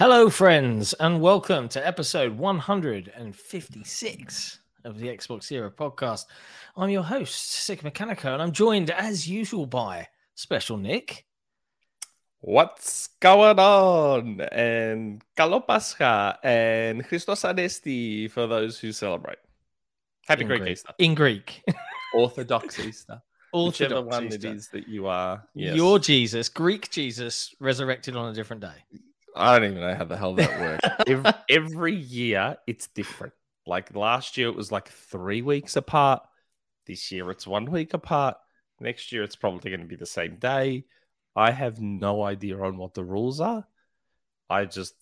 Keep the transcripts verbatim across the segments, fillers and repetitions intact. Hello, friends, and welcome to episode one hundred fifty-six of the Xbox Era podcast. I'm your host, Sick Mechanico, and I'm joined, as usual, by Special Nick. What's going on? And Kalo Pascha and Christos Anesti for those who celebrate. Happy Greek Easter. In Greek. Orthodox Easter. Orthodox Whichever one Easter. It is that you are. Yes. Your Jesus, Greek Jesus, resurrected on a different day. I don't even know how the hell that works. every, every year, it's different. Like last year, it was like three weeks apart. This year, it's one week apart. Next year, it's probably going to be the same day. I have no idea on what the rules are. I just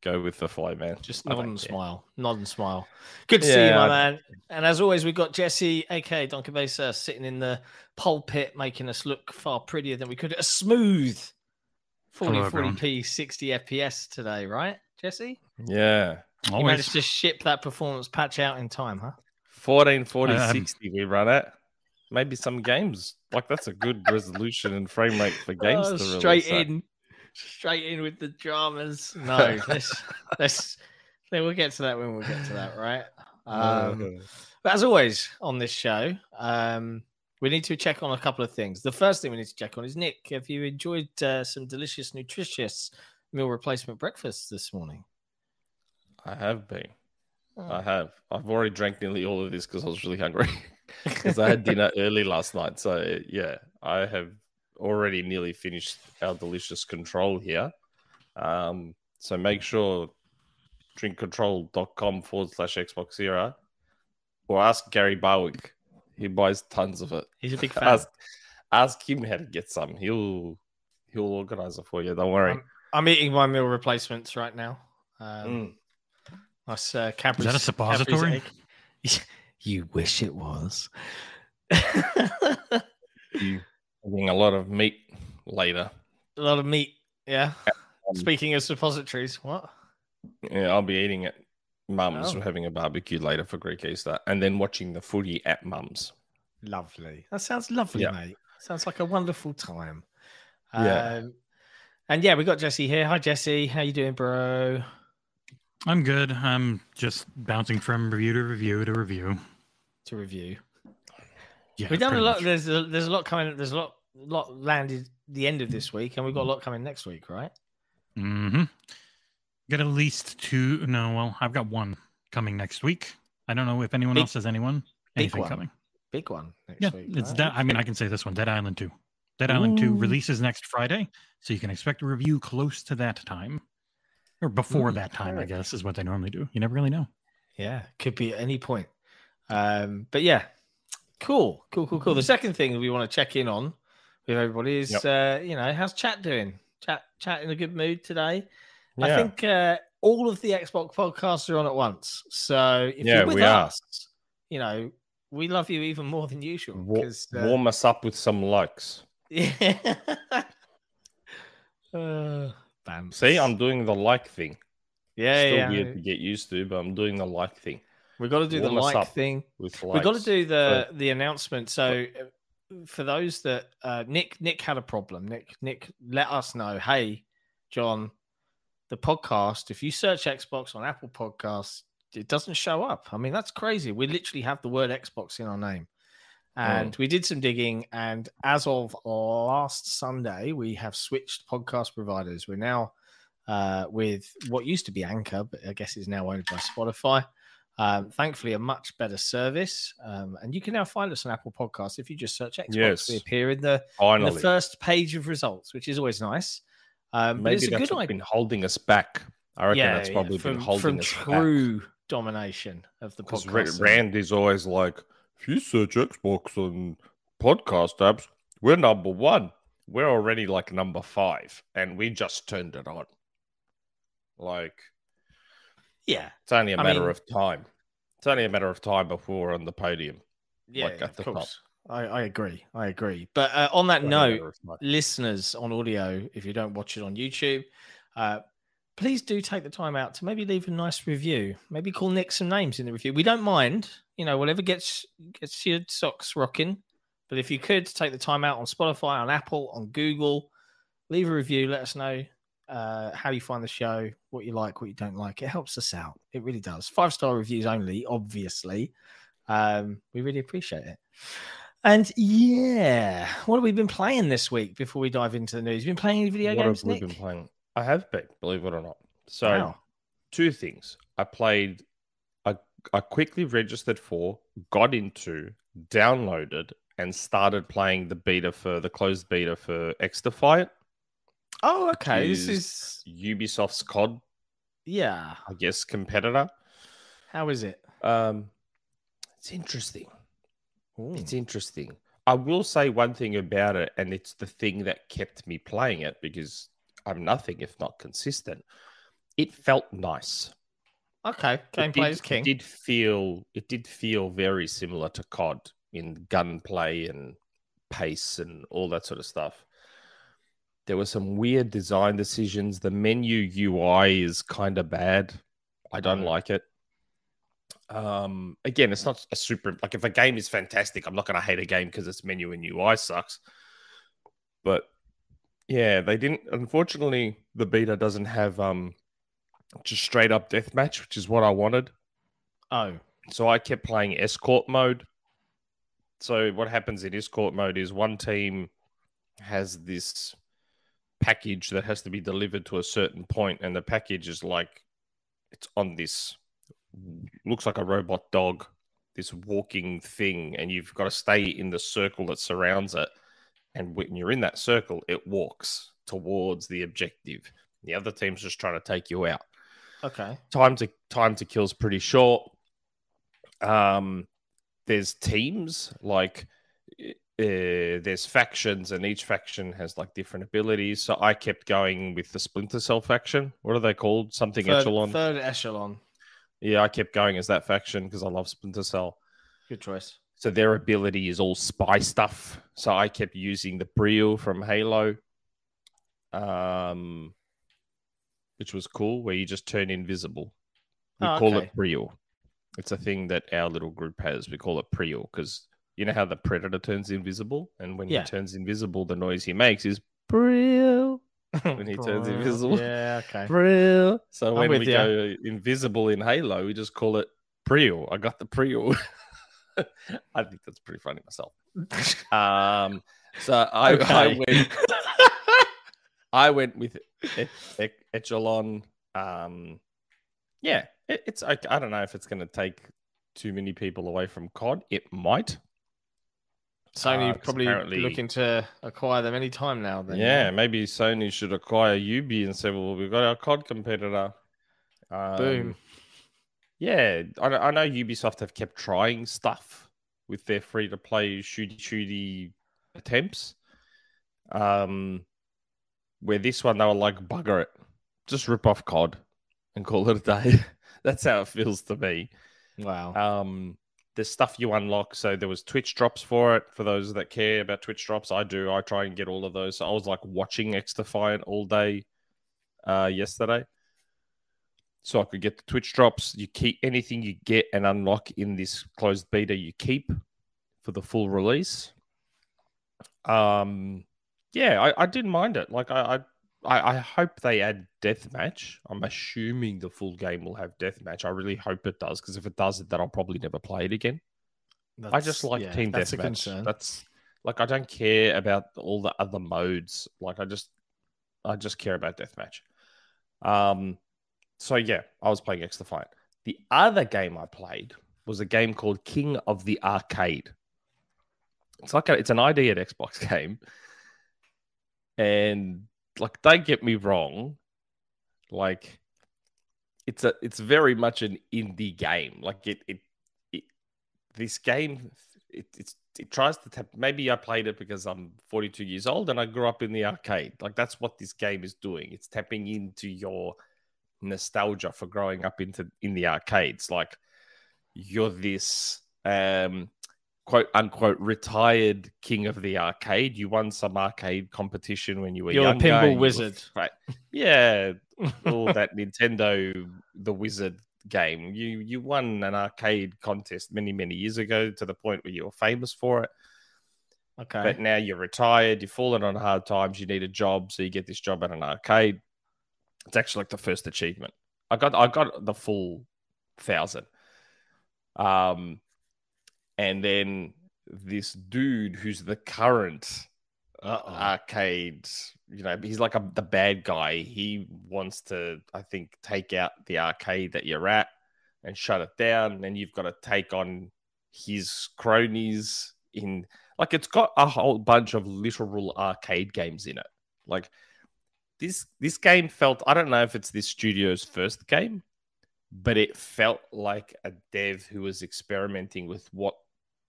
go with the flow, man. Just nod and care. smile. Nod and smile. Good to yeah, see you, my I... man. And as always, we've got Jesse, aka Don Cabeza, sitting in the pulpit, making us look far prettier than we could. A smooth forty, forty p, sixty F P S today, right, Jesse? Yeah. You always managed to ship that performance patch out in time, huh? fourteen forty um, sixty we run at. Maybe some games. Like, that's a good resolution and frame rate for games oh, to release. Straight in. Straight in with the dramas. No, let's... let's we'll get to that when we get to that, right? Um, but as always on this show... Um, we need to check on a couple of things. The first thing we need to check on is, Nick, have you enjoyed uh, some delicious, nutritious meal replacement breakfast this morning? I have been. Oh. I have. I've already drank nearly all of this because I was really hungry because I had dinner early last night. So, yeah, I have already nearly finished our delicious Control here. Um, so make sure drinkcontrol.com forward slash Xbox Era or ask Gary Barwick. He buys tons of it. He's a big fan. Ask, ask him how to get some. He'll he'll organize it for you. Don't worry. I'm, I'm eating my meal replacements right now. Um, mm. Nice uh, Cadbury's. Is that a suppository? You wish it was. You're having a lot of meat later. A lot of meat. Yeah. Um, Speaking of suppositories, what? Yeah, I'll be eating it. Mum's oh. having a barbecue later for Greek Easter and then watching the footy at Mum's. Lovely. That sounds lovely, yeah. mate. Sounds like a wonderful time. Yeah. Um, and yeah, we got Jesse here. Hi, Jesse. How you doing, bro? I'm good. I'm just bouncing from review to review to review. To review. Yeah. We've done a lot. Much. There's a, there's a lot coming. There's a lot, lot landed the end of this week and we've got a lot coming next week, right? Mm-hmm. Got at least two. No, well, I've got one coming next week. I don't know if anyone big, else has anyone. Anything big one. coming? Big one next yeah, week. It's right? that. I mean, I can say this one. Dead Island two. Dead Ooh. Island two releases next Friday, so you can expect a review close to that time, or before Ooh, that time, right. I guess, is what they normally do. You never really know. Yeah, could be at any point. Um, but yeah, cool, cool, cool, cool. The second thing we want to check in on with everybody is, yep. uh, you know, how's chat doing? Chat, chat in a good mood today. Yeah. I think uh, all of the Xbox podcasts are on at once. So if yeah, you're with us, are. you know, we love you even more than usual. War- uh... Warm us up with some likes. Yeah. uh, See, I'm doing the like thing. Yeah, Still yeah. weird to get used to, but I'm doing the like thing. We've got to do Warm the like thing. We've got to do the, the announcement. So for those that uh, Nick Nick had a problem. Nick Nick let us know, hey, John, the podcast, if you search Xbox on Apple Podcasts, it doesn't show up. I mean, that's crazy. We literally have the word Xbox in our name. And mm. we did some digging. And as of last Sunday, we have switched podcast providers. We're now uh, with what used to be Anchor, but I guess it's now owned by Spotify. Um, thankfully, a much better service. Um, and you can now find us on Apple Podcasts. If you just search Xbox, yes. we appear in the, in the first page of results, which is always nice. Um, Maybe it's that's a good been holding us back. I reckon yeah, that's probably yeah. from, been holding from us true back. domination of the podcast. Because Rand is always like, if you search Xbox on podcast apps, we're number one. We're already like number five, and we just turned it on. Like, yeah, it's only a I matter mean, of time. It's only a matter of time before we're on the podium. Yeah, like yeah at the of course. Top. I, I agree. I agree. But uh, on that note, listeners on audio, if you don't watch it on YouTube, uh, please do take the time out to maybe leave a nice review. Maybe call Nick some names in the review. We don't mind. You know, whatever gets gets your socks rocking. But if you could take the time out on Spotify, on Apple, on Google, leave a review. Let us know uh, how you find the show, what you like, what you don't like. It helps us out. It really does. Five-star reviews only, obviously. Um, we really appreciate it. And yeah, what have we been playing this week before we dive into the news? Been playing any video what games, What have Nick? we been playing? I have been, believe it or not. So wow. two things. I played, I, I quickly registered for, got into, downloaded, and started playing the beta for, the closed beta for X defiant. Oh, okay. This is Ubisoft's C O D. Yeah. I guess competitor. How is it? Um, it's interesting. Ooh. It's interesting. I will say one thing about it, and it's the thing that kept me playing it, because I'm nothing if not consistent. It felt nice. Okay, gameplay is king. It did feel, it did feel very similar to C O D in gunplay and pace and all that sort of stuff. There were some weird design decisions. The menu U I is kind of bad. I don't like it. Um, again, it's not a super... Like, if a game is fantastic, I'm not going to hate a game because its menu and U I sucks. But, yeah, they didn't... Unfortunately, the beta doesn't have um, just straight-up deathmatch, which is what I wanted. Oh. So I kept playing escort mode. So what happens in escort mode is one team has this package that has to be delivered to a certain point, and the package is like... It's on this... looks like a robot dog, this walking thing, and you've got to stay in the circle that surrounds it. And when you're in that circle, it walks towards the objective. The other team's just trying to take you out. Okay. Time to time to kill is pretty short. Um, there's teams, like uh, there's factions, and each faction has like different abilities. So I kept going with the Splinter Cell faction. What are they called? Something third, echelon. Third echelon. Yeah, I kept going as that faction because I love Splinter Cell. Good choice. So their ability is all spy stuff. So I kept using the Breel from Halo, um, which was cool, where you just turn invisible. We oh, call okay. it Breel. It's a thing that our little group has. We call it Breel because you know how the Predator turns invisible? And when yeah. he turns invisible, the noise he makes is Breel. When he turns invisible. Yeah, okay. Breel. So when we you. go invisible in Halo, we just call it Breel. I got the Breel. I think that's pretty funny myself. Um, so I, okay. I went I went with e- e- Echelon. Um, yeah, it, it's I, I don't know if it's going to take too many people away from C O D. It might. Sony uh, probably apparently... looking to acquire them any time now. Then yeah, yeah, maybe Sony should acquire Ubi and say, "Well, we've got our C O D competitor." Um, Boom. Yeah, I, I know Ubisoft have kept trying stuff with their free-to-play shooty-shooty attempts. Um, where this one, they were like, "Bugger it, just rip off C O D and call it a day." That's how it feels to me. Wow. Um. The stuff you unlock. So there was Twitch drops for it. For those that care about Twitch drops, I do. I try and get all of those. So I was like watching X defiant all day uh, yesterday. So I could get the Twitch drops. You keep anything you get and unlock in this closed beta, you keep for the full release. Um, yeah, I, I didn't mind it. Like I, I, I hope they add deathmatch. I'm assuming the full game will have deathmatch. I really hope it does, because if it doesn't, then I'll probably never play it again. That's, I just like yeah, team that's deathmatch. That's like I don't care about all the other modes. Like I just, I just care about deathmatch. Um, so yeah, I was playing X defiant. The other game I played was a game called King of the Arcade. It's like a, it's an I D at Xbox game, and like, don't get me wrong, like it's a it's very much an indie game. Like it it, it this game it it's, it tries to tap. Maybe I played it because I'm forty-two years old and I grew up in the arcade. Like that's what this game is doing. It's tapping into your nostalgia for growing up into in the arcades. Like you're this um quote unquote retired king of the arcade. You won some arcade competition when you were You're younger. You're a pinball wizard, right? Yeah, all that Nintendo the Wizard game. You you won an arcade contest many many years ago to the point where you were famous for it. Okay, but now you're retired. You've fallen on hard times. You need a job, so you get this job at an arcade. It's actually like the first achievement. I got I got the full thousand. Um, and then this dude who's the current Uh-oh. arcade, you know, he's like a, the bad guy. He wants to, I think, take out the arcade that you're at and shut it down. And you've got to take on his cronies in, like, it's got a whole bunch of literal arcade games in it. Like, this this game felt, I don't know if it's this studio's first game, but it felt like a dev who was experimenting with what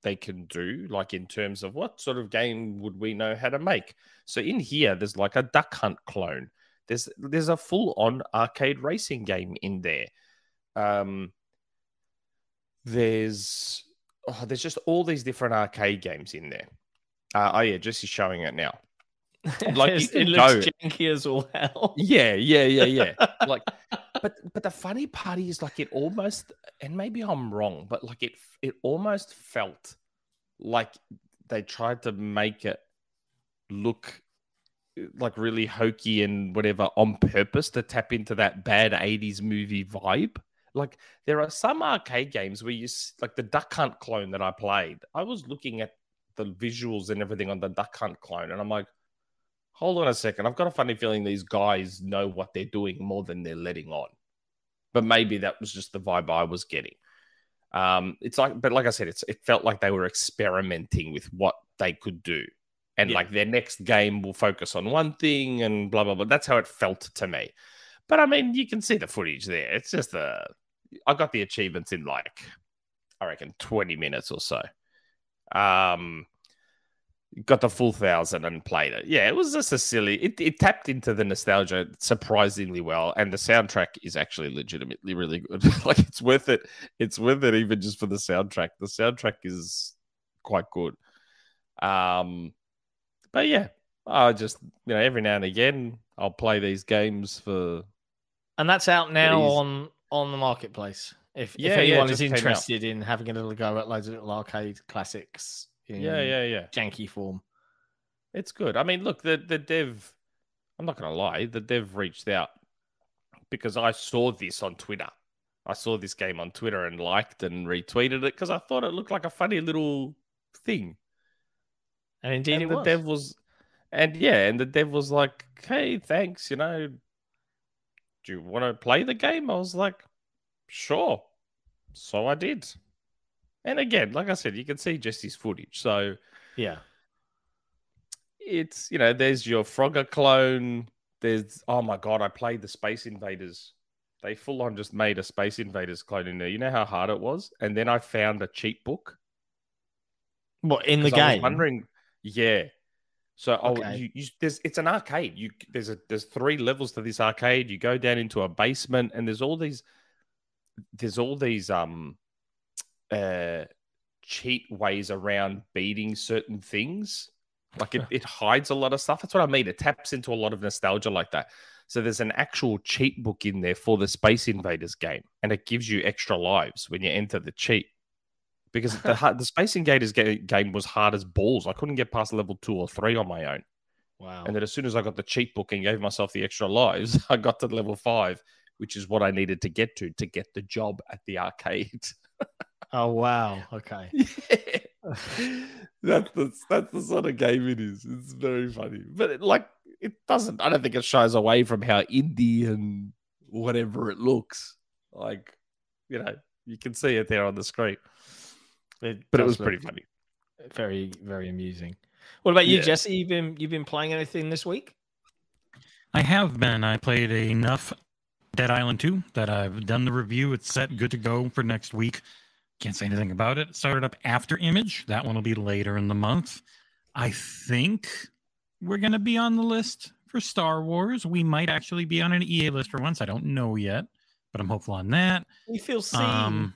they can do, like in terms of what sort of game would we know how to make. So in here, there's like a Duck Hunt clone. There's there's a full-on arcade racing game in there. Um, there's oh, there's just all these different arcade games in there. Uh, oh yeah, Jesse's showing it now. Like it go. looks janky as all hell. Yeah, yeah, yeah, yeah. Like, but but the funny part is, like, it almost, and maybe I'm wrong, but like it it almost felt like they tried to make it look like really hokey and whatever on purpose to tap into that bad eighties movie vibe. Like, there are some arcade games where you, like the Duck Hunt clone that I played, I was looking at the visuals and everything on the Duck Hunt clone, and I'm like, hold on a second. I've got a funny feeling these guys know what they're doing more than they're letting on. But maybe that was just the vibe I was getting. Um, it's like, but like I said, it's it felt like they were experimenting with what they could do. And yeah. like their next game will focus on one thing and blah, blah, blah. That's how it felt to me. But I mean, you can see the footage there. It's just a, I got the achievements in like, I reckon twenty minutes or so. Um, Got the full thousand and played it. Yeah, it was just a silly... It, it tapped into the nostalgia surprisingly well, and the soundtrack is actually legitimately really good. Like, it's worth it. It's worth it even just for the soundtrack. The soundtrack is quite good. Um, But, yeah, I just... You know, every now and again, I'll play these games for... And that's out now on, on the marketplace. If, yeah, if anyone yeah, is interested in having a little go at loads of little arcade classics... Yeah, yeah, yeah. Janky form. It's good. I mean, look, the, the dev, I'm not going to lie, the dev reached out because I saw this on Twitter. I saw this game on Twitter and liked and retweeted it because I thought it looked like a funny little thing. And indeed and it the was. Dev was. And yeah, and the dev was like, hey, thanks, you know, do you want to play the game? I was like, sure. So I did. And again, like I said, you can see Jesse's footage. So, yeah, it's, you know, there's your Frogger clone. There's, oh my God, I played the Space Invaders. They full on just made a Space Invaders clone in there. You know how hard it was? And then I found a cheat book. What, in the game? I was wondering, yeah. So, okay. oh, you, you, there's, it's an arcade. You there's a there's three levels to this arcade. You go down into a basement, and there's all these, there's all these, um, Uh, cheat ways around beating certain things. Like it, it hides a lot of stuff. That's what I mean. It taps into a lot of nostalgia like that. So there's an actual cheat book in there for the Space Invaders game, and it gives you extra lives when you enter the cheat. Because the, the Space Invaders ga- game was hard as balls. I couldn't get past level two or three on my own. Wow. And then as soon as I got the cheat book and gave myself the extra lives, I got to level five, which is what I needed to get to to get the job at the arcade. Oh, wow. Okay. Yeah. that's, the, that's the sort of game it is. It's very funny. But, it, like, it doesn't... I don't think it shies away from how indie and whatever it looks. Like, you know, you can see it there on the screen. It but it was pretty funny. Very, very amusing. What about you, yeah. Jesse? You've been, you've been playing anything this week? I have been. I played enough Dead Island two that I've done the review. It's set, good to go for next week. Can't say anything about it. Started up After Image. That one will be later in the month. I think we're going to be on the list for Star Wars. We might actually be on an E A list for once. I don't know yet, but I'm hopeful on that. We feel seen. Um,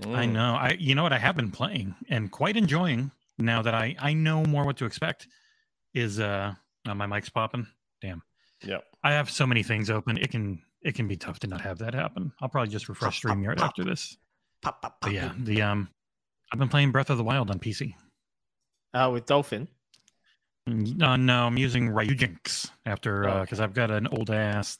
mm. I know. I You know what? I have been playing and quite enjoying now that I, I know more what to expect. Is uh, oh, my mic's popping? Damn. Yep. I have so many things open. It can it can be tough to not have that happen. I'll probably just refresh StreamYard after this. Pop, pop, pop. Yeah, the um, I've been playing Breath of the Wild on P C. Uh, with Dolphin? No, no, I'm using Ryujinx after because uh, oh, okay. I've got an old ass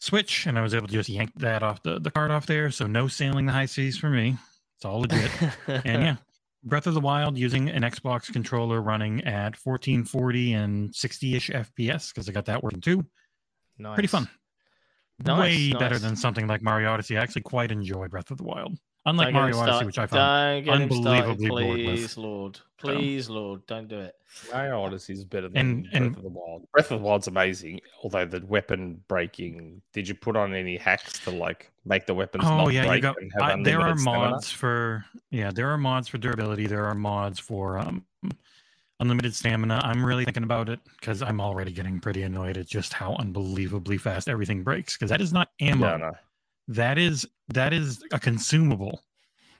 Switch, and I was able to just yank that off the, the card off there. So no sailing the high seas for me. It's all legit. And yeah, Breath of the Wild using an Xbox controller running at fourteen forty and sixty-ish F P S because I got that working too. Nice. Pretty fun. Nice, Way nice. better than something like Mario Odyssey. I actually quite enjoy Breath of the Wild. Unlike don't Mario Odyssey, which I found unbelievably started, please, Lord. Please, so. Lord, don't do it. Mario Odyssey is better than and, Breath and, of the Wild. Breath of the Wild's amazing, although the weapon breaking. Did you put on any hacks to like make the weapons? Oh not yeah, break you got. And have I, there are mods stamina? for yeah, there are mods for durability. There are mods for um, unlimited stamina. I'm really thinking about it because I'm already getting pretty annoyed at just how unbelievably fast everything breaks. Because that is not ammo. No, no. That is that is a consumable.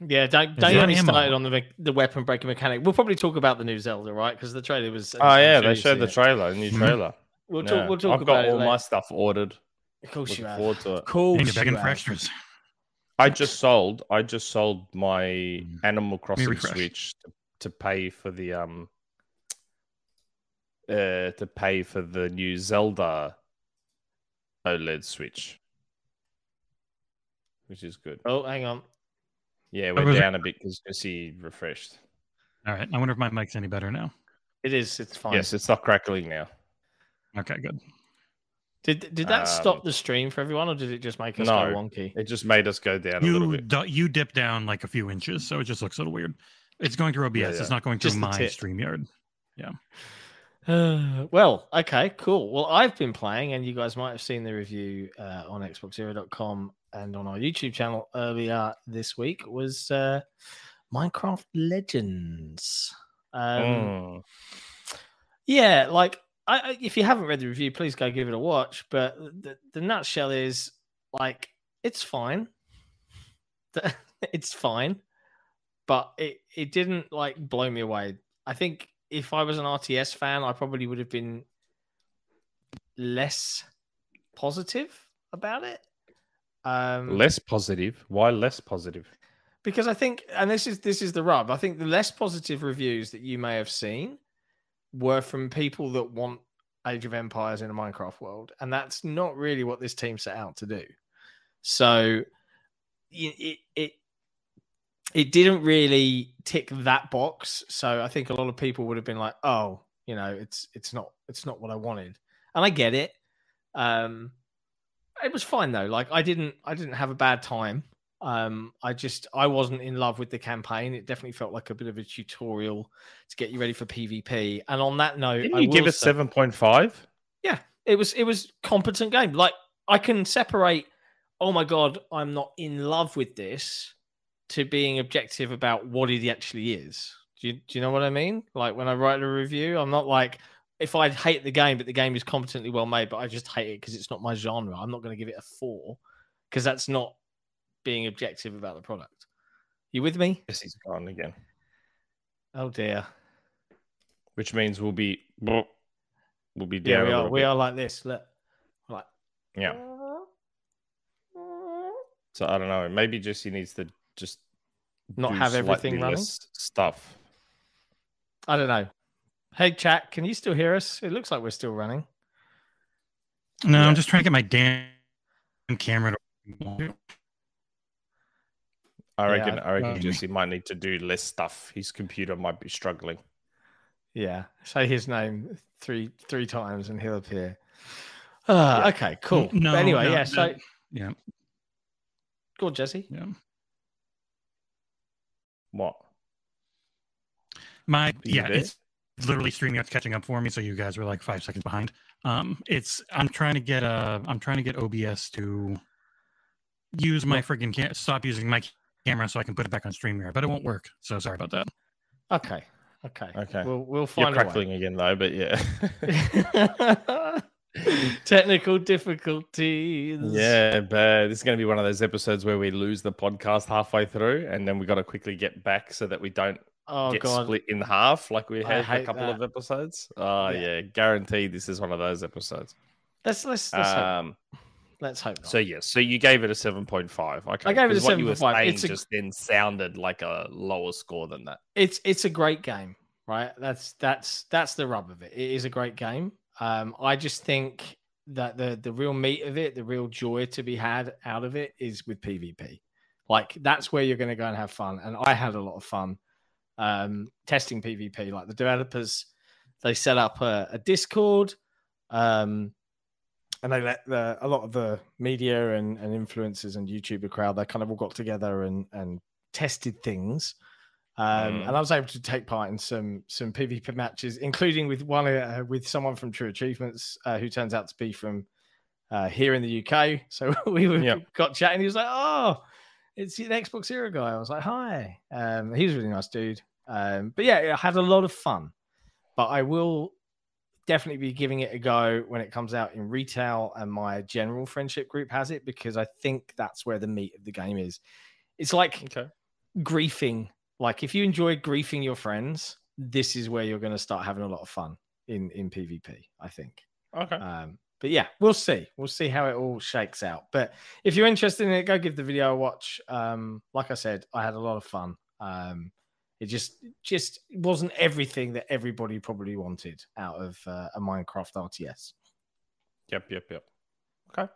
Yeah, don't don't get me started on the the weapon breaking mechanic. We'll probably talk about the new Zelda, right? Because the trailer was. Oh yeah, they showed the trailer, new trailer. We'll talk. We'll talk about it. I've got all my stuff ordered. Of course you have. Looking forward to it. Cool. You're begging for extras. I just sold. I just sold my Animal Crossing Switch to, to pay for the um. Uh, to pay for the new Zelda OLED Switch. Which is good. Oh, hang on. Yeah, we're down it? a bit because Jesse refreshed. All right. I wonder if my mic's any better now. It is. It's fine. Yes, it's not crackling now. Okay, good. Did did that um, stop the stream for everyone, or did it just make us no, go wonky? It just made us go down you, a little bit. Do, you dip down like a few inches, so it just looks a little weird. It's going through O B S. Yeah, yeah. It's not going through just my StreamYard. Yeah. Uh, well, okay, cool. Well, I've been playing, and you guys might have seen the review uh, on Xbox Zero dot com and on our YouTube channel earlier this week was uh, Minecraft Legends. Um, mm. Yeah, like I, I, if you haven't read the review, please go give it a watch. But the, the nutshell is like it's fine, it's fine, but it it didn't like blow me away. I think if I was an R T S fan, I probably would have been less positive about it. Um, less positive? Why less positive? Because I think, and this is this is the rub, I think the less positive reviews that you may have seen were from people that want Age of Empires in a Minecraft world, and that's not really what this team set out to do. So it it it didn't really tick that box. So I think a lot of people would have been like, "Oh, you know, it's it's not it's not what I wanted," and I get it. Um, It was fine though. Like I didn't, I didn't have a bad time. Um, I just, I wasn't in love with the campaign. It definitely felt like a bit of a tutorial to get you ready for P V P. And on that note, didn't you give it seven point five? Yeah, it was, it was competent game. Like I can separate. Oh my god, I'm not in love with this. To being objective about what it actually is. Do you, do you know what I mean? Like when I write a review, I'm not like. If I hate the game, but the game is competently well made, but I just hate it because it's not my genre, I'm not going to give it a four because that's not being objective about the product. You with me? This is gone again. Oh dear. Which means we'll be we'll be down. Yeah, we are. We bit. are like this. Look, like yeah. So I don't know. Maybe Jesse needs to just not have everything running stuff. I don't know. Hey, chat, can you still hear us? It looks like we're still running. No, yeah. I'm just trying to get my damn camera to... I reckon, yeah, I, I reckon um... Jesse might need to do less stuff. His computer might be struggling. Yeah, say his name three three times and he'll appear. Uh, yeah. Okay, cool. No, but anyway, no, yeah, no. so... Yeah. Go on, Jesse. Yeah. What? My... Yeah, it's... Literally streaming it's catching up for me, so you guys were like five seconds behind. Um, it's I'm trying to get uh I'm trying to get O B S to use my freaking cam stop using my camera so I can put it back on StreamYard, but it won't work. So sorry about that. Okay, okay, okay. We'll we'll find. You're crackling again though, but yeah. Technical difficulties. Yeah, but this is going to be one of those episodes where we lose the podcast halfway through, and then we got to quickly get back so that we don't. Oh, get God. split in half like we had a couple that. of episodes. Oh, yeah. yeah. Guaranteed this is one of those episodes. Let's, let's, let's um, hope. Let's hope not. So, yeah. So, you gave it a seven point five. Okay. I gave it a seven point five. It just then sounded like a lower score than that. It's it's a great game, right? That's that's that's the rub of it. It is a great game. Um, I just think that the the real meat of it, the real joy to be had out of it, is with PvP. Like, that's where you're going to go and have fun. And I had a lot of fun um, testing PvP. Like, the developers, they set up a, a Discord, um, and they let the, a lot of the media and, and influencers and YouTuber crowd, they kind of all got together and, and tested things. Um, mm. And I was able to take part in some some PvP matches, including with one uh, with someone from True Achievements, uh, who turns out to be from uh, here in the U K. So we were, yep. got chatting. He was like, "Oh, it's the Xbox Zero guy." I was like, "Hi." Um, he was a really nice dude. Um, but yeah, I had a lot of fun. But I will definitely be giving it a go when it comes out in retail, and my general friendship group has it, because I think that's where the meat of the game is. It's like okay. griefing. Like, if you enjoy griefing your friends, this is where you're going to start having a lot of fun in, in PvP, I think. Okay. Um, but yeah, we'll see. We'll see how it all shakes out. But if you're interested in it, go give the video a watch. Um, like I said, I had a lot of fun. Um, it just just wasn't everything that everybody probably wanted out of uh, a Minecraft R T S. Yep, yep, yep. Okay.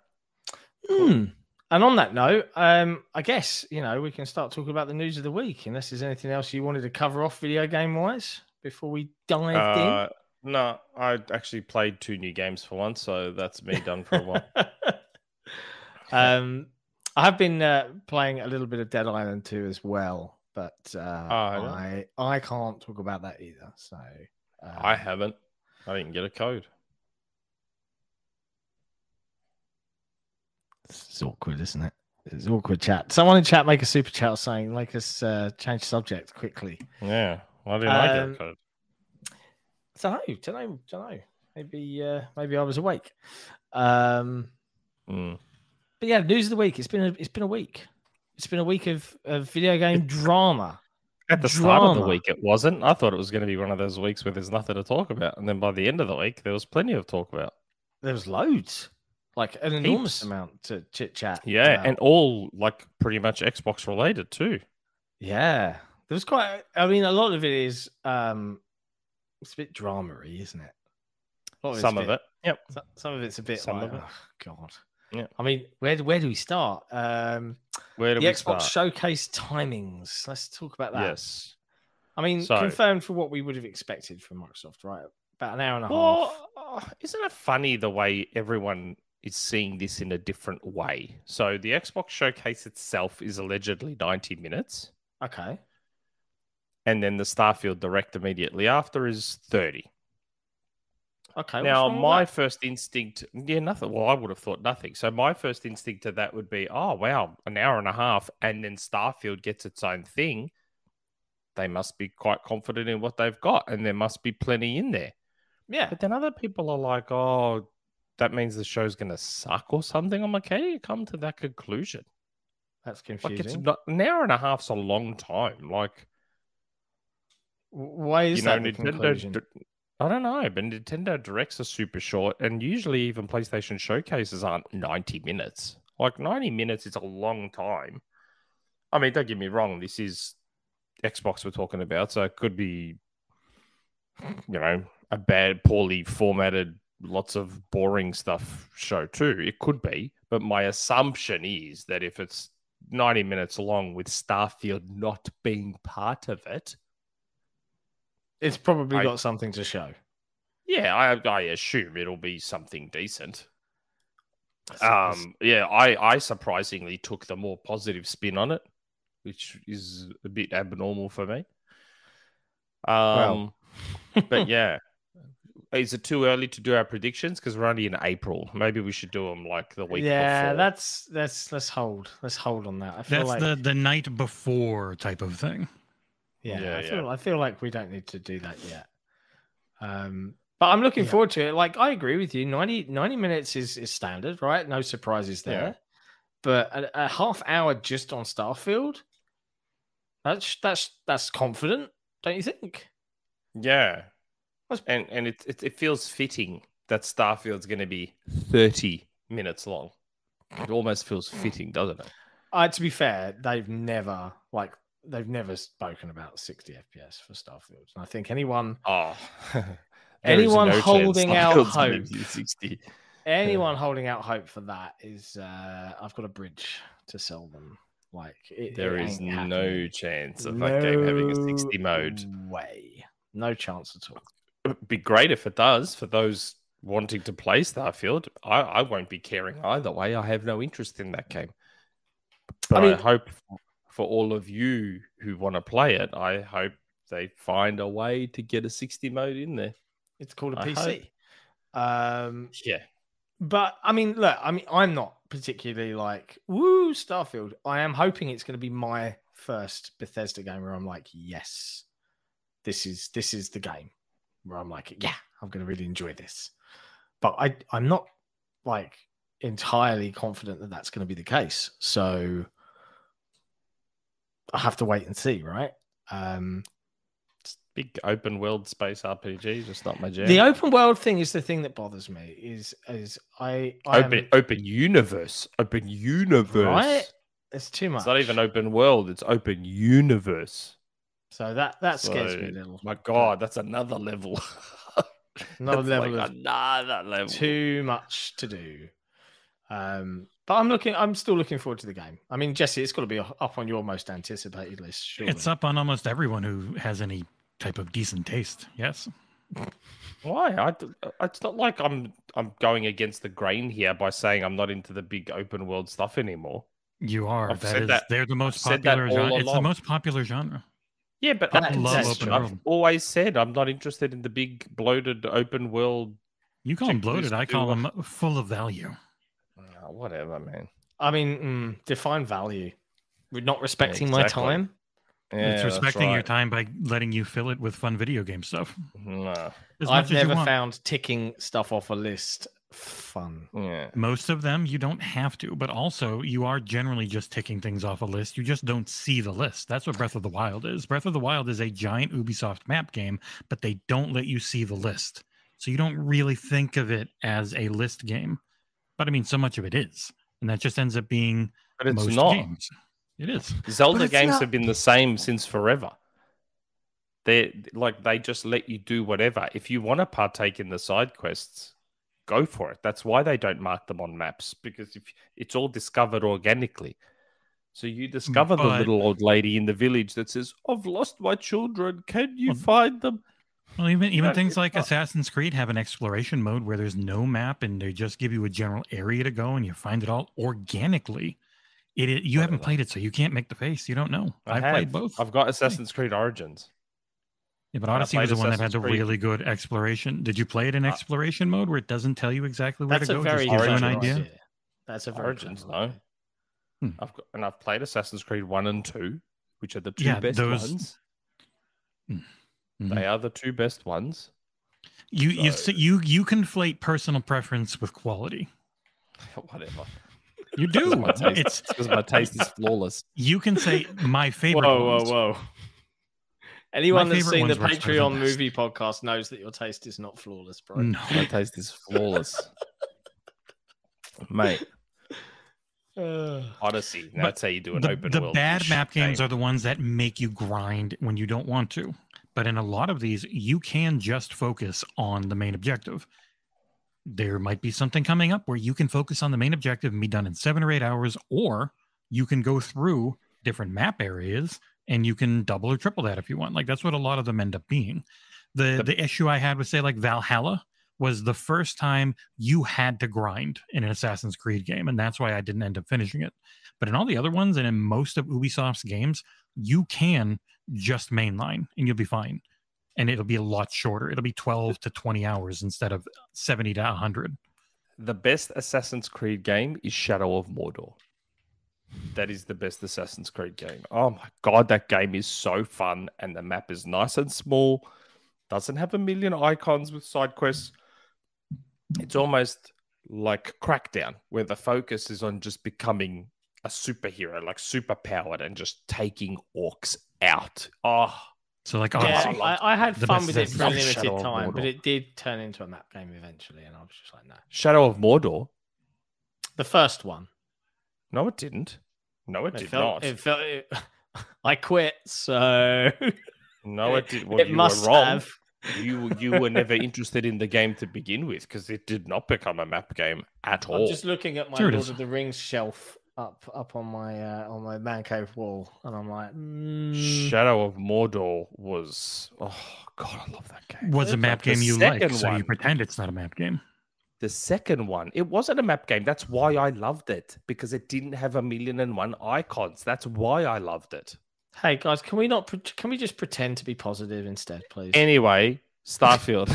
Cool. Mm. And on that note, um, I guess, you know, we can start talking about the news of the week, unless there's anything else you wanted to cover off video game-wise before we dive uh, in. No, I actually played two new games for once, so that's me done for a while. um, I have been uh, playing a little bit of Dead Island two as well, but uh, oh, I, I can't talk about that either. So uh, I haven't. I didn't get a code. It's awkward, isn't it? It's awkward chat. Someone in chat make a super chat saying, like, us uh, change subject quickly. Yeah. Well, I didn't like um, that code. So, don't know. Don't know. Maybe, uh, maybe I was awake. Um, mm. But yeah, news of the week. It's been a, it's been a week. It's been a week of, of video game drama. At the drama. start of the week, it wasn't. I thought it was going to be one of those weeks where there's nothing to talk about. And then by the end of the week, there was plenty of talk about. There was loads. Like an enormous Heaps. amount to chit chat. Yeah, about. And all like pretty much Xbox related too. Yeah, there was quite. I mean, a lot of it is. Um, it's a bit drama-y, isn't it? Of some of bit, it. Yep. Some of it's a bit. Some like, of it. Oh, God. Yeah. I mean, where where do we start? Um, where do the we Xbox start? Showcase timings. Let's talk about that. Yes. I mean, so, confirmed for what we would have expected from Microsoft, right? About an hour and a well, half. Isn't it funny the way everyone is seeing this in a different way? So the Xbox showcase itself is allegedly ninety minutes. Okay. And then the Starfield Direct immediately after is thirty. Okay. Now, my first instinct... Yeah, nothing. Well, I would have thought nothing. So my first instinct to that would be, oh, wow, an hour and a half, and then Starfield gets its own thing. They must be quite confident in what they've got, and there must be plenty in there. Yeah. But then other people are like, oh... that means the show's going to suck or something. I'm like, how do you come to that conclusion? That's confusing. Like, it's not, an hour and a half's a long time. Like, why is you that know, the Nintendo, conclusion? I don't know, but Nintendo Directs are super short, and usually even PlayStation Showcases aren't ninety minutes. Like, ninety minutes is a long time. I mean, don't get me wrong, this is Xbox we're talking about, so it could be, you know, a bad, poorly formatted, lots of boring stuff show too. It could be, but my assumption is that if it's ninety minutes long with Starfield not being part of it, it's probably I, got something to show. Yeah, I, I assume it'll be something decent. Um, yeah, I, I surprisingly took the more positive spin on it, which is a bit abnormal for me. Um, well. But yeah. Is it too early to do our predictions? Because we're only in April. Maybe we should do them like the week yeah, before. Yeah, that's, that's, let's hold. Let's hold on that. I feel that's like... the, the night before type of thing. Yeah, yeah, I, yeah. Feel, I feel like we don't need to do that yet. Um, but I'm looking yeah. forward to it. Like, I agree with you. ninety, ninety minutes is, is standard, right? No surprises there. Yeah. But a, a half hour just on Starfield, that's, that's, that's confident, don't you think? Yeah. And and it, it it feels fitting that Starfield's going to be thirty minutes long. It almost feels fitting, doesn't it? Uh, to be fair, they've never like they've never spoken about sixty F P S for Starfield, and I think anyone oh, anyone no holding out hope sixty anyone yeah. holding out hope for that is, uh, I've got a bridge to sell them. Like it, there it is no happening. chance of no that game having a sixty mode. Way, no chance at all. It'd be great if it does for those wanting to play Starfield. I, I won't be caring either way. I have no interest in that game. But I, mean, I hope for all of you who want to play it, I hope they find a way to get a sixty mode in there. It's called a I P C. Um, yeah. But, I mean, look, I mean, I'm not particularly like, woo, Starfield. I am hoping it's going to be my first Bethesda game where I'm like, yes, this is this is the game where I'm like, yeah, I'm going to really enjoy this. But I, I'm not, like, entirely confident that that's going to be the case. So I have to wait and see, right? Um, Big open world space R P G, just not my jam. The open world thing is the thing that bothers me. Is is I, I open am... open universe, open universe. Right? It's too much. It's not even open world. It's open universe. So that that scares so, me a little. My God, that's another level. another that's level. Like of another level. Too much to do. Um, but I'm looking. I'm still looking forward to the game. I mean, Jesse, it's got to be up on your most anticipated list. Surely. It's up on almost everyone who has any type of decent taste. Yes. Why? I, it's not like I'm I'm going against the grain here by saying I'm not into the big open world stuff anymore. You are. I've that is. That. They're the most I've popular. Genre. It's the most popular genre. Yeah, but I love open world. I've always said I'm not interested in the big bloated open world. You call them bloated. I call them full of value. Oh, whatever, man. I mean, mm, define value. We're not respecting yeah, exactly. my time. Yeah, it's respecting right. your time by letting you fill it with fun video game stuff. Nah. I've never found ticking stuff off a list fun. Yeah. Most of them you don't have to, but also you are generally just ticking things off a list. You just don't see the list. That's what Breath of the Wild is. Breath of the Wild is a giant Ubisoft map game, but they don't let you see the list. So you don't really think of it as a list game. But I mean, so much of it is. And that just ends up being but it's most not. games. It is. Zelda games not. have been the same since forever. They like they just let you do whatever. If you want to partake in the side quests, go for it. That's why they don't mark them on maps, because if it's all discovered organically. So you discover but, the little old lady in the village that says, "I've lost my children. Can you well, find them?" Well, even even no, things like not. Assassin's Creed have an exploration mode where there's no map and they just give you a general area to go and you find it all organically. It, it you I haven't played it, so you can't make the face. You don't know. I I've have. played both. I've got Assassin's Creed Origins. Yeah, but Odyssey was the one that had the really good exploration. Did you play it in exploration mode where it doesn't tell you exactly where That's to go? That's a very gives you an idea. idea. That's a very Origins, though. Hmm. I've got, and I've played Assassin's Creed one and two, which are the two yeah, best those... ones. Hmm. Mm-hmm. They are the two best ones. You so... you you you conflate personal preference with quality. Whatever. You do. It's because my, my taste is flawless. You can say my favorite. Whoa, whoa, whoa! Ones. Anyone my that's seen the Patreon movie podcast knows that your taste is not flawless, bro. No, my taste is flawless, mate. Uh, Odyssey. That's how you do an the, open the world. The bad map games are the ones that make you grind when you don't want to. But in a lot of these, you can just focus on the main objective. There might be something coming up where you can focus on the main objective and be done in seven or eight hours, or you can go through different map areas and you can double or triple that if you want. Like that's what a lot of them end up being. The the issue I had with say like Valhalla was the first time you had to grind in an Assassin's Creed game, and that's why I didn't end up finishing it. But in all the other ones and in most of Ubisoft's games, you can just mainline and you'll be fine. And it'll be a lot shorter. It'll be twelve to twenty hours instead of seventy to one hundred. The best Assassin's Creed game is Shadow of Mordor. That is the best Assassin's Creed game. Oh my God, that game is so fun. And the map is nice and small. Doesn't have a million icons with side quests. It's almost like Crackdown, where the focus is on just becoming a superhero, like super powered and just taking orcs out. Oh, So like, yeah, oh, I, I had fun with it for a limited time, but it did turn into a map game eventually, and I was just like, no. Shadow of Mordor, the first one. No, it didn't. No, it, it did felt, not. It felt, it, I quit. So no, it did. Well, it you must were wrong. have. You you were never interested in the game to begin with because it did not become a map game at all. I'm just looking at my sure Lord of the Rings shelf up up on my uh, on my man cave wall, and I'm like, mm. Shadow of Mordor was oh god, I love that game. Was a map game you like, so you pretend it's not a map game. The second one, it wasn't a map game. That's why I loved it, because it didn't have a million and one icons. That's why I loved it. Hey guys, can we not? Can we just pretend to be positive instead, please? Anyway, Starfield.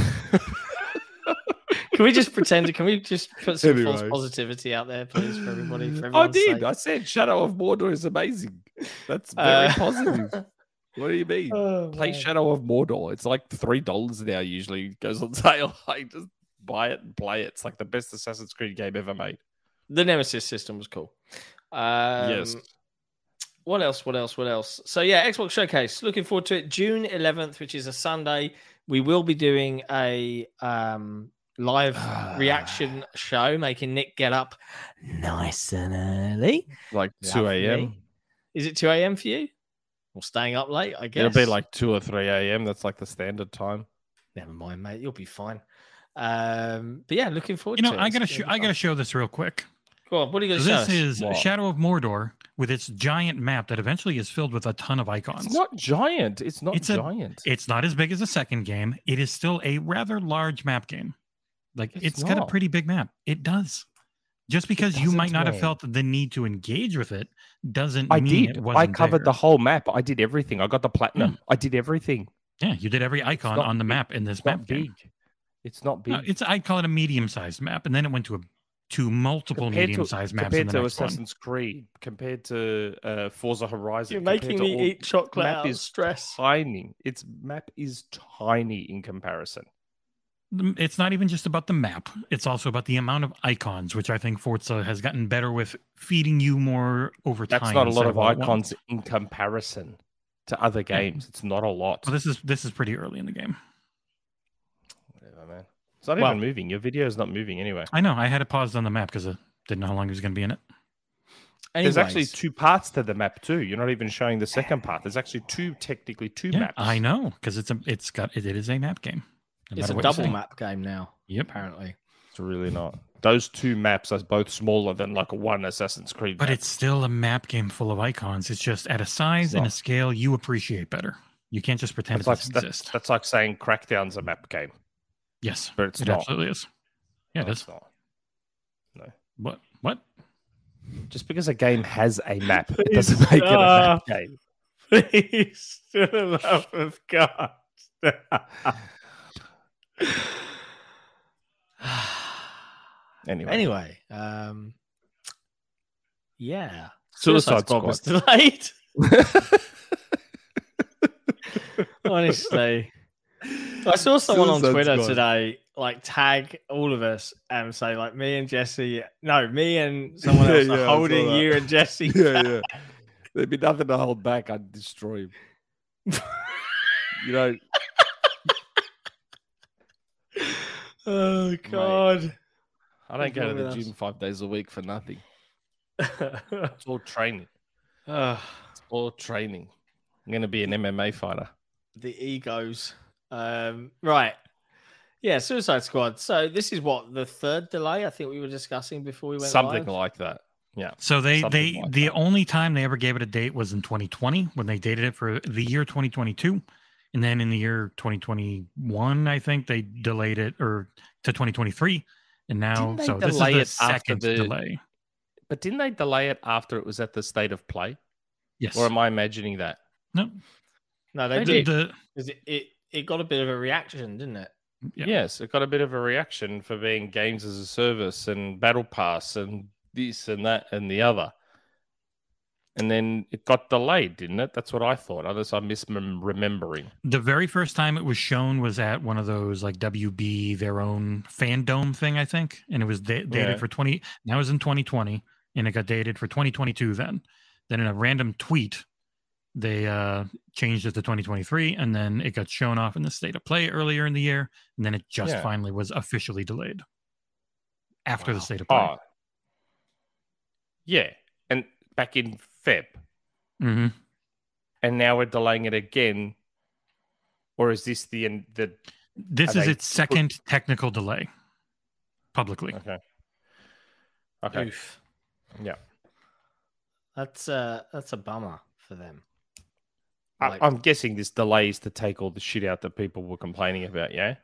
Can we just pretend? Can we just put some anyway. false positivity out there, please, for everybody? For I did. Sake. I said Shadow of Mordor is amazing. That's very uh... positive. What do you mean? Oh, Play man. Shadow of Mordor. It's like three dollars now. Usually it goes on sale. I just buy it and play it. It's like the best Assassin's Creed game ever made. The Nemesis system was cool. Um, yes. What else? What else? What else? So yeah, Xbox Showcase. Looking forward to it. June eleventh, which is a Sunday. We will be doing a um, live reaction show, making Nick get up nice and early, like two a m Is it two a m for you? Or staying up late? I guess it'll be like two or three a m That's like the standard time. Never mind, mate. You'll be fine. Um, but yeah, looking forward. You know, to it. I gotta show. I gotta show this real quick. Go on. What are you gonna show? This is what? Shadow of Mordor, with its giant map that eventually is filled with a ton of icons. It's not giant. It's not it's a, giant. It's not as big as the second game. It is still a rather large map game. Like, it's, it's got a pretty big map. It does. Just because you might not mean. have felt the need to engage with it doesn't I mean did. it wasn't I covered there. the whole map. I did everything. I got the platinum. Mm. I did everything. Yeah, you did every icon on the big. map in this it's map game. Big. It's not big. No, it's I'd call it a medium-sized map, and then it went to a to multiple medium-sized maps in the next one. Compared to Assassin's Creed, compared to uh, Forza Horizon. You're making me eat chocolate out of stress. Tiny. Its map is tiny in comparison. It's not even just about the map. It's also about the amount of icons, which I think Forza has gotten better with, feeding you more over time. That's not a lot of icons in comparison to other games. It's not a lot. Well, this is this is pretty early in the game. It's not well, even moving. Your video is not moving anyway. I know. I had it paused on the map because I didn't know how long it was going to be in it. Anyways. There's actually two parts to the map too. You're not even showing the second part. There's actually two, technically two yeah, maps. I know, because it's a, it's got, it, it is a map game. No it's a double map game now. Yep. Apparently, it's really not. Those two maps are both smaller than like one Assassin's Creed. But map. It's still a map game full of icons. It's just at a size and a scale you appreciate better. You can't just pretend that's it like, doesn't that, exist. That's like saying Crackdown's a map game. Yes, but it's it not. absolutely is. Yeah, no, it is. It's not. No. What? What? Just because a game has a map, please, it doesn't make uh, it a map game. Please, for the love of God. anyway. Anyway. Um, yeah. Suicide, Suicide Squad was delayed. Honestly. I saw someone on Twitter today like tag all of us and say like me and Jesse, no, me and someone else yeah, are yeah, holding you and Jesse. Yeah, yeah. There'd be nothing to hold back. I'd destroy him. You know. Oh God. Mate, I don't go to the gym five days a week for nothing. It's all training. It's all training. I'm gonna be an M M A fighter. The egos. Um, right. Yeah, Suicide Squad. So this is what, the third delay I think we were discussing before we went Something live? like that. Yeah. So they, they like the that. only time they ever gave it a date was in twenty twenty when they dated it for the year twenty twenty-two. And then in the year twenty twenty-one, I think they delayed it or to twenty twenty-three. And now, so this is the second the, delay. But didn't they delay it after it was at the state of play? Yes. Or am I imagining that? No. No, they, they did. did. The, it, it, it got a bit of a reaction, didn't it? Yeah. Yes, it got a bit of a reaction for being games as a service and battle pass and this and that and the other. And then it got delayed, didn't it? That's what I thought. Unless I'm misremembering. The very first time it was shown was at one of those like W B, their own fandom thing, I think. And it was da dated yeah. for twenty. Now it was in twenty twenty, and it got dated for twenty twenty-two then. Then in a random tweet, they uh, changed it to twenty twenty-three, and then it got shown off in the state of play earlier in the year, and then it just yeah. finally was officially delayed after wow. the state of play. Oh. Yeah, and back in Feb. Mm-hmm. And now we're delaying it again, or is this the the This is its second put... technical delay publicly. Okay. Okay. Oof. Yeah. That's uh that's a bummer for them. Like, I, I'm guessing this delay is to take all the shit out that people were complaining about, yeah?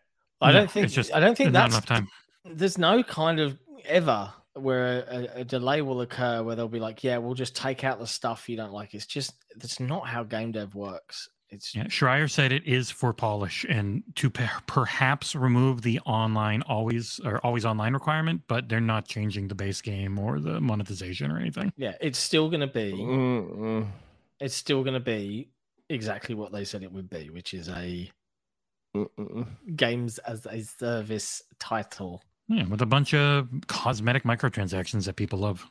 I no, don't think just, I don't think that's not enough time. There's no kind of ever where a, a delay will occur where they'll be like, yeah, we'll just take out the stuff you don't like. It's just, that's not how game dev works. It's yeah, Schreier said it is for polish and to per perhaps remove the online always or always online requirement, but they're not changing the base game or the monetization or anything. Yeah, it's still going to be, mm-mm. it's still going to be exactly what they said it would be, which is a mm-mm. games as a service title. Yeah, with a bunch of cosmetic microtransactions that people love.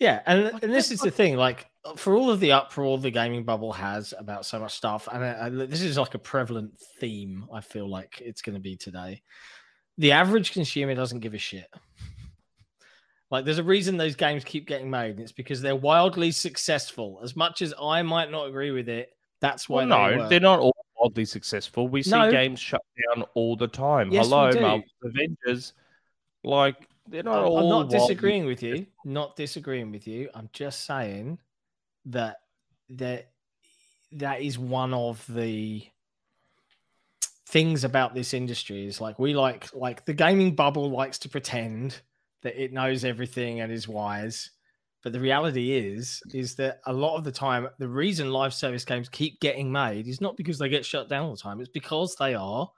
Yeah, and, and this is the thing, like, for all of the uproar the gaming bubble has about so much stuff, and I, I, this is like a prevalent theme, I feel like it's going to be today, the average consumer doesn't give a shit. Like, there's a reason those games keep getting made, and it's because they're wildly successful. As much as I might not agree with it, that's why well, they No, work. They're not all wildly successful. We see no. games shut down all the time. Yes, Hello, Marvel's Avengers. Like, they're not I'm, all. I'm not disagreeing with you. Not disagreeing with you. I'm just saying that that that is one of the things about this industry. Is like we like like the gaming bubble likes to pretend that it knows everything and is wise, but the reality is is that a lot of the time the reason live service games keep getting made is not because they get shut down all the time. It's because they are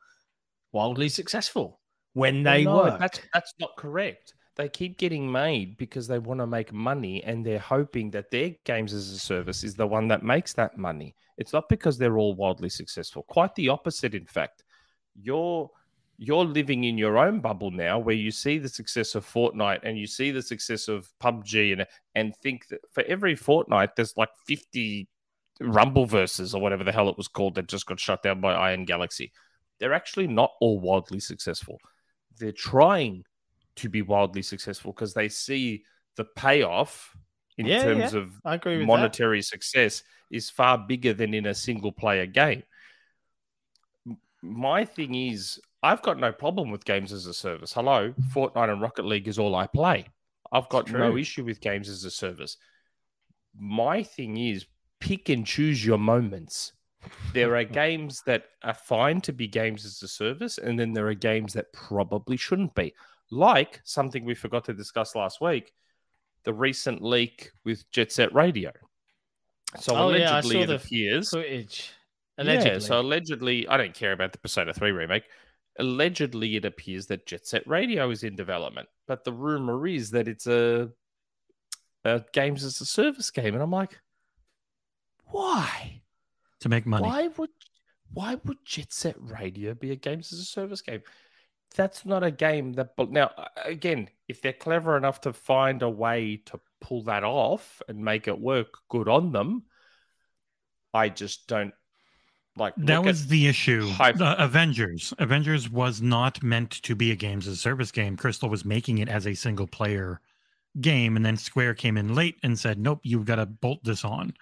wildly successful. When they no, work. That's, that's not correct. They keep getting made because they want to make money and they're hoping that their games as a service is the one that makes that money. It's not because they're all wildly successful. Quite the opposite, in fact. You're, you're living in your own bubble now where you see the success of Fortnite and you see the success of P U B G and, and think that for every Fortnite, there's like fifty Rumbleverses or whatever the hell it was called that just got shut down by Iron Galaxy. They're actually not all wildly successful. They're trying to be wildly successful because they see the payoff in yeah, terms yeah. of I agree with monetary that. Success is far bigger than in a single player game. My thing is, I've got no problem with games as a service. Hello, Fortnite and Rocket League is all I play. I've got no issue with games as a service. My thing is, pick and choose your moments. There are games that are fine to be games as a service, and then there are games that probably shouldn't be. Like something we forgot to discuss last week, the recent leak with Jet Set Radio. So oh, allegedly yeah, it appears... Footage. Allegedly. Yeah, so allegedly... I don't care about the Persona three remake. Allegedly, it appears that Jet Set Radio is in development, but the rumor is that it's a, a games as a service game. And I'm like, why? To make money. Why would why would Jet Set Radio be a games as a service game? That's not a game that. Now, again, if they're clever enough to find a way to pull that off and make it work, good on them. I just don't like that. Was the issue? The Avengers. Avengers was not meant to be a games as a service game. Crystal was making it as a single player game, and then Square came in late and said, "Nope, you've got to bolt this on."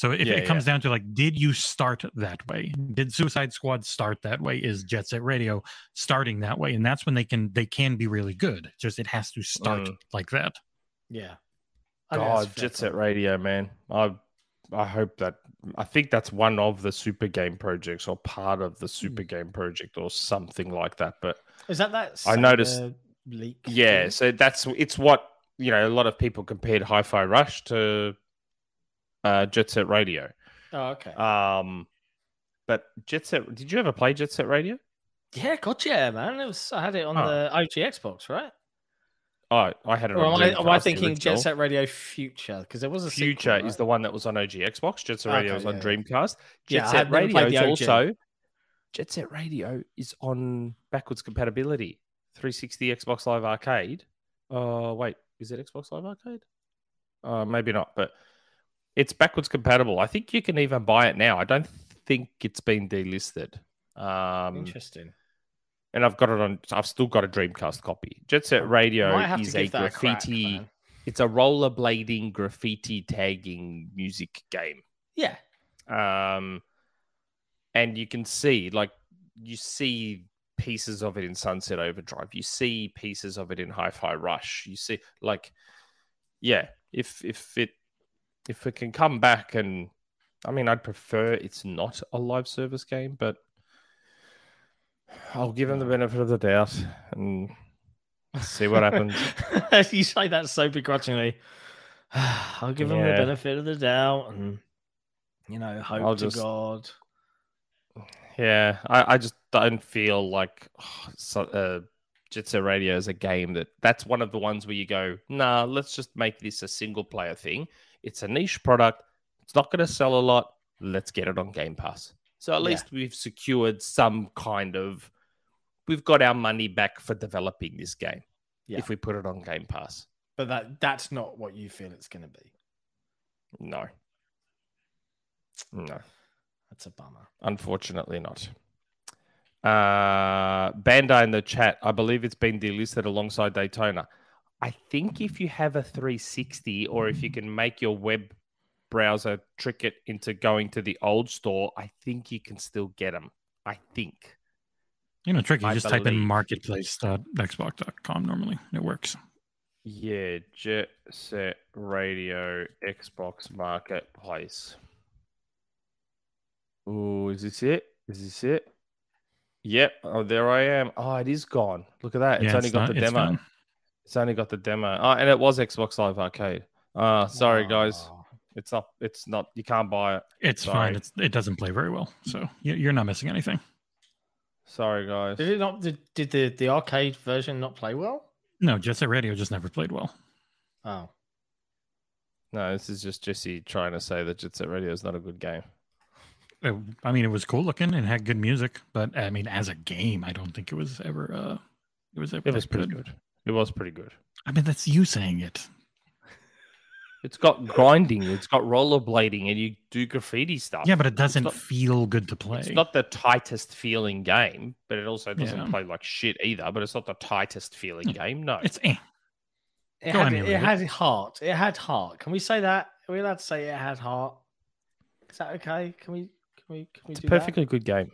So if yeah, it comes yeah. down to, like, did you start that way? Did Suicide Squad start that way? Is Jet Set Radio starting that way? And that's when they can they can be really good. Just it has to start mm. like that. Yeah. God, Jet Set Radio, man. I I hope that I think that's one of the super game projects or part of the super mm. game project or something like that. But is that that I noticed leak? Yeah. Thing? So that's it's what you know. A lot of people compared Hi-Fi Rush to. Uh, Jet Set Radio. Oh, okay. Um, but Jet Set, did you ever play Jet Set Radio? Yeah, gotcha, man. It was, I had it on oh. the O G Xbox, right? Oh, I had it or on. Am I, am I thinking original. Jet Set Radio Future? Because there was a Future sequel, right? Is the one that was on O G Xbox. Jet Set Radio okay, was on yeah. Dreamcast. Jet yeah, Set Radio is also. Jet Set Radio is on backwards compatibility, three sixty Xbox Live Arcade. Oh uh, wait, is it Xbox Live Arcade? Uh, maybe not, but. It's backwards compatible. I think you can even buy it now. I don't think it's been delisted. Um, Interesting. And I've got it on. I've still got a Dreamcast copy. Jet Set Radio is a graffiti. A crack, it's a rollerblading, graffiti tagging music game. Yeah. Um, and you can see, like, you see pieces of it in Sunset Overdrive. You see pieces of it in Hi-Fi Rush. You see, like, yeah, if if it if it can come back, and I mean, I'd prefer it's not a live service game, but I'll give them the benefit of the doubt and see what happens. You say that so begrudgingly. I'll give them yeah. the benefit of the doubt, and you know, hope I'll to just... God. Yeah, I, I just don't feel like oh, so, uh, Jet Set Radio is a game that that's one of the ones where you go, nah, let's just make this a single player thing. It's a niche product. It's not going to sell a lot. Let's get it on Game Pass. So at yeah. least we've secured some kind of, we've got our money back for developing this game yeah. if we put it on Game Pass. But that that's not what you feel it's going to be. No. No. That's a bummer. Unfortunately not. Uh, Bandai in the chat, I believe it's been delisted alongside Daytona. I think if you have a three sixty or if you can make your web browser trick it into going to the old store, I think you can still get them. I think. You know, tricky. You just believe. Type in marketplace dot xbox dot com normally. It works. Yeah, Jet Set Radio, Xbox Marketplace. Oh, is this it? Is this it? Yep. Oh, there I am. Oh, it is gone. Look at that. It's yeah, only it's got not, the demo. It's, it's only got the demo. Oh, and it was Xbox Live Arcade. Uh, sorry, wow. guys. It's not. It's not. You can't buy it. It's sorry. fine. It's, it doesn't play very well. So you're not missing anything. Sorry, guys. Did it not? Did, did the, the arcade version not play well? No, Jet Set Radio just never played well. Oh. No, this is just Jesse trying to say that Jet Set Radio is not a good game. I mean, it was cool looking and had good music, but I mean, as a game, I don't think it was ever. Uh, it was. Ever it was pretty good. good. It was pretty good. I mean, that's you saying it. It's got grinding. It's got rollerblading, and you do graffiti stuff. Yeah, but it doesn't not, feel good to play. It's not the tightest feeling game, but it also doesn't yeah. play like shit either. But it's not the tightest feeling yeah. game. No, it's. Eh. It, had, it, it had heart. It had heart. Can we say that? Are we allowed to say it had heart? Is that okay? Can we? We, we it's a perfectly that? good game.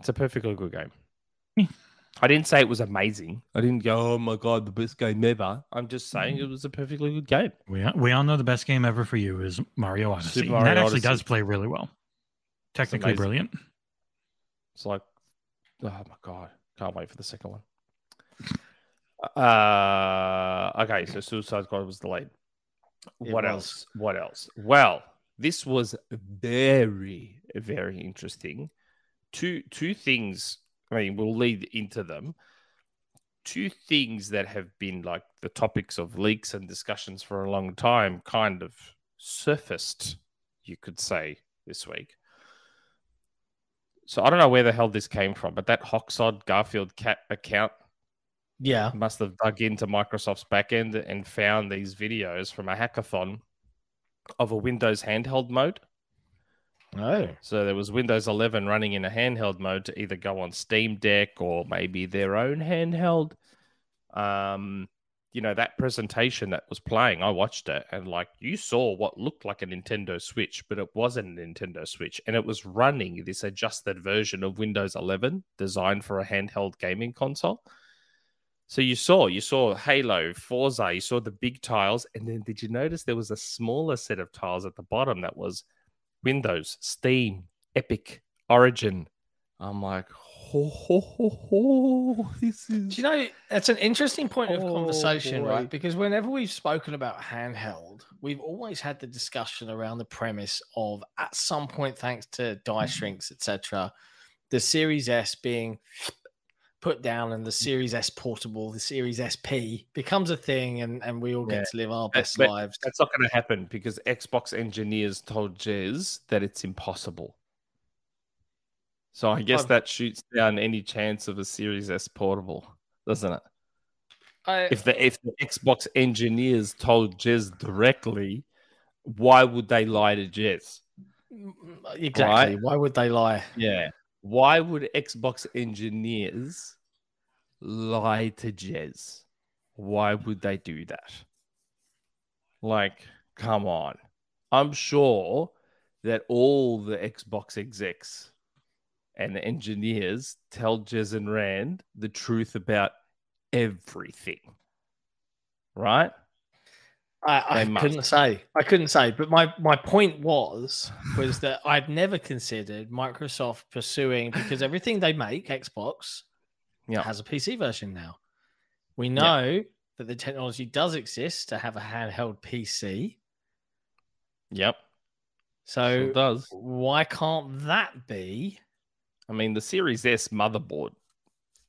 It's a perfectly good game. I didn't say it was amazing. I didn't go, oh my God, the best game ever. I'm just saying it was a perfectly good game. We, we all know the best game ever for you is Mario Odyssey. Super Mario and that Odyssey. actually does play really well. Technically it's brilliant. It's like, oh my God, can't wait for the second one. uh, okay, so Suicide Squad was delayed. It what was. else? What else? Well... This was very, very interesting. Two two things, I mean, we'll lead into them. Two things that have been like the topics of leaks and discussions for a long time kind of surfaced, you could say, this week. So I don't know where the hell this came from, but that Hoxod Garfield cat account yeah, must have dug into Microsoft's backend and found these videos from a hackathon of a Windows handheld mode. Oh. So there was Windows eleven running in a handheld mode to either go on Steam Deck or maybe their own handheld. Um, you know, that presentation that was playing, I watched it, and like you saw what looked like a Nintendo Switch, but it wasn't a Nintendo Switch. And it was running this adjusted version of Windows eleven designed for a handheld gaming console. So you saw, you saw Halo, Forza, you saw the big tiles, and then did you notice there was a smaller set of tiles at the bottom that was Windows, Steam, Epic, Origin? I'm like, ho, ho, ho, ho, this is... Do you know, that's an interesting point of oh, conversation, boy. right? Because whenever we've spoken about handheld, we've always had the discussion around the premise of, at some point, thanks to die shrinks, et cetera, the Series S being... put down, and the Series S Portable, the Series S P becomes a thing, and, and we all get yeah. to live our best but lives. That's not going to happen because Xbox engineers told Jez that it's impossible. So I guess I've, that shoots down any chance of a Series S Portable, doesn't it? I, if, the, if the Xbox engineers told Jez directly, why would they lie to Jez? Exactly. Right? Why would they lie? Yeah. Why would Xbox engineers lie to Jez? Why would they do that? Like, come on. I'm sure that all the Xbox execs and the engineers tell Jez and Rand the truth about everything, right? I, I couldn't say. I couldn't say. But my, my point was was that I'd never considered Microsoft pursuing, because everything they make, Xbox, yep. has a P C version now. We know yep. that the technology does exist to have a handheld P C. Yep. So sure does. Why can't that be? I mean, the Series S motherboard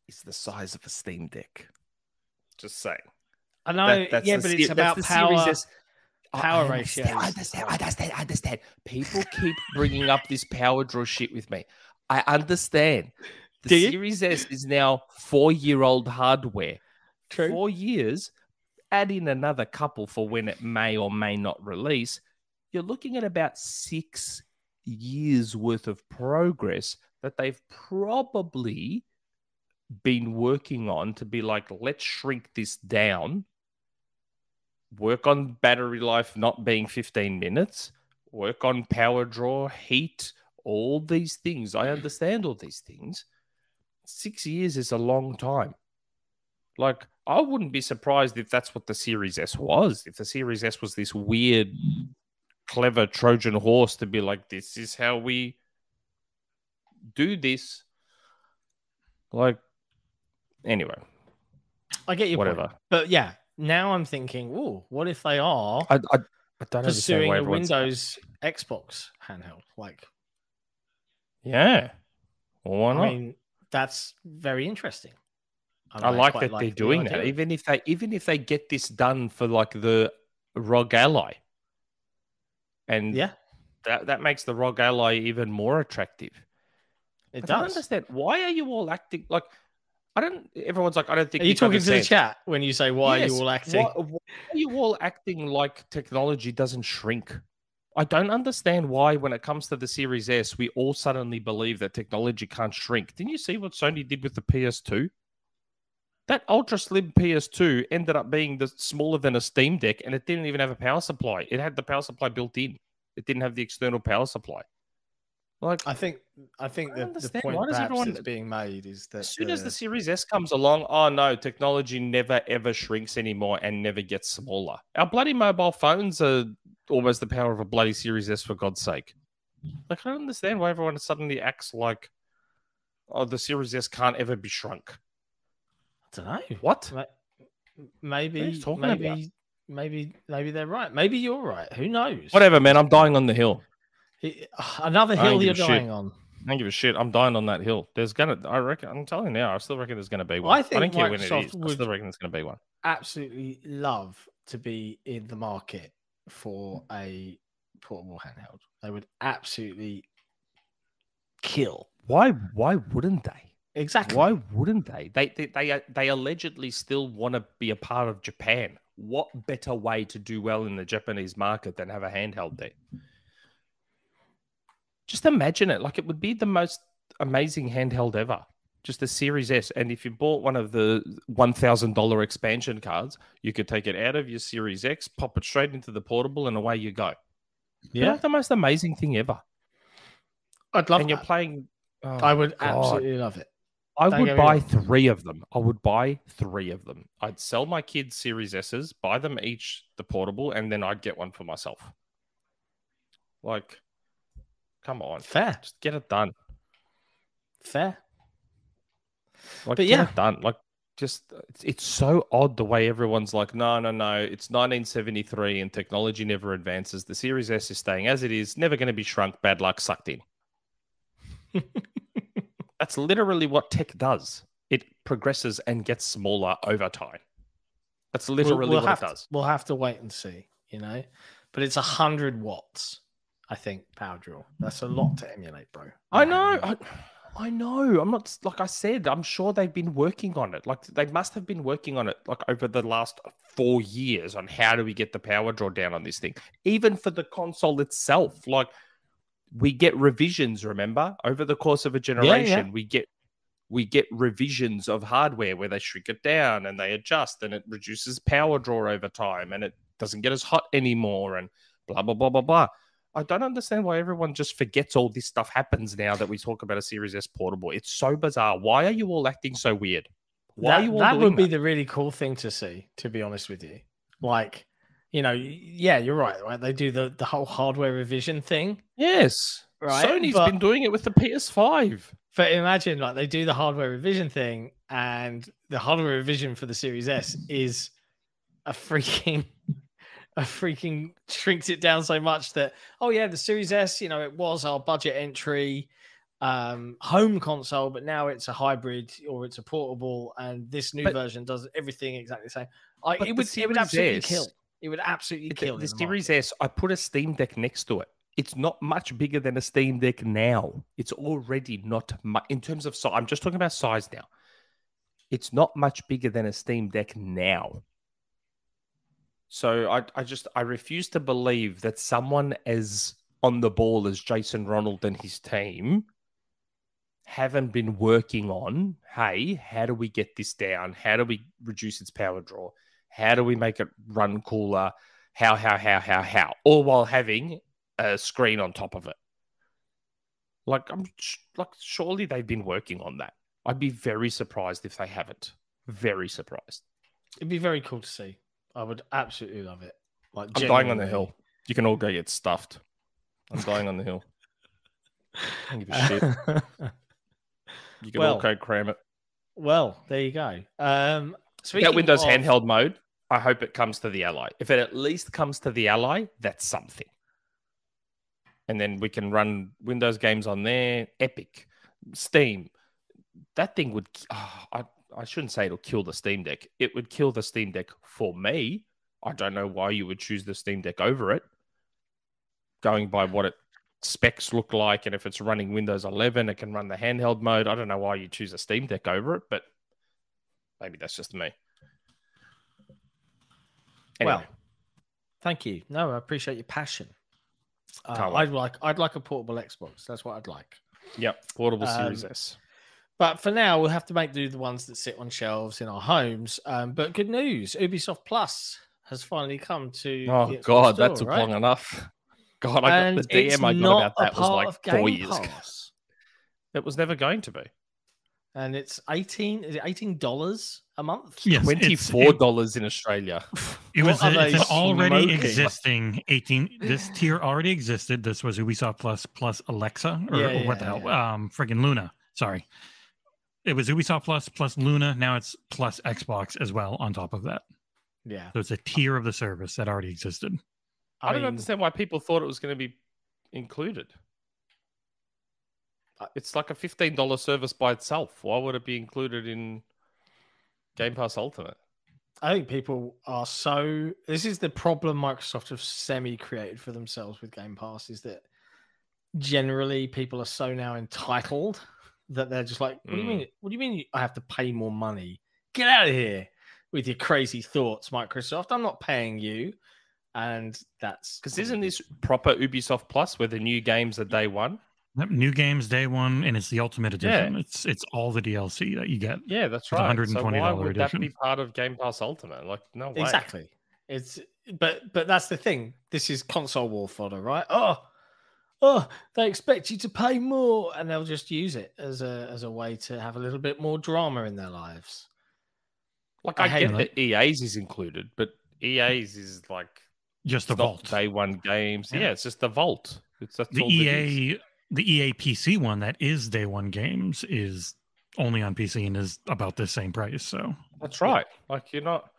is the size of a Steam Deck. Just saying. I know, that, that's yeah, the, but it's about power, power ratio. I understand, I understand, I understand. People keep bringing up this power draw shit with me. I understand. The Series S is now four-year-old hardware. True. Four years, add in another couple for when it may or may not release, you're looking at about six years' worth of progress that they've probably been working on to be like, let's shrink this down. Work on battery life not being fifteen minutes, work on power draw, heat, all these things. I understand all these things. Six years is a long time. Like, I wouldn't be surprised if that's what the Series S was. If the Series S was this weird, clever Trojan horse to be like, this is how we do this. Like, anyway. I get your whatever. Point. But yeah, now I'm thinking, ooh, what if they are I, I, I don't pursuing a Windows Xbox handheld? Like, yeah. Well, why not? I mean, that's very interesting. I, I like that like they're doing that. Even if they even if they get this done for like the R O G Ally. And yeah, that, that makes the R O G Ally even more attractive. It does. I don't understand. Why are you all acting like I don't everyone's like I don't think Are you, you talking understand. To the chat when you say why yes. are you all acting? Why, why are you all acting like technology doesn't shrink? I don't understand why when it comes to the Series S, we all suddenly believe that technology can't shrink. Didn't you see what Sony did with the P S two? That ultra slim P S two ended up being the smaller than a Steam Deck, and it didn't even have a power supply. It had the power supply built in. It didn't have the external power supply. Like, I think, I think I the, the point perhaps everyone, that's being made is that as soon the, as the Series S comes along, oh no, technology never ever shrinks anymore and never gets smaller. Our bloody mobile phones are almost the power of a bloody Series S, for God's sake. Like, I don't understand why everyone suddenly acts like, oh, the Series S can't ever be shrunk. I don't know what. Maybe, what maybe, about? maybe, maybe they're right. Maybe you're right. Who knows? Whatever, man. I'm dying on the hill. He, another hill you're dying on. I don't give a shit. I'm dying on that hill. There's gonna, I reckon. I'm telling you now. I still reckon there's gonna be one. I think I don't care when it is. I still reckon there's gonna be one. Absolutely love to be in the market for a portable handheld. They would absolutely kill. Why? Why wouldn't they? Exactly. Why wouldn't they? They they they, they allegedly still want to be a part of Japan. What better way to do well in the Japanese market than have a handheld there? Just imagine it. Like, it would be the most amazing handheld ever. Just the Series S. And if you bought one of the one thousand dollar expansion cards, you could take it out of your Series X, pop it straight into the portable, and away you go. Yeah. Like the most amazing thing ever. I'd love it. And that. You're playing... Oh, I would God. absolutely love it. I Don't would buy me... three of them. I would buy three of them. I'd sell my kids Series S's, buy them each the portable, and then I'd get one for myself. Like... Come on, fair. Just get it done. Fair. Like, but get yeah, it done. Like, just it's, it's so odd the way everyone's like, no, no, no. It's nineteen seventy-three and technology never advances. The Series S is staying as it is. Never going to be shrunk. Bad luck. Sucked in. That's literally what tech does. It progresses and gets smaller over time. That's literally we'll, we'll what it does. To, we'll have to wait and see, you know. But it's a hundred watts. I think power drill. That's a lot to emulate, bro. I know. I, I know. I'm not, like I said, I'm sure they've been working on it. Like, they must have been working on it like over the last four years on how do we get the power draw down on this thing. Even for the console itself, like, we get revisions, remember? Over the course of a generation, yeah, yeah. we get we get revisions of hardware where they shrink it down and they adjust and it reduces power draw over time and it doesn't get as hot anymore and blah blah blah blah blah. I don't understand why everyone just forgets all this stuff happens now that we talk about a Series S Portable. It's so bizarre. Why are you all acting so weird? Why that, are you all that would be that? The really cool thing to see, to be honest with you. Like, you know, yeah, you're right, right? They do the, the whole hardware revision thing. Yes. Right? Sony's but, been doing it with the P S five. But imagine, like, they do the hardware revision thing, and the hardware revision for the Series S is a freaking... I freaking shrinks it down so much that, oh yeah, the Series S, you know, it was our budget entry um, home console, but now it's a hybrid or it's a portable, and this new but, version does everything exactly the same. I, it, would, the it would absolutely S, kill. It would absolutely it, kill. The, the Series market. S, I put a Steam Deck next to it. It's not much bigger than a Steam Deck now. It's already not much, in terms of size. I'm just talking about size now. It's not much bigger than a Steam Deck now. So I, I just, I refuse to believe that someone as on the ball as Jason Ronald and his team haven't been working on, hey, how do we get this down? How do we reduce its power draw? How do we make it run cooler? How, how, how, how, how? All while having a screen on top of it. Like, I'm like, surely they've been working on that. I'd be very surprised if they haven't. Very surprised. It'd be very cool to see. I would absolutely love it. Like, I'm dying on the hill. You can all go get stuffed. I'm dying on the hill. I don't give a shit. You can well, all go cram it. Well, there you go. Um, that Windows of... handheld mode, I hope it comes to the Ally. If it at least comes to the Ally, that's something. And then we can run Windows games on there. Epic. Steam. That thing would... Oh, I, I shouldn't say it'll kill the Steam Deck. It would kill the Steam Deck for me. I don't know why you would choose the Steam Deck over it. Going by what its specs look like, and if it's running Windows eleven, it can run the handheld mode. I don't know why you choose a Steam Deck over it, but maybe that's just me. Anyway. Well, thank you. No, I appreciate your passion. Uh, I'd like, I'd like a portable Xbox. That's what I'd like. Yep, portable um, Series S. But for now, we'll have to make do the ones that sit on shelves in our homes. Um, but good news, Ubisoft Plus has finally come to... Oh, God, store, that took right? long enough. God, I and got the D M I got about that was like four years ago. It was never going to be. And it's eighteen is it eighteen dollars a month? Yes, twenty-four dollars it, in Australia. It was a, it's an already smoking? existing eighteen. This tier already existed. This was Ubisoft Plus plus Alexa or, yeah, yeah, or what the hell? Yeah. Um, friggin' Luna. Sorry. It was Ubisoft Plus plus Luna. Now it's plus Xbox as well on top of that. Yeah. So it's a tier of the service that already existed. I, I mean, don't understand why people thought it was going to be included. It's like a fifteen dollar service by itself. Why would it be included in Game Pass Ultimate? I think people are so... This is the problem Microsoft have semi-created for themselves with Game Pass, is that generally people are so now entitled... that they're just like, what do you mean? What do you mean I have to pay more money? Get out of here with your crazy thoughts, Microsoft. I'm not paying you. And that's... Because isn't this proper Ubisoft Plus where the new games are day one? Yep, new games day one, and it's the Ultimate Edition. Yeah. It's it's all the D L C that you get. Yeah, that's right. one hundred twenty dollars so why would edition. that be part of Game Pass Ultimate? Like, no way. Exactly. It's but but that's the thing. This is console war fodder, right? Oh, Oh, they expect you to pay more, and they'll just use it as a as a way to have a little bit more drama in their lives. Like I, I get that E A's is included, but E A's is like just the vault day one games. Yeah, yeah, it's just the vault. It's that's the all E A it the E A P C one that is day one games is only on P C and is about the same price. So that's right. Like you're not.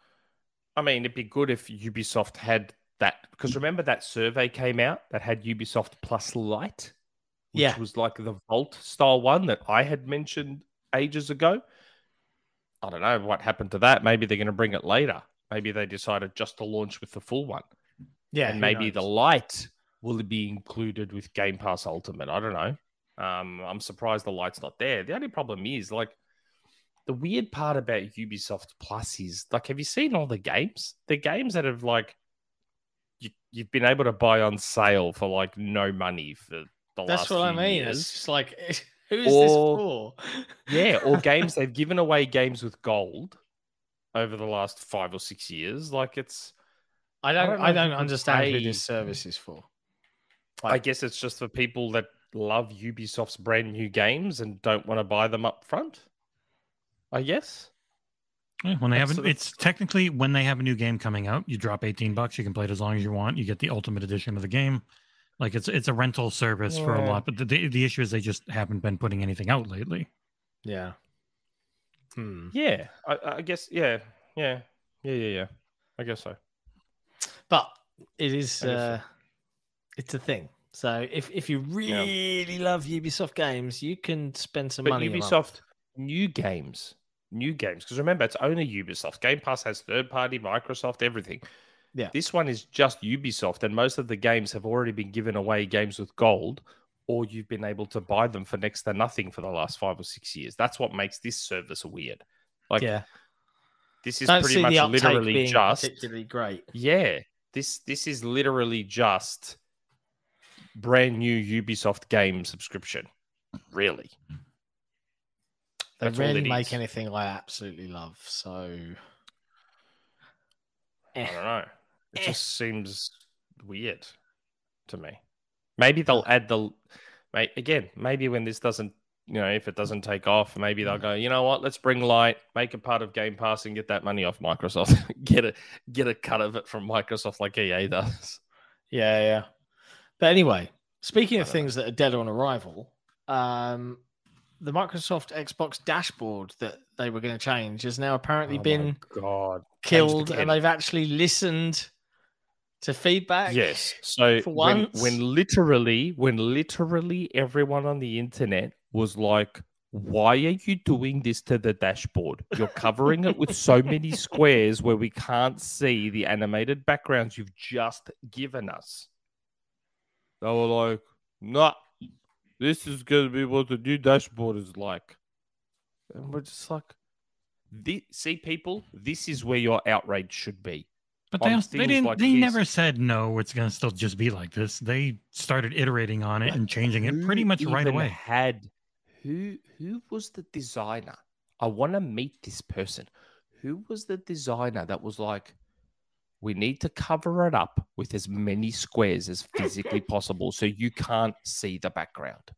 I mean, it'd be good if Ubisoft had. That because remember that survey came out that had Ubisoft Plus Lite, which yeah. was like the Vault style one that I had mentioned ages ago. I don't know what happened to that. Maybe they're going to bring it later. Maybe they decided just to launch with the full one. Yeah, and maybe knows? the Lite will be included with Game Pass Ultimate. I don't know. Um, I'm surprised the Lite's not there. The only problem is like the weird part about Ubisoft Plus is like, have you seen all the games? The games that have like. You've been able to buy on sale for like no money for the That's last. That's what few I mean. Years. It's just like, who is or, this for? Yeah, or games they've given away games with gold over the last five or six years. Like it's, I don't, I don't, I don't understand pay. who this service is for. Like, I guess it's just for people that love Ubisoft's brand new games and don't want to buy them up front, I guess. Yeah, when they have an, it's technically when they have a new game coming out, you drop eighteen bucks, you can play it as long as you want, you get the ultimate edition of the game. Like it's it's a rental service yeah. for a lot, but the, the the issue is they just haven't been putting anything out lately. Yeah. Hmm. Yeah, I, I guess. Yeah, yeah, yeah, yeah, yeah. I guess so. But it is, uh, so. it's a thing. So if if you really yeah. love Ubisoft games, you can spend some but money. Ubisoft new games. New games, because remember, it's only Ubisoft. Game Pass has third-party, Microsoft, everything. Yeah, this one is just Ubisoft, and most of the games have already been given away, games with gold, or you've been able to buy them for next to nothing for the last five or six years. That's what makes this service weird. Like, yeah, this is Don't pretty much literally being just particularly great. Yeah, this this is literally just brand new Ubisoft game subscription, really. They That's rarely make is. anything I absolutely love, so I don't know. It eh. just seems weird to me. Maybe they'll add the mate again. Maybe when this doesn't, you know, if it doesn't take off, maybe they'll go, you know what? Let's bring Light, make it part of Game Pass, and get that money off Microsoft. get a get a cut of it from Microsoft, like E A does. Yeah, yeah. But anyway, speaking of things know. that are dead on arrival, um. the Microsoft Xbox dashboard that they were going to change has now apparently oh been God. killed, and they've actually listened to feedback. Yes. So for once. When, when literally, when literally everyone on the internet was like, why are you doing this to the dashboard? You're covering it with so many squares where we can't see the animated backgrounds you've just given us. They were like, no. Nah. This is going to be what the new dashboard is like. And we're just like, this, see, people, this is where your outrage should be. But they, also, they, didn't, like they never said, no, it's going to still just be like this. They started iterating on it like, and changing it pretty much right away. Had, who, who was the designer? I want to meet this person. Who was the designer that was like, we need to cover it up with as many squares as physically possible so you can't see the background.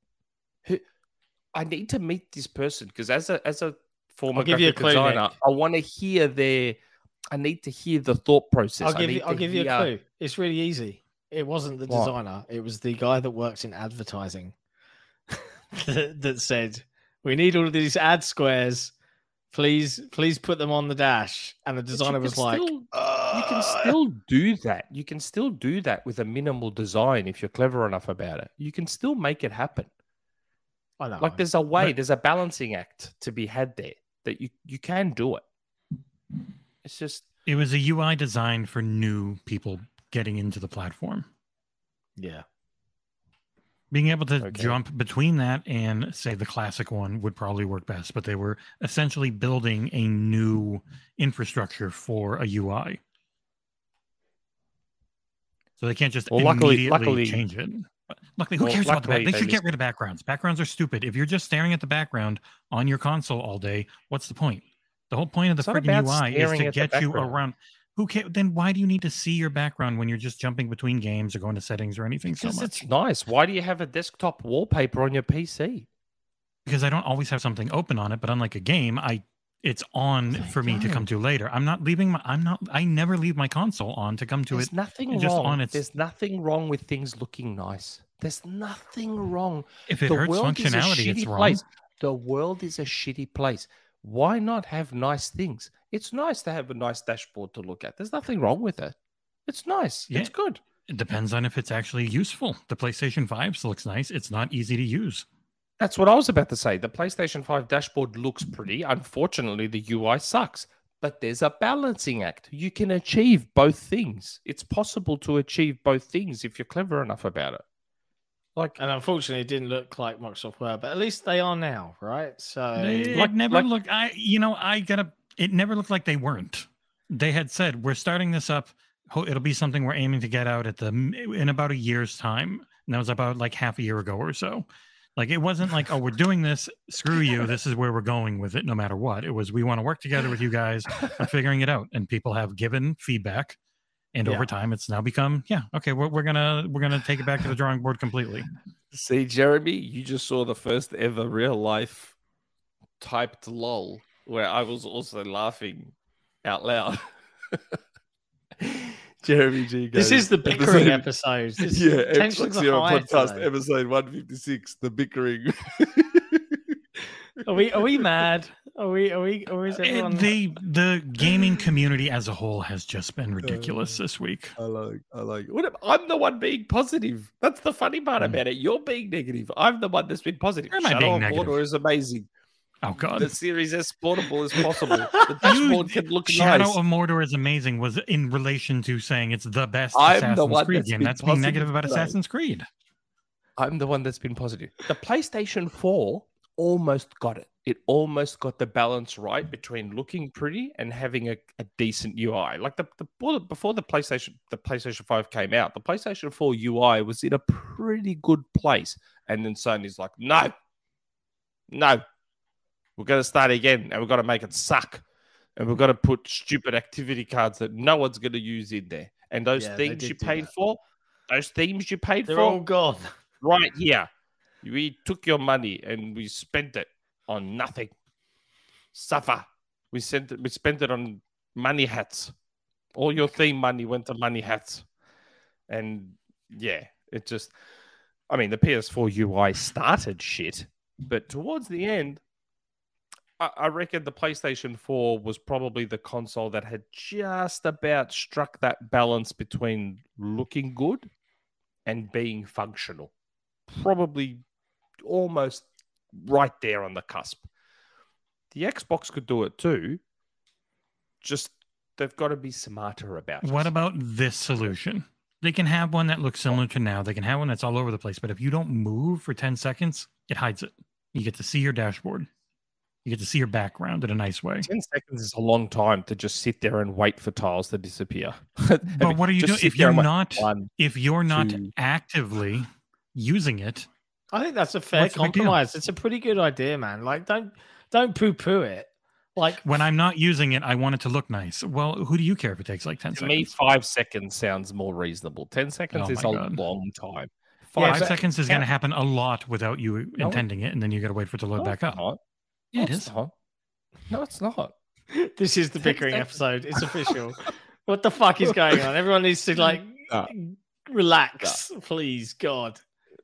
I need to meet this person because as a as a former graphic designer, I want to hear their... I need to hear the thought process. I'll give, you, I'll give hear... you a clue. It's really easy. It wasn't the designer. What? It was the guy that works in advertising that said, we need all of these ad squares. Please, please put them on the dash. And the designer was like... Still... You can still do that. You can still do that with a minimal design if you're clever enough about it. You can still make it happen. I know. Like there's a way, but... there's a balancing act to be had there that you, you can do it. It's just... It was a U I design for new people getting into the platform. Yeah. Being able to okay. jump between that and, say, the classic one would probably work best, but they were essentially building a new infrastructure for a U I. So they can't just well, immediately luckily, luckily, change it. But luckily, who well, cares luckily, about the background? They, they should just... get rid of backgrounds. Backgrounds are stupid. If you're just staring at the background on your console all day, what's the point? The whole point of the freaking U I is to get you around. Who cares? Then why do you need to see your background when you're just jumping between games or going to settings or anything because so much? It's nice. Why do you have a desktop wallpaper on your P C? Because I don't always have something open on it, but unlike a game, I... It's on Thank for me God. to come to later. I'm not leaving my. I'm not. I never leave my console on to come to There's it. Nothing wrong. Just on its... There's nothing wrong with things looking nice. There's nothing wrong. If it the hurts functionality, it's wrong. Place. The world is a shitty place. Why not have nice things? It's nice to have a nice dashboard to look at. There's nothing wrong with it. It's nice. Yeah. It's good. It depends on if it's actually useful. The PlayStation five looks nice. It's not easy to use. That's what I was about to say. The PlayStation five dashboard looks pretty. Unfortunately, the U I sucks. But there's a balancing act. You can achieve both things. It's possible to achieve both things if you're clever enough about it. Like, and unfortunately, it didn't look like Microsoft were, but at least they are now, right? So, it like, never like, looked. I, you know, I gotta. It never looked like they weren't. They had said, "We're starting this up. It'll be something we're aiming to get out at the in about a year's time." And that was about like half a year ago or so. Like, it wasn't like, oh, we're doing this. Screw you. This is where we're going with it, no matter what. It was, we want to work together with you guys. We're figuring it out. And people have given feedback. And yeah. over time, it's now become, yeah, okay, we're, we're gonna we're gonna take it back to the drawing board completely. See, Jeremy, you just saw the first ever real life typed LOL where I was also laughing out loud. Jeremy G goes, this is the bickering episode. This yeah, Xbox podcast though. Episode one fifty-six. The bickering. Are we? Are we mad? Are we? Are we? Or is everyone... The the gaming community as a whole has just been ridiculous uh, this week. I like. I like. What am, I'm the one being positive. That's the funny part mm. about it. You're being negative. I'm the one that's been positive. Am I Shadow being of Mordor is amazing. Oh God! The series as portable as possible. The dashboard can look Shadow nice. Shadow of Mordor is amazing was in relation to saying it's the best I'm Assassin's the one Creed that's game. That's being negative about today. Assassin's Creed. I'm the one that's been positive. The PlayStation four almost got it. It almost got the balance right between looking pretty and having a, a decent U I. Like the, the before the PlayStation the PlayStation five came out, the PlayStation four U I was in a pretty good place, and then Sony's like, no, no. We're going to start again, and we're going to make it suck, and we're going to put stupid activity cards that no one's going to use in there. And those yeah, things you paid that. for, those themes you paid They're for, they're all gone. Right here, we took your money and we spent it on nothing. Suffer. We sent it, we spent it on money hats. All your theme money went to money hats, and yeah, it just. I mean, the P S four U I started shit, but towards the end. I reckon the PlayStation four was probably the console that had just about struck that balance between looking good and being functional. Probably almost right there on the cusp. The Xbox could do it too. Just they've got to be smarter about it. What about this solution? They can have one that looks similar to now. They can have one that's all over the place. But if you don't move for ten seconds, it hides it. You get to see your dashboard. You get to see your background in a nice way. Ten seconds is a long time to just sit there and wait for tiles to disappear. But I mean, what are you doing if you're not one, if you're not two. actively using it? I think that's a fair compromise. It's a pretty good idea, man. Like, don't don't poo-poo it. Like, when I'm not using it, I want it to look nice. Well, who do you care if it takes like ten to seconds? To me, five seconds sounds more reasonable. Ten seconds oh is God. a long time. Five yeah, seconds is going to happen a lot without you no. intending it, and then you got to wait for it to load no, back up. Not. Yeah, no, it is. It's not. No, it's not. This is the bickering episode. It's official. What the fuck is going on? Everyone needs to like no. relax, no. please, God.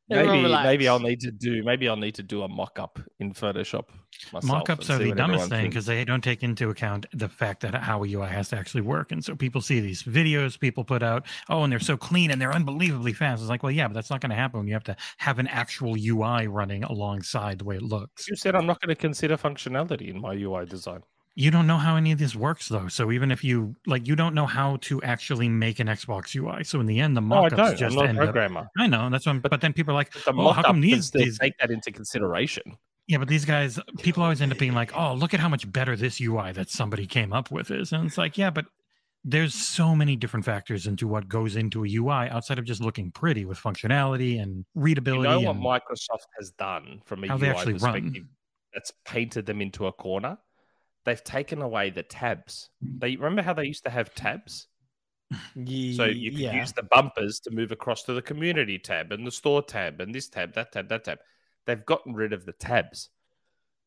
Everyone maybe relax. maybe I'll need to do maybe I'll need to do a mock-up in Photoshop. Mock-ups are the dumbest thing because they don't take into account the fact that how a U I has to actually work, and so people see these videos people put out, oh, and they're so clean and they're unbelievably fast. It's like, well, yeah, but that's not going to happen when you have to have an actual U I running alongside the way it looks. You said I'm not going to consider functionality in my U I design. You don't know how any of this works, though. So even if you like, you don't know how to actually make an Xbox U I. So in the end, the mock-ups no, I don't. just I'm not end a programmer. Up, I know that's what. I'm, but, but then people are like, the oh, how come these, these take that into consideration? Yeah, but these guys, people always end up being like, oh, look at how much better this U I that somebody came up with is, and it's like, yeah, but there's so many different factors into what goes into a U I outside of just looking pretty with functionality and readability. You know and what Microsoft has done from a U I perspective? Run. That's painted them into a corner. They've taken away the tabs. They remember how they used to have tabs? Yeah, so you could yeah. use the bumpers to move across to the community tab and the store tab and this tab, that tab, that tab. They've gotten rid of the tabs,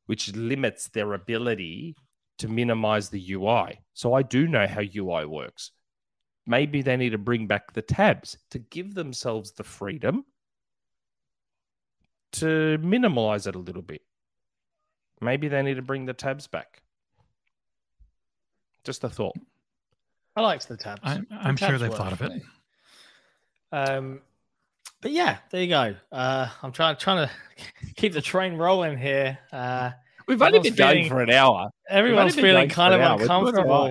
which limits their ability to minimize the U I. So I do know how U I works. Maybe they need to bring back the tabs to give themselves the freedom to minimize it a little bit. Maybe they need to bring the tabs back. Just a thought. I liked the tabs. I, I'm the tabs sure they've thought of it. Um, but yeah, there you go. Uh, I'm trying, trying to keep the train rolling here. Uh, We've only been feeling, going for an hour. Everyone's feeling kind of hour. uncomfortable.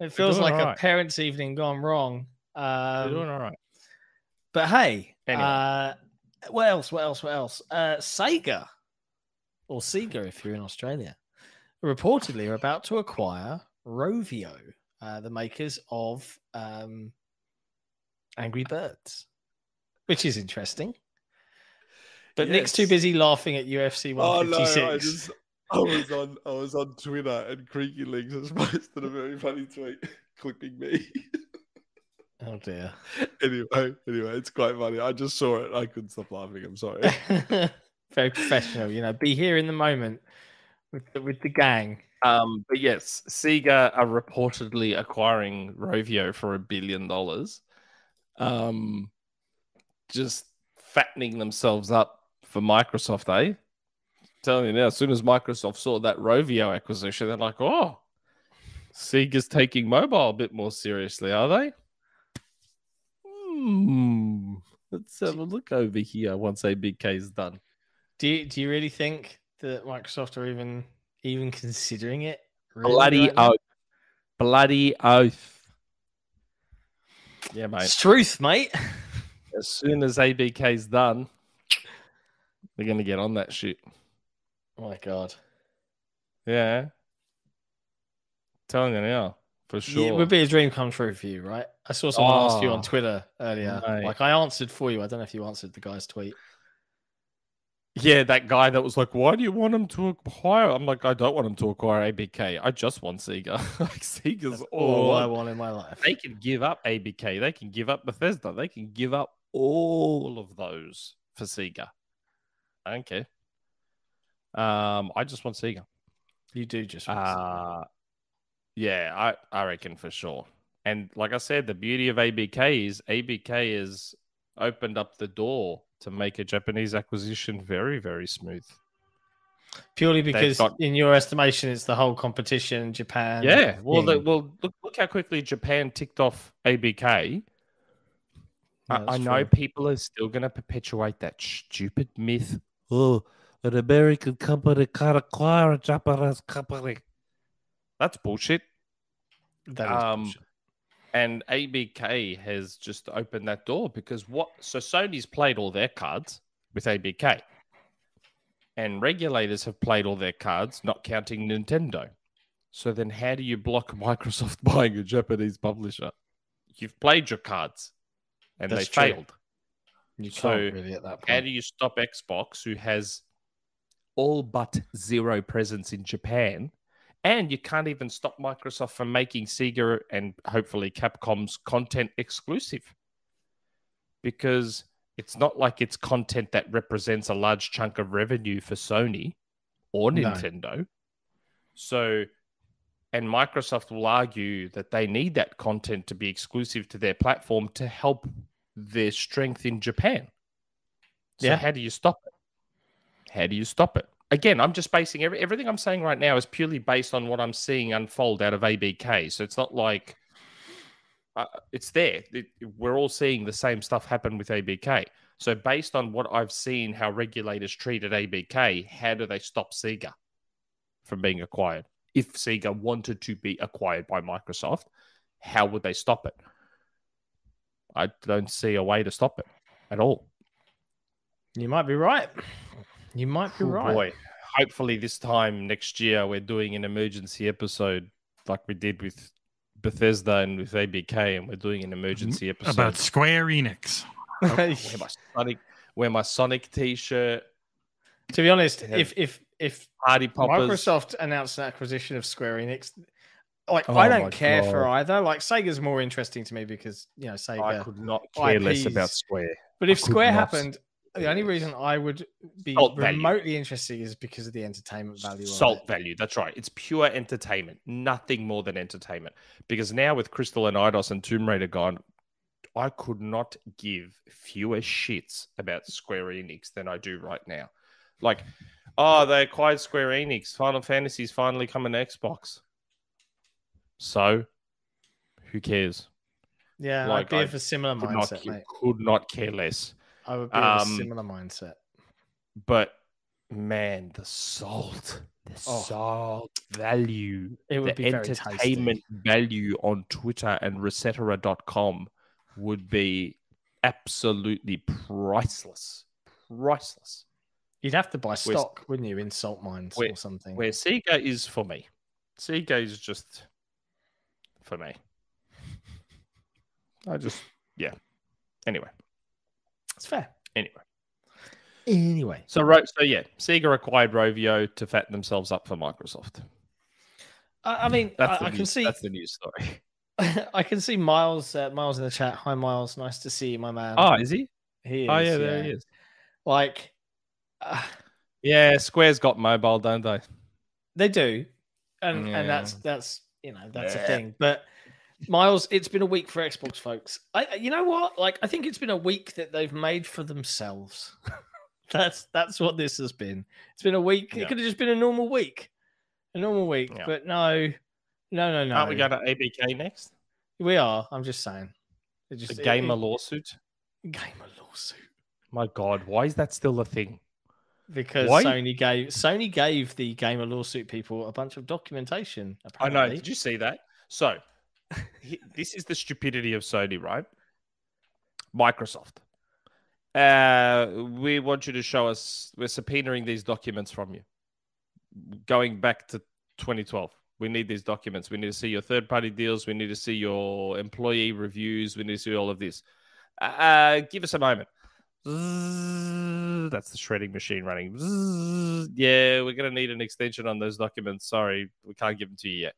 Right. It feels like right. a parent's evening gone wrong. Um, We're doing all right. But hey, anyway. uh, what else? What else? What else? Uh, Sega, or Sega if you're in Australia, reportedly are about to acquire Rovio, uh, the makers of um, Angry Birds, which is interesting. But yes. Nick's too busy laughing at U F C one fifty-six. Oh, no, I, just, I, was on, I was on Twitter and Creaky Legs has posted a very funny tweet, clicking me. Oh dear. Anyway, anyway, it's quite funny. I just saw it. I couldn't stop laughing. I'm sorry. Very professional, you know. Be here in the moment with the, with the gang. Um, but yes, Sega are reportedly acquiring Rovio for a billion dollars. Um, just fattening themselves up for Microsoft, eh? I'm telling you now, as soon as Microsoft saw that Rovio acquisition, they're like, oh, Sega's taking mobile a bit more seriously, are they? Hmm. Let's have a look over here once A B K is done. Do you, do you really think that Microsoft are even even considering it? Really Bloody right oath. Now? Bloody oath. Yeah, mate. It's truth, mate. As soon as A B K's done, they're going to get on that shit. Oh, my God. Yeah. I'm telling you now, for sure. Yeah, it would be a dream come true for you, right? I saw someone oh, ask you on Twitter earlier. Mate. Like, I answered for you. I don't know if you answered the guy's tweet. Yeah, that guy that was like, why do you want him to acquire? I'm like, I don't want him to acquire A B K. I just want Sega. Like, Sega's all, all I want in my life. They can give up A B K. They can give up Bethesda. They can give up all of those for Sega. I don't care. Um, I just want Sega. You do just want Sega. Uh, yeah, I, I reckon for sure. And like I said, the beauty of A B K is A B K has opened up the door to make a Japanese acquisition very, very smooth. Purely because, got... in your estimation, it's the whole competition, Japan. Yeah, well, they, well, look, look how quickly Japan ticked off A B K. No, I, I know people are still going to perpetuate that stupid myth. Oh, an American company can't acquire a Japanese company. That's bullshit. That is um, bullshit. And A B K has just opened that door because what... So Sony's played all their cards with A B K. And regulators have played all their cards, not counting Nintendo. So then how do you block Microsoft buying a Japanese publisher? You've played your cards and That's they true. failed. You so can't really at that point. How do you stop Xbox, who has all but zero presence in Japan? And you can't even stop Microsoft from making Sega and hopefully Capcom's content exclusive, because it's not like it's content that represents a large chunk of revenue for Sony or Nintendo. No. So, and Microsoft will argue that they need that content to be exclusive to their platform to help their strength in Japan. So yeah. How do you stop it? How do you stop it? Again, I'm just basing every, everything I'm saying right now is purely based on what I'm seeing unfold out of A B K. So it's not like uh, it's there. It, we're all seeing the same stuff happen with A B K. So based on what I've seen, how regulators treated A B K, how do they stop Sega from being acquired? If Sega wanted to be acquired by Microsoft, how would they stop it? I don't see a way to stop it at all. You might be right. You might be oh, right. Boy. Hopefully this time next year we're doing an emergency episode like we did with Bethesda and with A B K, and we're doing an emergency episode about Square Enix. Oh, wear, my Sonic, wear my Sonic t-shirt. To be honest, yeah. if if if Party Poppers. Microsoft announced an acquisition of Square Enix, like oh, I don't care God. for either. Like Sega's more interesting to me because, you know, Sega. I could not care I Ps. Less about Square. But if Square not. happened, the only reason I would be Salt remotely value. interested is because of the entertainment value. Salt value, that's right. It's pure entertainment, nothing more than entertainment. Because now with Crystal and Eidos and Tomb Raider gone, I could not give fewer shits about Square Enix than I do right now. Like, oh, they acquired Square Enix. Final Fantasy's finally coming to Xbox. So, who cares? Yeah, like, I'd be I of a similar could mindset, not, mate. Could not care less. I would be in a um, similar mindset. But, man, the salt. The oh. salt value. It would the be entertainment value on Twitter and Recetera dot com would be absolutely priceless. Priceless. You'd have to buy stock, where, wouldn't you, in salt mines where, or something. Where Sega is for me. Sega is just for me. I just, yeah. Anyway. It's fair. Anyway. Anyway. So, so yeah, Sega acquired Rovio to fatten themselves up for Microsoft. I, I mean, that's I, the I news, can see... That's the news story. I can see Miles. Uh, Miles in the chat. Hi, Miles. Nice to see you, my man. Oh, is he? He is. Oh, yeah, there yeah. he is. Like, uh, yeah, Square's got mobile, don't they? They do, and yeah. and that's that's you know that's yeah. a thing. But Miles, it's been a week for Xbox, folks. I, you know what? Like, I think it's been a week that they've made for themselves. that's that's what this has been. It's been a week. Yeah. It could have just been a normal week, a normal week. Yeah. But no. No, no, no. Aren't we going to A B K next? We are. I'm just saying. Just, the gamer it, it, lawsuit? Gamer lawsuit. My God, why is that still a thing? Because why? Sony gave Sony gave the gamer lawsuit people a bunch of documentation. Apparently. I know. Did you see that? So, this is the stupidity of Sony, right? Microsoft. Uh, we want you to show us. We're subpoenaing these documents from you. Going back to twenty twelve. We need these documents. We need to see your third-party deals. We need to see your employee reviews. We need to see all of this. Uh, give us a moment. Zzz, that's the shredding machine running. Zzz, yeah, we're going to need an extension on those documents. Sorry, we can't give them to you yet.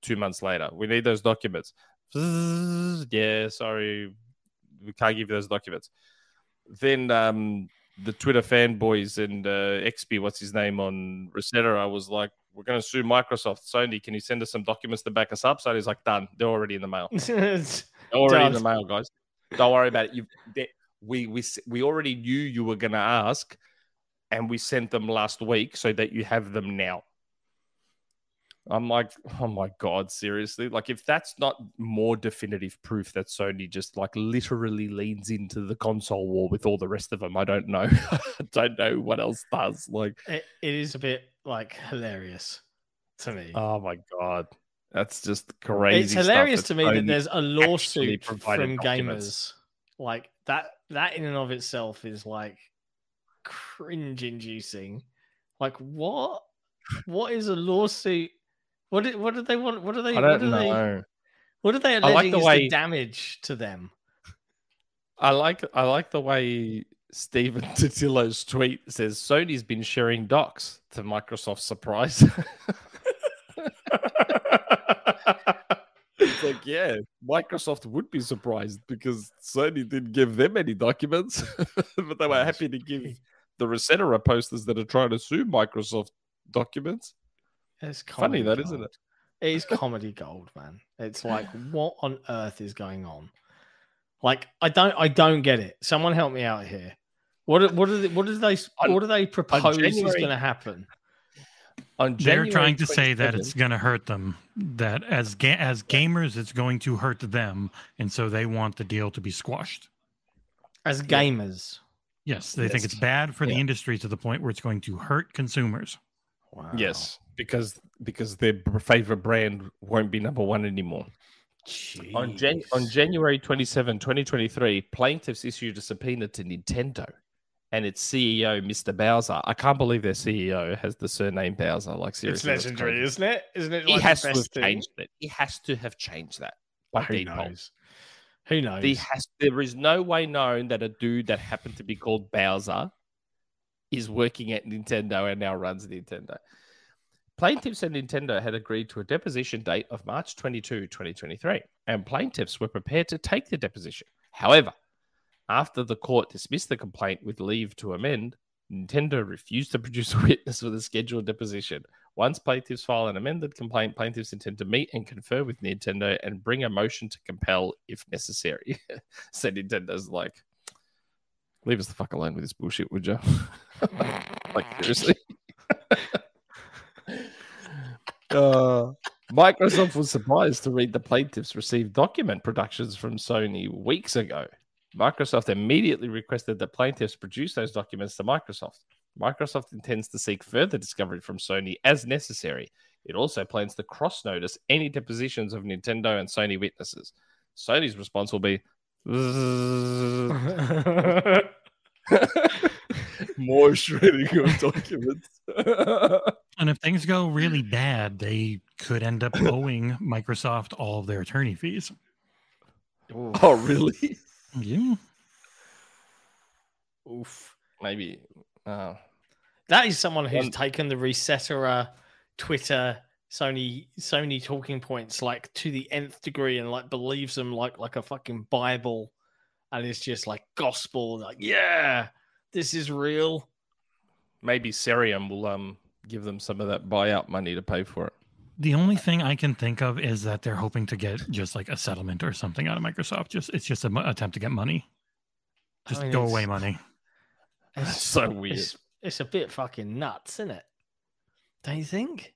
Two months later, we need those documents. Zzz, yeah, sorry, we can't give you those documents. Then um, the Twitter fanboys and uh, X P, what's his name, on Resetera, I was like, we're going to sue Microsoft. Sony, can you send us some documents to back us up? Sony's like, done. They're already in the mail. They're already in the mail, guys. Don't worry about it. You've, they, we, we, we already knew you were going to ask, and we sent them last week so that you have them now. I'm like, oh, my God, seriously? Like, if that's not more definitive proof that Sony just, like, literally leans into the console war with all the rest of them, I don't know. I don't know what else does. Like, it, it is a bit... like hilarious to me. Oh my God, that's just crazy. It's hilarious to me that there's a lawsuit from gamers. Like that, that in and of itself is like cringe-inducing. Like what? What is a lawsuit? What? Do, what do they want? What do they? I don't what do know. They, what are they alleging I like the is way, the damage to them? I like. I like the way. Stephen Totillo's tweet says Sony's been sharing docs to Microsoft's surprise. It's like, yeah, Microsoft would be surprised because Sony didn't give them any documents, but they were happy to give the Resetera posters that are trying to sue Microsoft documents. It's funny that, gold. Isn't it? It is comedy gold, man. It's like, what on earth is going on? Like, I don't, I don't get it. Someone help me out here. What what are they, what do they what do they propose January, is going to happen? On January They're trying to say that it's going to hurt them. That as ga- as gamers, it's going to hurt them, and so they want the deal to be squashed. As gamers, yes, they yes. think it's bad for yeah. the industry to the point where it's going to hurt consumers. Wow. Yes, because because their favorite brand won't be number one anymore. Jeez. On Jan- on January twenty-seventh, twenty twenty-three, plaintiffs issued a subpoena to Nintendo and its C E O, Mister Bowser. I can't believe their C E O has the surname Bowser. Like, seriously, it's legendary, isn't it? Isn't it? Like, he has to have thing? changed it. He has to have changed that. By Who default. knows? Who knows? He has, there is no way known that a dude that happened to be called Bowser is working at Nintendo and now runs Nintendo. Plaintiffs and Nintendo had agreed to a deposition date of March twenty-second, twenty twenty-three, and plaintiffs were prepared to take the deposition. However, after the court dismissed the complaint with leave to amend, Nintendo refused to produce a witness for the scheduled deposition. Once plaintiffs file an amended complaint, plaintiffs intend to meet and confer with Nintendo and bring a motion to compel if necessary. So Nintendo's like, leave us the fuck alone with this bullshit, would you? Like, seriously? Uh, Microsoft was surprised to read the plaintiffs received document productions from Sony weeks ago. Microsoft immediately requested that plaintiffs produce those documents to Microsoft. Microsoft intends to seek further discovery from Sony as necessary. It also plans to cross-notice any depositions of Nintendo and Sony witnesses. Sony's response will be more shredding of documents. And if things go really bad, they could end up owing Microsoft all of their attorney fees. Ooh. Oh, really? Yeah. Oof. Maybe. Uh, that is someone who's um, taken the Resetera Twitter Sony Sony talking points like to the nth degree and like believes them like like a fucking Bible, and it's just like gospel, like, yeah, this is real. Maybe Cerium will um give them some of that buyout money to pay for it. The only thing I can think of is that they're hoping to get just like a settlement or something out of Microsoft. Just it's just an attempt to get money, just I mean, go away money. It's so weird. It's, it's a bit fucking nuts, isn't it? Don't you think?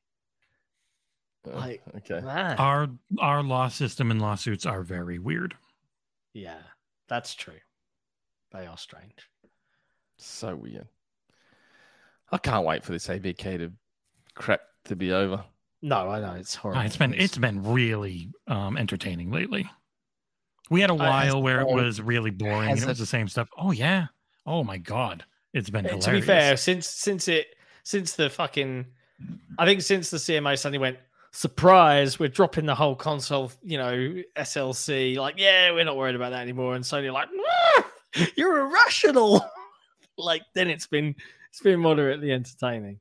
Like, okay, man. Our our law system and lawsuits are very weird. Yeah, that's true. They are strange. So weird. I can't wait for this A B K to crap to be over. No, I know it's horrible. It's been it's been really um, entertaining lately. We had a while where it was really boring. And it was the same stuff. Oh yeah. Oh my god. It's been hilarious. To be fair, since since it since the fucking, I think since the C M O suddenly went, surprise, we're dropping the whole console, you know, S L C. Like, yeah, we're not worried about that anymore. And Sony like, ah, you're irrational. Like, then it's been it's been moderately entertaining.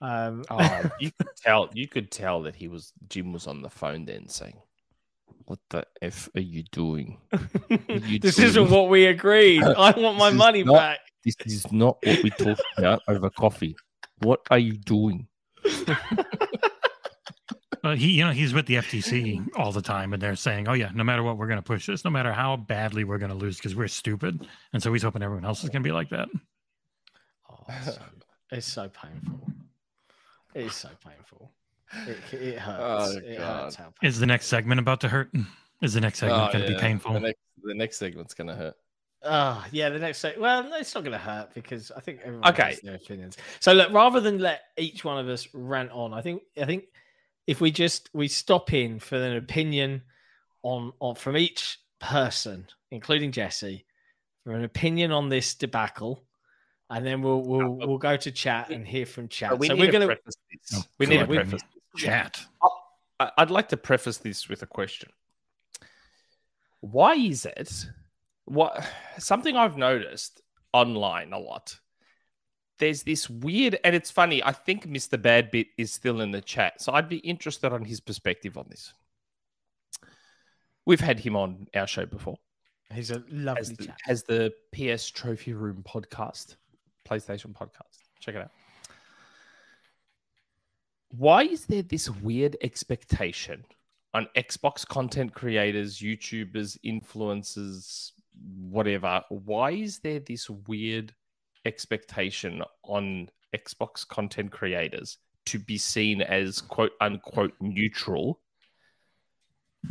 Um, oh, you could tell. You could tell that he was Jim was on the phone then saying, "What the f are you doing? Are you this doing? Isn't what we agreed. I want my money not, back. This is not what we talked about over coffee. What are you doing?" Well, he, you know, he's with the F T C all the time, and they're saying, "Oh yeah, no matter what, we're going to push this. No matter how badly we're going to lose, because we're stupid." And so he's hoping everyone else is going to be like that. Oh, it's so, it's so painful. It is so painful. It, it hurts. Oh, it hurts how painful. Is the next segment about to hurt? Is the next segment oh, going to yeah. be painful? The next, the next segment's going to hurt. Oh, yeah. The next segment. Well, no, it's not going to hurt because I think everyone okay. has their opinions. So look, rather than let each one of us rant on, I think I think if we just we stop in for an opinion on, on from each person, including Jesse, for an opinion on this debacle. And then we'll we'll we'll go to chat and hear from chat. We so we're gonna no, we need to preface chat. I'd like to preface this with a question. Why is it? What something I've noticed online a lot. There's this weird, and it's funny. I think Mister Badbit is still in the chat, so I'd be interested on his perspective on this. We've had him on our show before. He's a lovely chat. Has the P S Trophy Room podcast. PlayStation podcast. Check it out. Why is there this weird expectation on Xbox content creators, YouTubers, influencers, whatever? Why is there this weird expectation on Xbox content creators to be seen as quote unquote neutral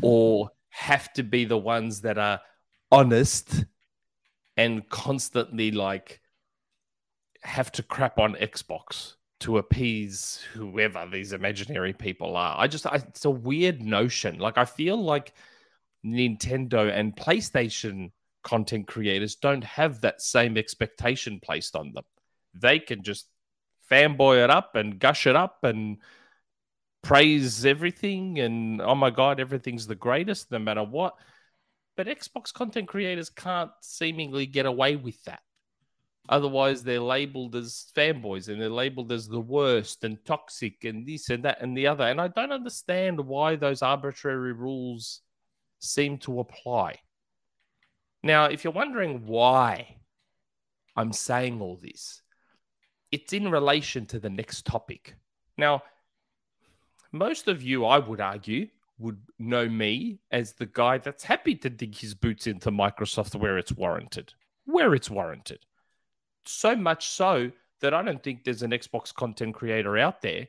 or have to be the ones that are honest and constantly like have to crap on Xbox to appease whoever these imaginary people are. I just, I, it's a weird notion. Like, I feel like Nintendo and PlayStation content creators don't have that same expectation placed on them. They can just fanboy it up and gush it up and praise everything. And, oh my God, everything's the greatest no matter what. But Xbox content creators can't seemingly get away with that. Otherwise, they're labeled as fanboys and they're labeled as the worst and toxic and this and that and the other. And I don't understand why those arbitrary rules seem to apply. Now, if you're wondering why I'm saying all this, it's in relation to the next topic. Now, most of you, I would argue, would know me as the guy that's happy to dig his boots into Microsoft where it's warranted, where it's warranted. So much so that I don't think there's an Xbox content creator out there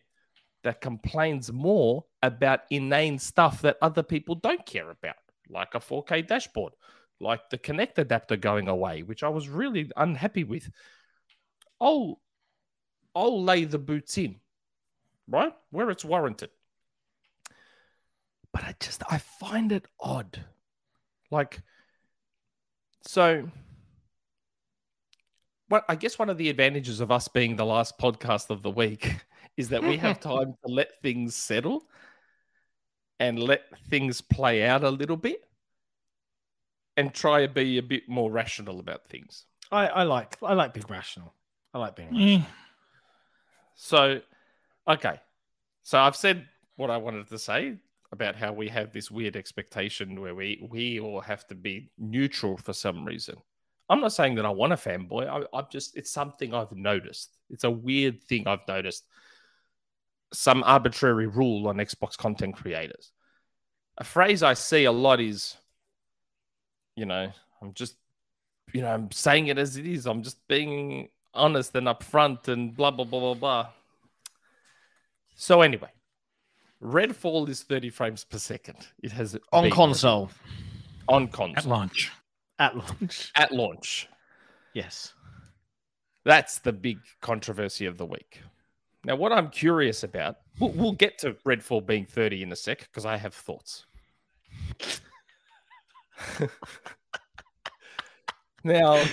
that complains more about inane stuff that other people don't care about, like a four K dashboard, like the Kinect adapter going away, which I was really unhappy with. I'll, I'll lay the boots in, right? Where it's warranted. But I just, I find it odd. Like, so... Well, I guess one of the advantages of us being the last podcast of the week is that we have time to let things settle and let things play out a little bit and try to be a bit more rational about things. I, I like I like being rational. I like being rational. Mm. So, okay. So I've said what I wanted to say about how we have this weird expectation where we, we all have to be neutral for some reason. I'm not saying that I want a fanboy. I, I'm just, it's something I've noticed. It's a weird thing I've noticed. Some arbitrary rule on Xbox content creators. A phrase I see a lot is, you know, I'm just, you know, I'm saying it as it is. I'm just being honest and upfront and blah, blah, blah, blah, blah. So anyway, Redfall is thirty frames per second. It has on console. On console. At launch. At launch. At launch. Yes. That's the big controversy of the week. Now, what I'm curious about, we'll, we'll get to Redfall being thirty in a sec, because I have thoughts. Now,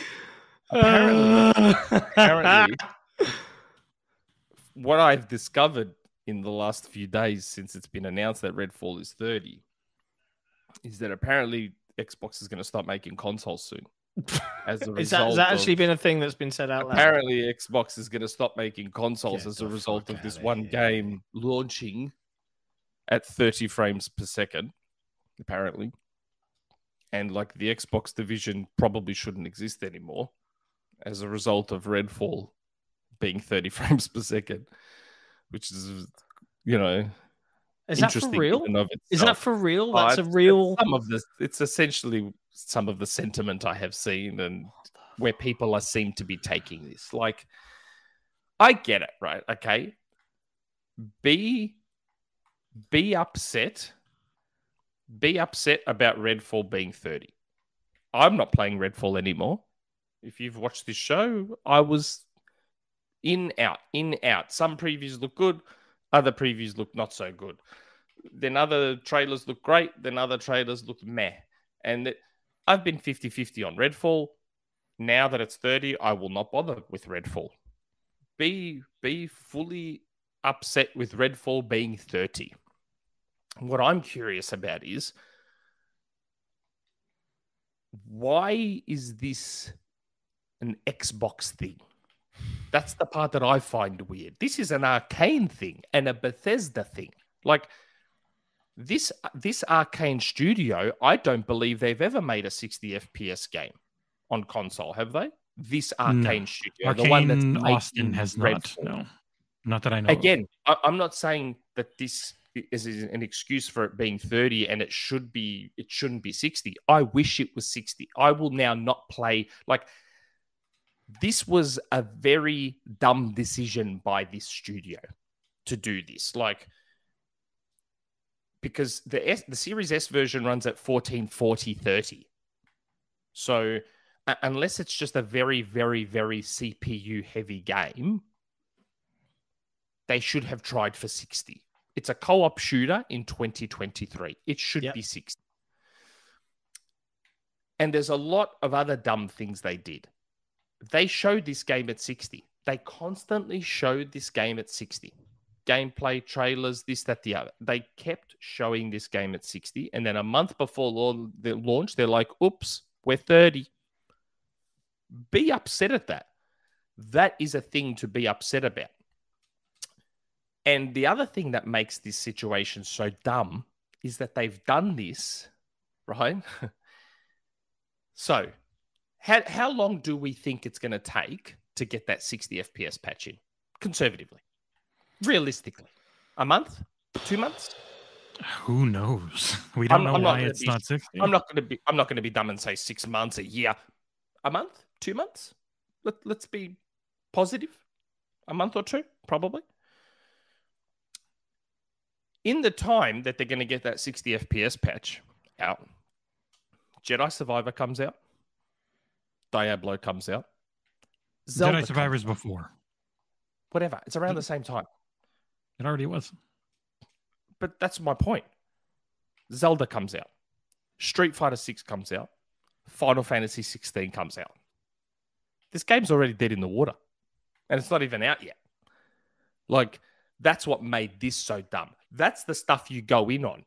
apparently, apparently, what I've discovered in the last few days since it's been announced that Redfall is thirty is that apparently Xbox is going to start making consoles soon. As a result, is that, has that actually of, been a thing that's been said out loud? Apparently, Xbox is going to stop making consoles Get as a result of this of one yeah. game launching at thirty frames per second, apparently. And like the Xbox division probably shouldn't exist anymore as a result of Redfall being thirty frames per second, which is, you know, is that for real? Is that for real? That's uh, a real. Some of this, it's essentially some of the sentiment I have seen and where people are seem to be taking this. Like, I get it, right? Okay, be be upset, be upset about Redfall being thirty. I'm not playing Redfall anymore. If you've watched this show, I was in out, in out. Some previews look good. Other previews look not so good. Then other trailers look great. Then other trailers look meh. And I've been fifty fifty on Redfall. Now that it's thirty, I will not bother with Redfall. Be, be fully upset with Redfall being thirty. What I'm curious about is, why is this an Xbox thing? That's the part that I find weird. This is an Arcane thing and a Bethesda thing. Like, this this Arcane studio, I don't believe they've ever made a sixty F P S game on console, have they? This Arcane no. studio. Arcane, the one that's Austin has not. No. Not that I know. Again, I, I'm not saying that this is an excuse for it being thirty and it should be, it shouldn't be sixty. I wish it was sixty. I will now not play, like, this was a very dumb decision by this studio to do this. Like, because the S, the Series S version runs at fourteen forty by thirty. So uh, unless it's just a very, very, very C P U-heavy game, they should have tried for sixty. It's a co-op shooter in twenty twenty-three. It should yep. be sixty. And there's a lot of other dumb things they did. They showed this game at sixty. They constantly showed this game at sixty. Gameplay, trailers, this, that, the other. They kept showing this game at sixty. And then a month before the launch, they're like, oops, we're thirty. Be upset at that. That is a thing to be upset about. And the other thing that makes this situation so dumb is that they've done this, right? So... How, how long do we think it's going to take to get that sixty F P S patch in? Conservatively. Realistically. A month? Two months? Who knows? We don't I'm, know I'm why it's be, not sixty. I'm not going to be I'm not going to be dumb and say six months, a year. A month? Two months? Let, let's be positive. A month or two, probably. In the time that they're going to get that sixty F P S patch out, Jedi Survivor comes out. Diablo comes out. Zelda Jedi Survivor's comes out. Before. Whatever. It's around it, the same time. It already was. But that's my point. Zelda comes out. Street Fighter six comes out. Final Fantasy sixteen comes out. This game's already dead in the water. And it's not even out yet. Like, that's what made this so dumb. That's the stuff you go in on.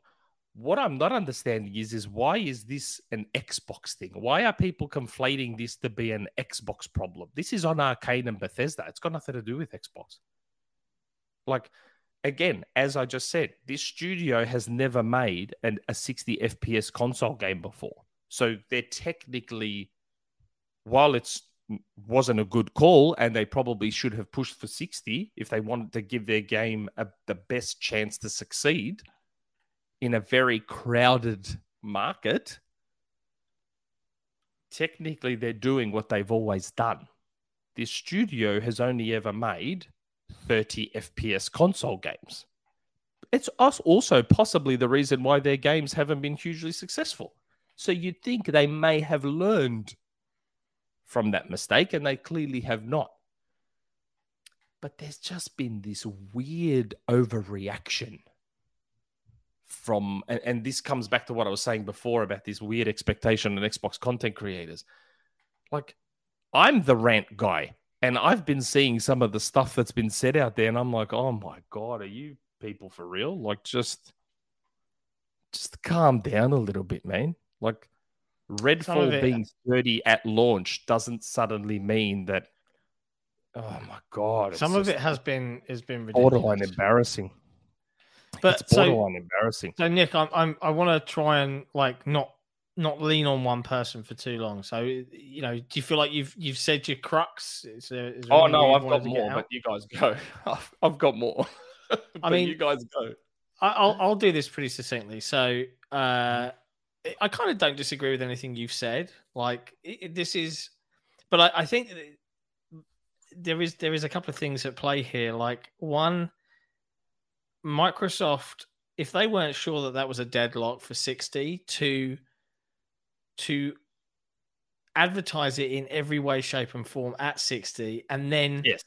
What I'm not understanding is, is why is this an Xbox thing? Why are people conflating this to be an Xbox problem? This is on Arcane and Bethesda. It's got nothing to do with Xbox. Like, again, as I just said, this studio has never made an, a sixty F P S console game before. So they're technically, while it's wasn't a good call and they probably should have pushed for sixty if they wanted to give their game a, the best chance to succeed in a very crowded market, technically they're doing what they've always done. This studio has only ever made thirty F P S console games. It's also possibly the reason why their games haven't been hugely successful. So you'd think they may have learned from that mistake, and they clearly have not. But there's just been this weird overreaction from, and, and this comes back to what I was saying before about this weird expectation on Xbox content creators. Like, I'm the rant guy, and I've been seeing some of the stuff that's been said out there, and I'm like, oh my God, are you people for real? Like, just, just calm down a little bit, man. Like, Redfall being thirty at launch doesn't suddenly mean that. Oh my God! Some of it has been has been ridiculous. Borderline embarrassing. But it's borderline so, embarrassing. So Nick, I'm, I'm I want to try and like not not lean on one person for too long. So you know, do you feel like you've you've said your crux? Is there, is there oh no, I've got more, but you guys go. I've, I've got more. I mean, you guys go. I, I'll I'll do this pretty succinctly. So. uh I kind of don't disagree with anything you've said. Like it, this is, but I, I think there is there is a couple of things at play here. Like one, Microsoft, if they weren't sure that that was a deadlock for sixty, to to advertise it in every way, shape, and form at sixty, and then yes,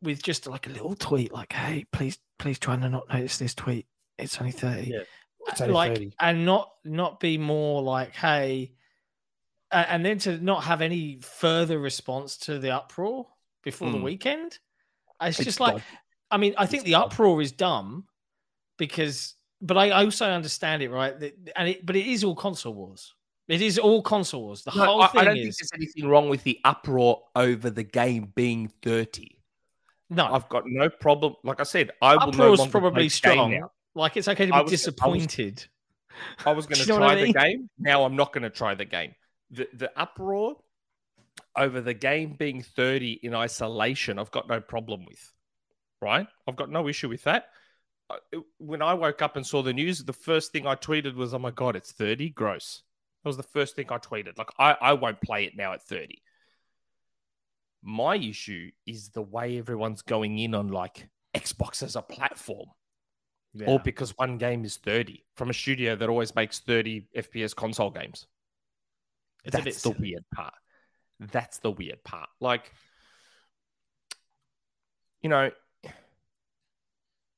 with just like a little tweet, like "Hey, please, please try and not notice this tweet. It's only thirty." Yeah. Like thirty. And not not be more like, hey, and then to not have any further response to the uproar before mm. the weekend. It's, it's just like, dumb. I mean, I think it's the uproar dumb. is dumb because, but I also understand it, right? And it, but it is all console wars. It is all console wars. The no, whole I, thing I don't is, think there's anything wrong with the uproar over the game being thirty. No, I've got no problem. Like I said, I uproar will no longer probably strong. Now. Like, it's okay to be I was, disappointed. I was, was going to you know try I mean? the game. Now I'm not going to try the game. The, the uproar over the game being thirty in isolation, I've got no problem with, right? I've got no issue with that. When I woke up and saw the news, the first thing I tweeted was, oh, my God, it's thirty? Gross. That was the first thing I tweeted. Like, I, I won't play it now at thirty. My issue is the way everyone's going in on, like, Xbox as a platform. Yeah. All because one game is thirty from a studio that always makes thirty F P S console games. It's That's a bit the silly. weird part. That's the weird part. Like, you know,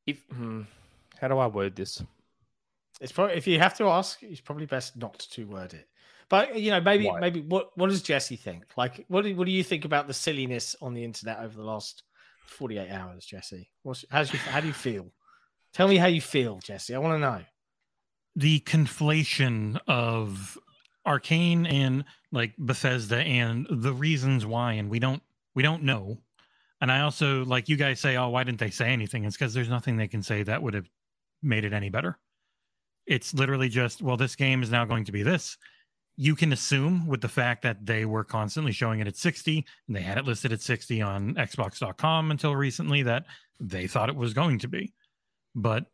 if hmm, how do I word this? It's probably, if you have to ask, it's probably best not to word it. But you know, maybe Why? maybe what what does Jesse think? Like, what do, what do you think about the silliness on the internet over the last forty-eight hours, Jesse? What's, how's you, how do you feel? Tell me how you feel, Jesse. I want to know. The conflation of Arcane and like Bethesda and the reasons why, and we don't we don't know. And I also, like you guys say, oh, why didn't they say anything? It's because there's nothing they can say that would have made it any better. It's literally just, well, this game is now going to be this. You can assume with the fact that they were constantly showing it at sixty, and they had it listed at sixty on Xbox dot com until recently, that they thought it was going to be. But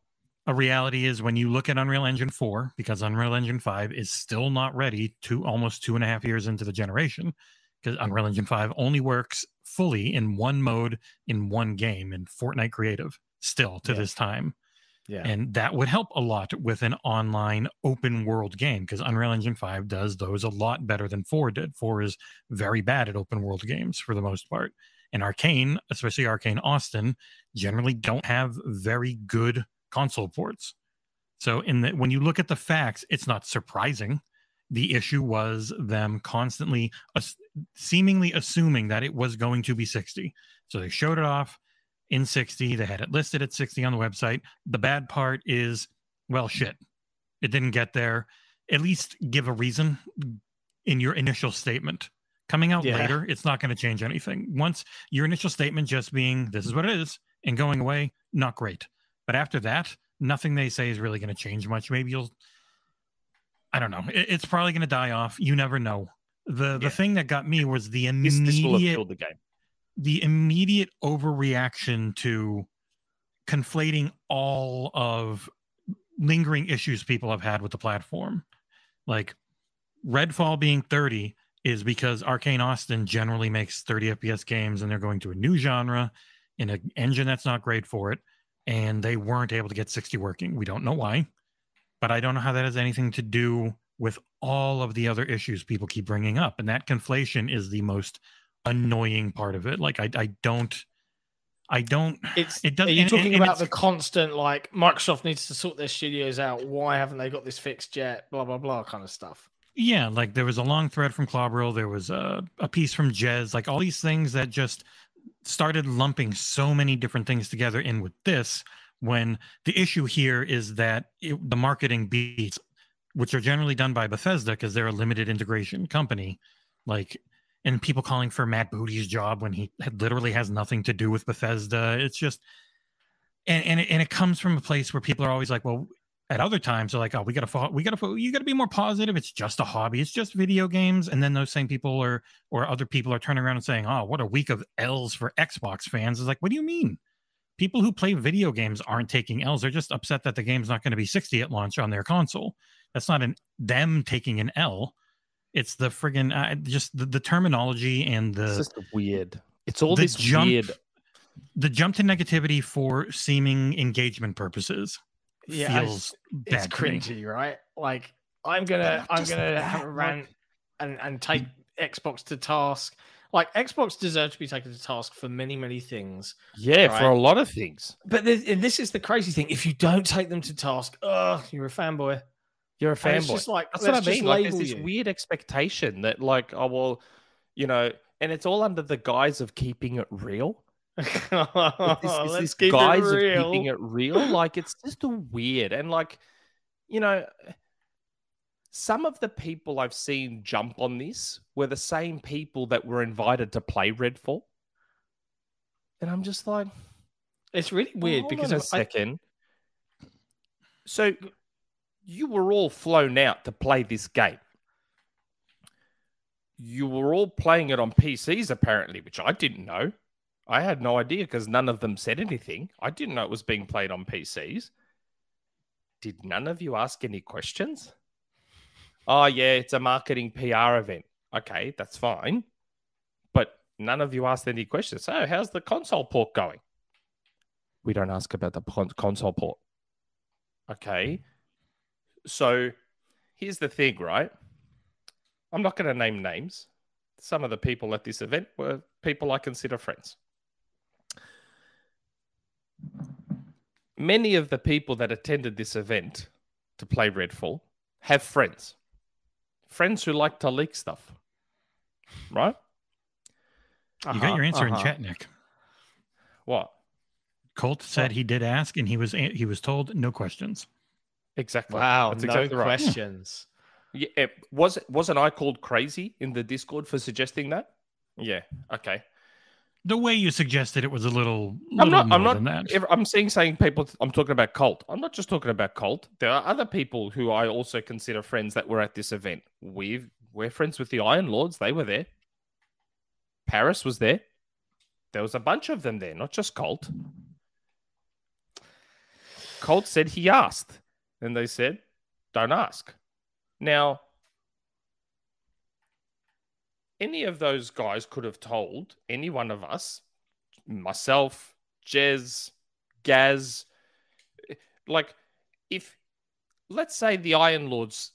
a reality is when you look at Unreal Engine four, because Unreal Engine five is still not ready to almost two and a half years into the generation, because Unreal Engine five only works fully in one mode in one game in Fortnite Creative still to yeah. this time. Yeah. And that would help a lot with an online open world game, because Unreal Engine five does those a lot better than four did. four is very bad at open world games for the most part. And Arcane, especially Arcane Austin, generally don't have very good console ports. So in the, when you look at the facts, it's not surprising. The issue was them constantly as, seemingly assuming that it was going to be sixty. So they showed it off in sixty. They had it listed at sixty on the website. The bad part is, well, shit, it didn't get there. At least give a reason in your initial statement. Coming out yeah. later, it's not going to change anything. Once your initial statement just being, this is what it is, and going away, not great. But after that, nothing they say is really going to change much. Maybe you'll, I don't know. It, it's probably going to die off. You never know. The yeah. the thing that got me was the immediate, this, this will have killed the game. The immediate overreaction to conflating all of lingering issues people have had with the platform. Like Redfall being thirty is because Arcane Austin generally makes thirty F P S games, and they're going to a new genre in an engine that's not great for it, and they weren't able to get sixty working. We don't know why, but I don't know how that has anything to do with all of the other issues people keep bringing up. And that conflation is the most annoying part of it. Like, I, I don't, I don't, it's, it doesn't. Are you talking and, and, about and the constant, like, Microsoft needs to sort their studios out. Why haven't they got this fixed yet? Blah, blah, blah kind of stuff. Yeah. Like, there was a long thread from Clobberl. There was a, a piece from Jez, like all these things that just started lumping so many different things together in with this, when the issue here is that it, the marketing beats, which are generally done by Bethesda because they're a limited integration company, like, and people calling for Matt Booty's job when he had, literally has nothing to do with Bethesda. It's just, and and it, and it comes from a place where people are always like, well, at other times they're like, oh, we got to, we got to, you got to be more positive. It's just a hobby. It's just video games. And then those same people are, or other people are turning around and saying, oh, what a week of L's for Xbox fans. It's like, what do you mean? People who play video games aren't taking L's. They're just upset that the game's not going to be sixty at launch on their console. That's not an them taking an L. It's the friggin' uh, just the, the terminology and the, it's just weird. It's all the this jump, weird. The jump to negativity for seeming engagement purposes. Yeah, feels I, bad it's cringy, me. Right? Like, I'm gonna, I'm gonna have a rant and and take Xbox to task. Like, Xbox deserves to be taken to task for many, many things. Yeah, right? For a lot of things. But this, and this is the crazy thing: if you don't take them to task, oh, you're a fanboy. You're a fanboy. Like, that's what I mean. Like, there's this weird expectation that, like, oh, well, you know, and it's all under the guise of keeping it real. oh, this, this, this keep guise of keeping it real. Like, it's just a weird. And, like, you know, some of the people I've seen jump on this were the same people that were invited to play Redfall. And I'm just like, it's really weird because a second. I... So you were all flown out to play this game. You were all playing it on P Cs, apparently, which I didn't know. I had no idea because none of them said anything. I didn't know it was being played on P Cs. Did none of you ask any questions? Oh, yeah, it's a marketing P R event. Okay, that's fine. But none of you asked any questions. So how's the console port going? We don't ask about the console port. Okay. So here's the thing, right? I'm not going to name names. Some of the people at this event were people I consider friends. Many of the people that attended this event to play Redfall have friends. Friends who like to leak stuff, right? You uh-huh, got your answer uh-huh. in chat, Nick. What? Colt said what? He did ask, and he was he was told no questions. Exactly. Wow, that's no exactly right. questions. Yeah, it was wasn't I called crazy in the Discord for suggesting that? Yeah. Okay. The way you suggested it was a little. I'm little not. More I'm not. Than that. I'm seeing saying people. I'm talking about Colt. I'm not just talking about Colt. There are other people who I also consider friends that were at this event. We've we're friends with the Iron Lords. They were there. Paris was there. There was a bunch of them there, not just Colt. Colt said he asked, and they said, "Don't ask." Now, any of those guys could have told any one of us, myself, Jez, Gaz, like, if, let's say the Iron Lords,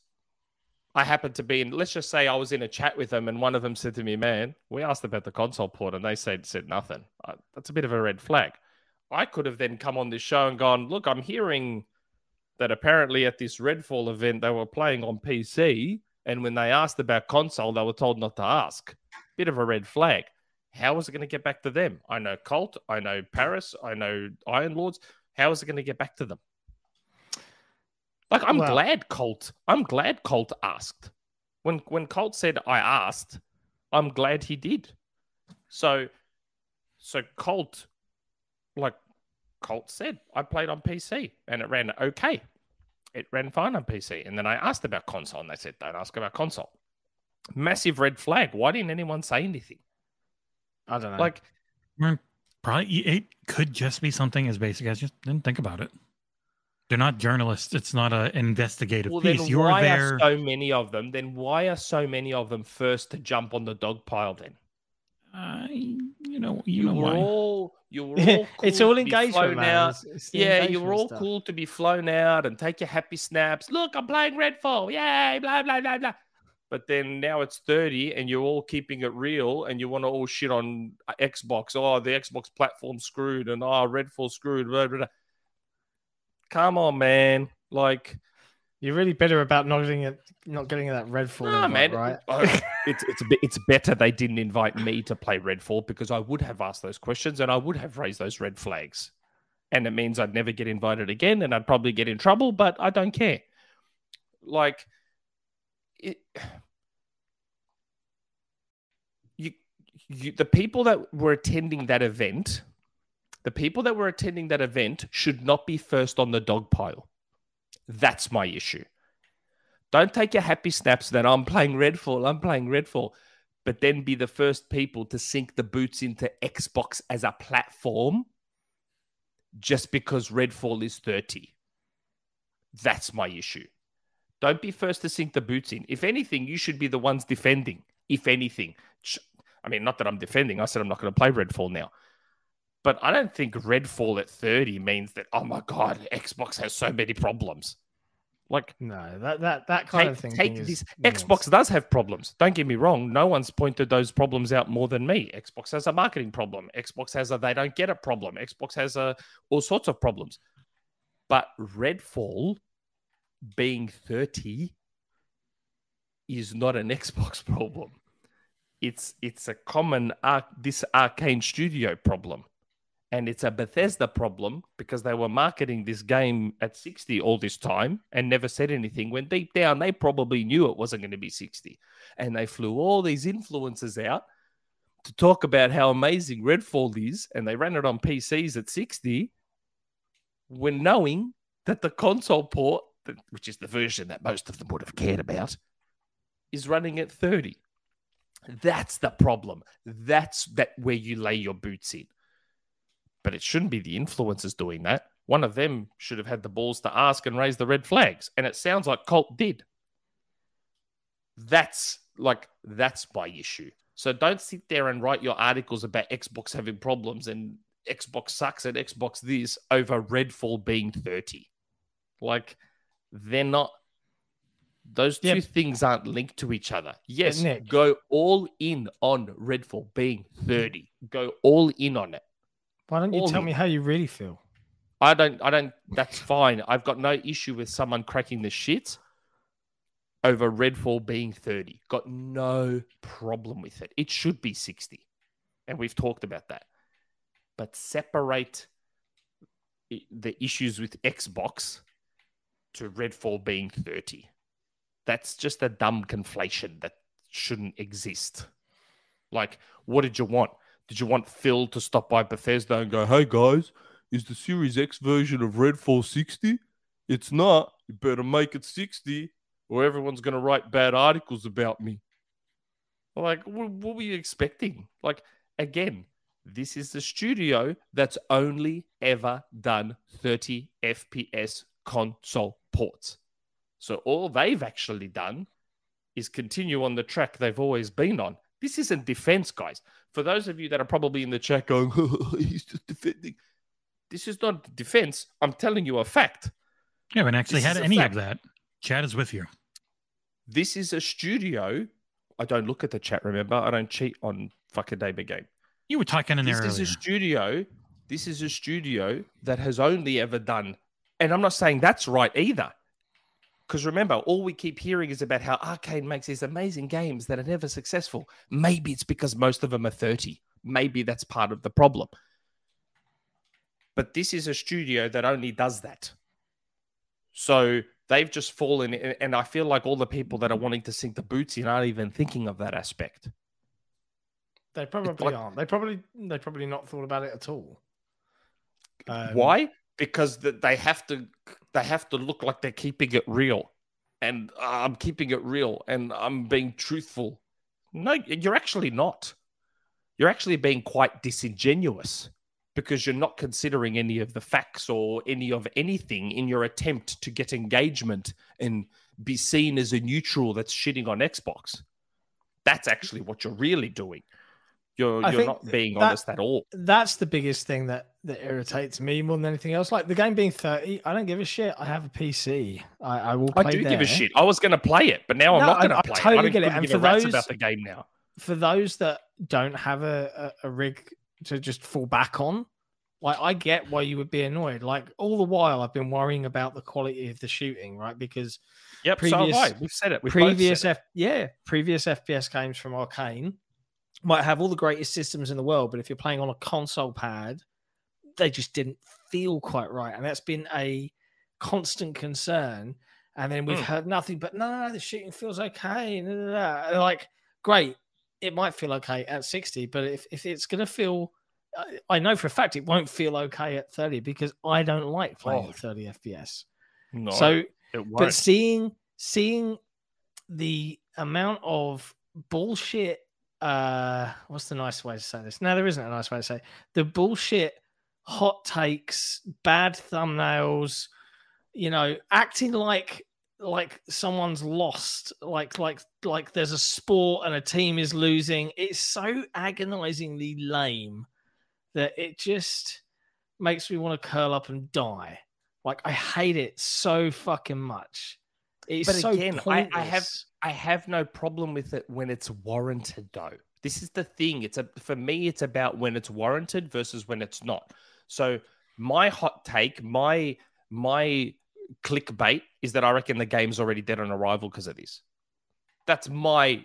I happened to be in, let's just say I was in a chat with them and one of them said to me, man, we asked about the console port and they said, said nothing. Uh, that's a bit of a red flag. I could have then come on this show and gone, look, I'm hearing that apparently at this Redfall event, they were playing on P C. And when they asked about console, they were told not to ask. Bit of a red flag. How was it going to get back to them? I know Colt. I know Paris. I know Iron Lords. How is it going to get back to them? Like, I'm well, glad Colt. I'm glad Colt asked. When, when Colt said, I asked, I'm glad he did. So, so Colt, like, Colt said, I played on P C and it ran okay. It ran fine on P C. And then I asked about console and they said, don't ask about console. Massive red flag. Why didn't anyone say anything? I don't know. Like, probably it could just be something as basic as just didn't think about it. They're not journalists. It's not an investigative well, piece. Then You're why there. Are so many of them? Then why are so many of them first to jump on the dog pile then? Uh, you know, you, you know were why. All, you were all cool it's all engagement, man. It's, it's yeah, engagement you were all stuff. Cool to be flown out and take your happy snaps. Look, I'm playing Redfall. Yay, blah, blah, blah, blah. But then now it's thirty and you're all keeping it real and you want to all shit on Xbox. Oh, the Xbox platform screwed and oh, Redfall screwed. Blah, blah, blah. Come on, man. Like... You're really bitter about not getting it, not getting that Redfall, nah, invite, man. Right? I, it's it's it's better they didn't invite me to play Redfall because I would have asked those questions and I would have raised those red flags, and it means I'd never get invited again and I'd probably get in trouble. But I don't care. Like, it, you, you the people that were attending that event, the people that were attending that event should not be first on the dog pile. That's my issue. Don't take your happy snaps that I'm playing Redfall, I'm playing Redfall, but then be the first people to sink the boots into Xbox as a platform just because Redfall is thirty. That's my issue. Don't be first to sink the boots in. If anything, you should be the ones defending. If anything. I mean, not that I'm defending. I said I'm not going to play Redfall now. But I don't think Redfall at thirty means that, oh, my God, Xbox has so many problems. Like, no, that that, that kind take, of thing. Take this. Is, Xbox yes. does have problems. Don't get me wrong. No one's pointed those problems out more than me. Xbox has a marketing problem. Xbox has a they don't get a problem. Xbox has a, all sorts of problems. But Redfall being thirty is not an Xbox problem. It's, it's a common, arc, this Arcane Studio problem. And it's a Bethesda problem because they were marketing this game at sixty all this time and never said anything when deep down they probably knew it wasn't going to be sixty. And they flew all these influencers out to talk about how amazing Redfall is and they ran it on P Cs at sixty when knowing that the console port, which is the version that most of them would have cared about, is running at thirty. That's the problem. That's that where you lay your boots in. But it shouldn't be the influencers doing that. One of them should have had the balls to ask and raise the red flags. And it sounds like Colt did. That's like, that's my issue. So don't sit there and write your articles about Xbox having problems and Xbox sucks and Xbox this over Redfall being thirty. Like, they're not, those two yep. things aren't linked to each other. Yes, go all in on Redfall being thirty. Go all in on it. Why don't you All tell me how you really feel? I don't, I don't, that's fine. I've got no issue with someone cracking the shit over Redfall being thirty. Got no problem with it. It should be sixty. And we've talked about that. But separate the issues with Xbox to Redfall being thirty. That's just a dumb conflation that shouldn't exist. Like, what did you want? Did you want Phil to stop by Bethesda and go, hey, guys, is the Series X version of Redfall sixty? It's not. You better make it sixty or everyone's going to write bad articles about me. Like, what, what were you expecting? Like, again, this is the studio that's only ever done thirty F P S console ports. So all they've actually done is continue on the track they've always been on. This isn't defense, guys. For those of you that are probably in the chat going, oh, he's just defending. This is not defense. I'm telling you a fact. You haven't actually had any of that. Chat is with you. This is a studio. I don't look at the chat, remember? I don't cheat on fucking David Game. You were talking in there earlier. This is a studio. This is a studio that has only ever done, and I'm not saying that's right either. Because remember, all we keep hearing is about how Arcane makes these amazing games that are never successful. Maybe it's because most of them are thirty. Maybe that's part of the problem. But this is a studio that only does that. So they've just fallen, and I feel like all the people that are wanting to sink the boots in aren't even thinking of that aspect. They probably like, aren't. They probably they probably not thought about it at all. Um, Why? Because they have to they have to look like they're keeping it real. And I'm keeping it real and I'm being truthful. No, you're actually not. You're actually being quite disingenuous because you're not considering any of the facts or any of anything in your attempt to get engagement and be seen as a neutral that's shitting on Xbox. That's actually what you're really doing. You're, you're not being that, honest at all. That's the biggest thing that, that irritates me more than anything else. Like the game being thirty, I don't give a shit. I have a P C. I, I will play I do there. give a shit. I was going to play it, but now no, I'm not going to play totally it. I don't get it. And give for a rat's those, about the game now. For those that don't have a, a, a rig to just fall back on, like I get why you would be annoyed. Like all the while I've been worrying about the quality of the shooting, right? Because yep, previous, so have I. We've said it. We've previous said F, it. Yeah, previous F P S games from Arcane might have all the greatest systems in the world, but if you're playing on a console pad, they just didn't feel quite right. And that's been a constant concern. And then we've mm. heard nothing but, no, no, no, the shooting feels okay. Nah, nah, nah. Like, great, it might feel okay at sixty, but if, if it's going to feel, I know for a fact it won't feel okay at thirty because I don't like playing oh. at thirty F P S. No, so, it won't. But seeing, seeing the amount of bullshit uh what's the nice way to say this? No, there isn't a nice way to say it. The bullshit hot takes, bad thumbnails, you know, acting like like someone's lost, like like like there's a sport and a team is losing. It's so agonizingly lame that it just makes me want to curl up and die. Like I hate it so fucking much. It's but so again, I, I have I have no problem with it when it's warranted, though. This is the thing. It's a, for me, it's about when it's warranted versus when it's not. So my hot take, my my clickbait is that I reckon the game's already dead on arrival because of this. That's my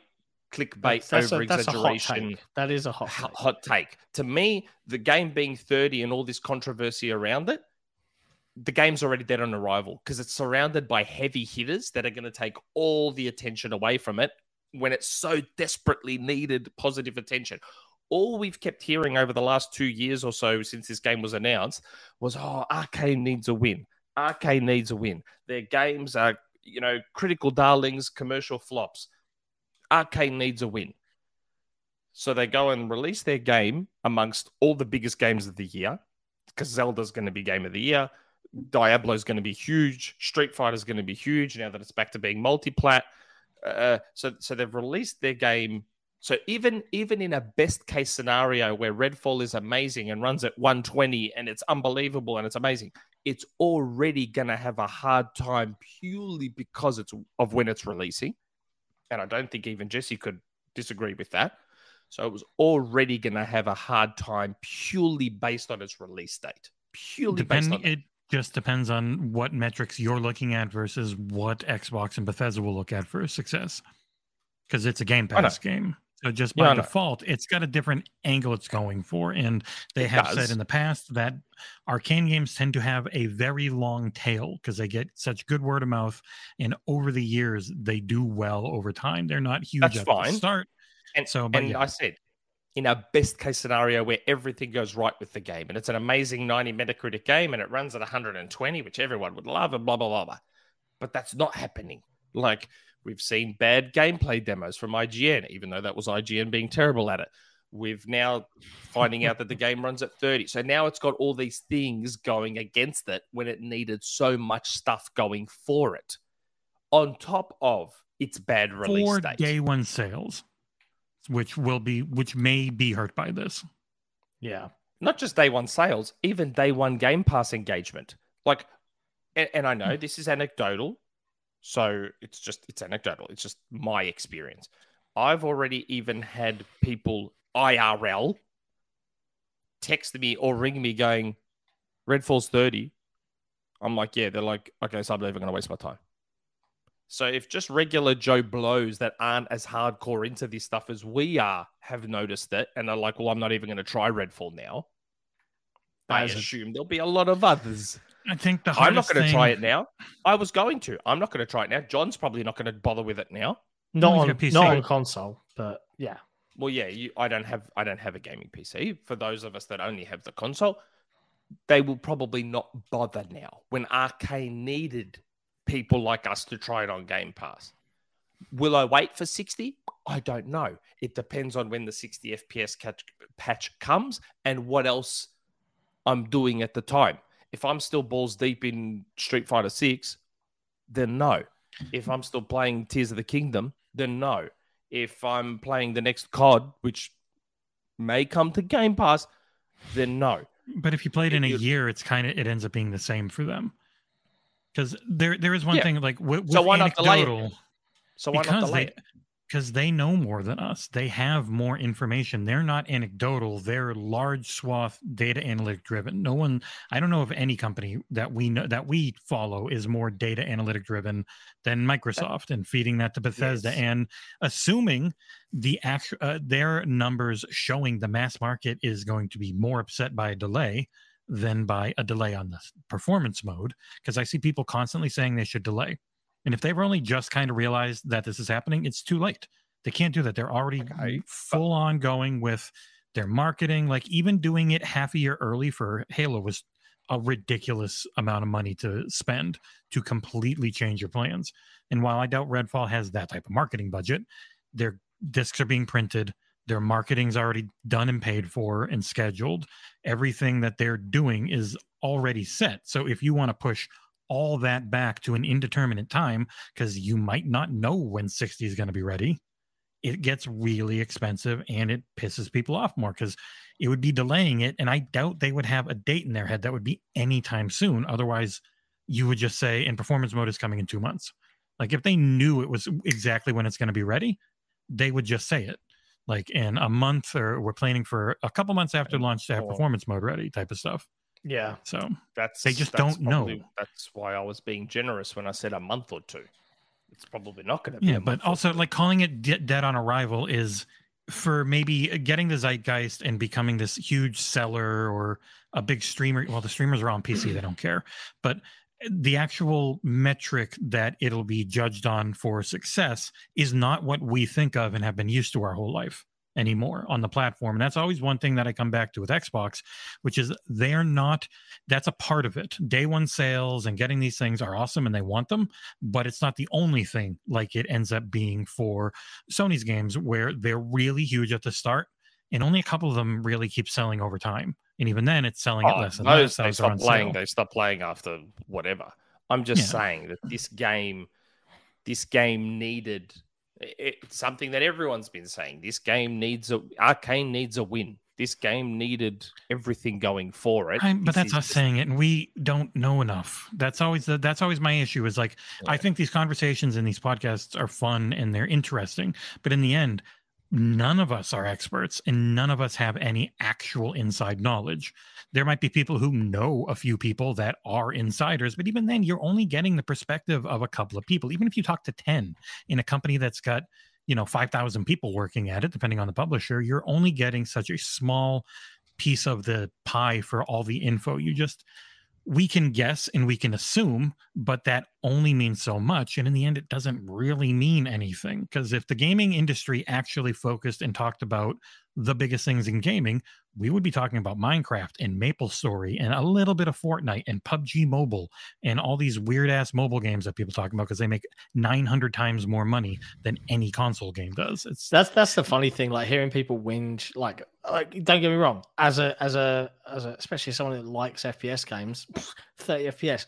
clickbait over-exaggeration. That is a hot take. Hot take. To me, the game being thirty and all this controversy around it, the game's already dead on arrival because it's surrounded by heavy hitters that are going to take all the attention away from it when it's so desperately needed positive attention. All we've kept hearing over the last two years or so since this game was announced was, oh, Arcane needs a win. Arcane needs a win. Their games are, you know, critical darlings, commercial flops. Arcane needs a win. So they go and release their game amongst all the biggest games of the year because Zelda's going to be game of the year. Diablo's going to be huge. Street Fighter's going to be huge now that it's back to being multiplat. Uh, so, so they've released their game. So even even in a best case scenario where Redfall is amazing and runs at one twenty and it's unbelievable and it's amazing, it's already going to have a hard time purely because it's of when it's releasing. And I don't think even Jesse could disagree with that. So it was already going to have a hard time purely based on its release date. Purely Depend- based on it. Just depends on what metrics you're looking at versus what Xbox and Bethesda will look at for success, because it's a Game Pass game. So just by yeah, default, it's got a different angle it's going for. And they it have does. said in the past that Arcane games tend to have a very long tail because they get such good word of mouth. And over the years, they do well over time. They're not huge That's at fine. the start. And, so, but and yeah. I said, in a best case scenario where everything goes right with the game and it's an amazing ninety Metacritic game and it runs at one hundred twenty, which everyone would love and blah, blah, blah, blah. But that's not happening. Like we've seen bad gameplay demos from I G N, even though that was I G N being terrible at it. We've now finding out that the game runs at thirty. So now it's got all these things going against it when it needed so much stuff going for it. On top of its bad release for date. Day one sales. Which will be, which may be hurt by this. Yeah. Not just day one sales, even day one Game Pass engagement. Like, and, and I know this is anecdotal. So it's just, it's anecdotal. It's just my experience. I've already even had people I R L text me or ring me going, Redfall's thirty. I'm like, yeah, they're like, okay, so I'm never going to waste my time. So if just regular Joe Blows that aren't as hardcore into this stuff as we are have noticed it and are like, well, I'm not even going to try Redfall now. I, I assume there'll be a lot of others. I think the hardest I'm not going to thing... try it now. I was going to. I'm not going to try it now. John's probably not going to bother with it now. Not on, P C. Not on console, but yeah. Well, yeah. You, I don't have. I don't have a gaming P C. For those of us that only have the console, they will probably not bother now when R K needed people like us to try it on Game Pass. Will I wait for sixty? I don't know. It depends on when the sixty F P S patch comes and what else I'm doing at the time. If I'm still balls deep in Street Fighter six, then no. If I'm still playing Tears of the Kingdom, then no. If I'm playing the next C O D, which may come to Game Pass, then no. But if you play it in a year, it's kind of it ends up being the same for them. Because there there is one yeah. thing like with, with so why not delay it? So why because not delay they, it? Because they know more than us. They have more information. They're not anecdotal. They're large swath data analytic driven. No one, I don't know of any company that we know that we follow is more data analytic driven than Microsoft, and feeding that to Bethesda yes. and assuming the actual uh, their numbers showing the mass market is going to be more upset by a delay than by a delay on the performance mode. Because I see people constantly saying they should delay. And if they've only just kind of realized that this is happening, it's too late. They can't do that. They're already okay. full on going with their marketing. Like even doing it half a year early for Halo was a ridiculous amount of money to spend to completely change your plans. And while I doubt Redfall has that type of marketing budget, their discs are being printed. Their marketing's already done and paid for and scheduled. Everything that they're doing is already set. So if you want to push all that back to an indeterminate time, because you might not know when sixty is going to be ready, it gets really expensive and it pisses people off more because it would be delaying it. And I doubt they would have a date in their head that would be anytime soon. Otherwise, you would just say, and performance mode is coming in two months. Like if they knew it was exactly when it's going to be ready, they would just say it. Like in a month, or we're planning for a couple months after launch to have performance mode ready type of stuff. Yeah. So that's they just that's don't probably, know. That's why I was being generous when I said a month or two. It's probably not going to be. Yeah, a month but also like calling it de- dead on arrival is for maybe getting the zeitgeist and becoming this huge seller or a big streamer. Well, the streamers are on P C. They don't care. But the actual metric that it'll be judged on for success is not what we think of and have been used to our whole life anymore on the platform. And that's always one thing that I come back to with Xbox, which is they're not, that's a part of it. Day one sales and getting these things are awesome and they want them, but it's not the only thing like it ends up being for Sony's games, where they're really huge at the start and only a couple of them really keep selling over time. And even then it's selling oh, at less and less. They stop playing, they stop playing after whatever. I'm just yeah. saying that this game, this game needed It's something that everyone's been saying. This game needs a Arcane needs a win. This game needed everything going for it. I'm, but this that's us just... saying it, and we don't know enough. That's always the, that's always my issue. Is like yeah. I think these conversations and these podcasts are fun and they're interesting, but in the end, none of us are experts and none of us have any actual inside knowledge. There might be people who know a few people that are insiders, but even then you're only getting the perspective of a couple of people. Even if you talk to ten in a company that's got, you know, five thousand people working at it, depending on the publisher, you're only getting such a small piece of the pie for all the info. You just, we can guess and we can assume, but that only means so much. And in the end, it doesn't really mean anything, because if the gaming industry actually focused and talked about the biggest things in gaming, we would be talking about Minecraft and MapleStory and a little bit of Fortnite and P U B G Mobile and all these weird ass mobile games that people talk about because they make nine hundred times more money than any console game does. It's that's that's the funny thing. Like hearing people whinge, like like don't get me wrong, as a as a as a especially someone that likes F P S games, thirty F P S,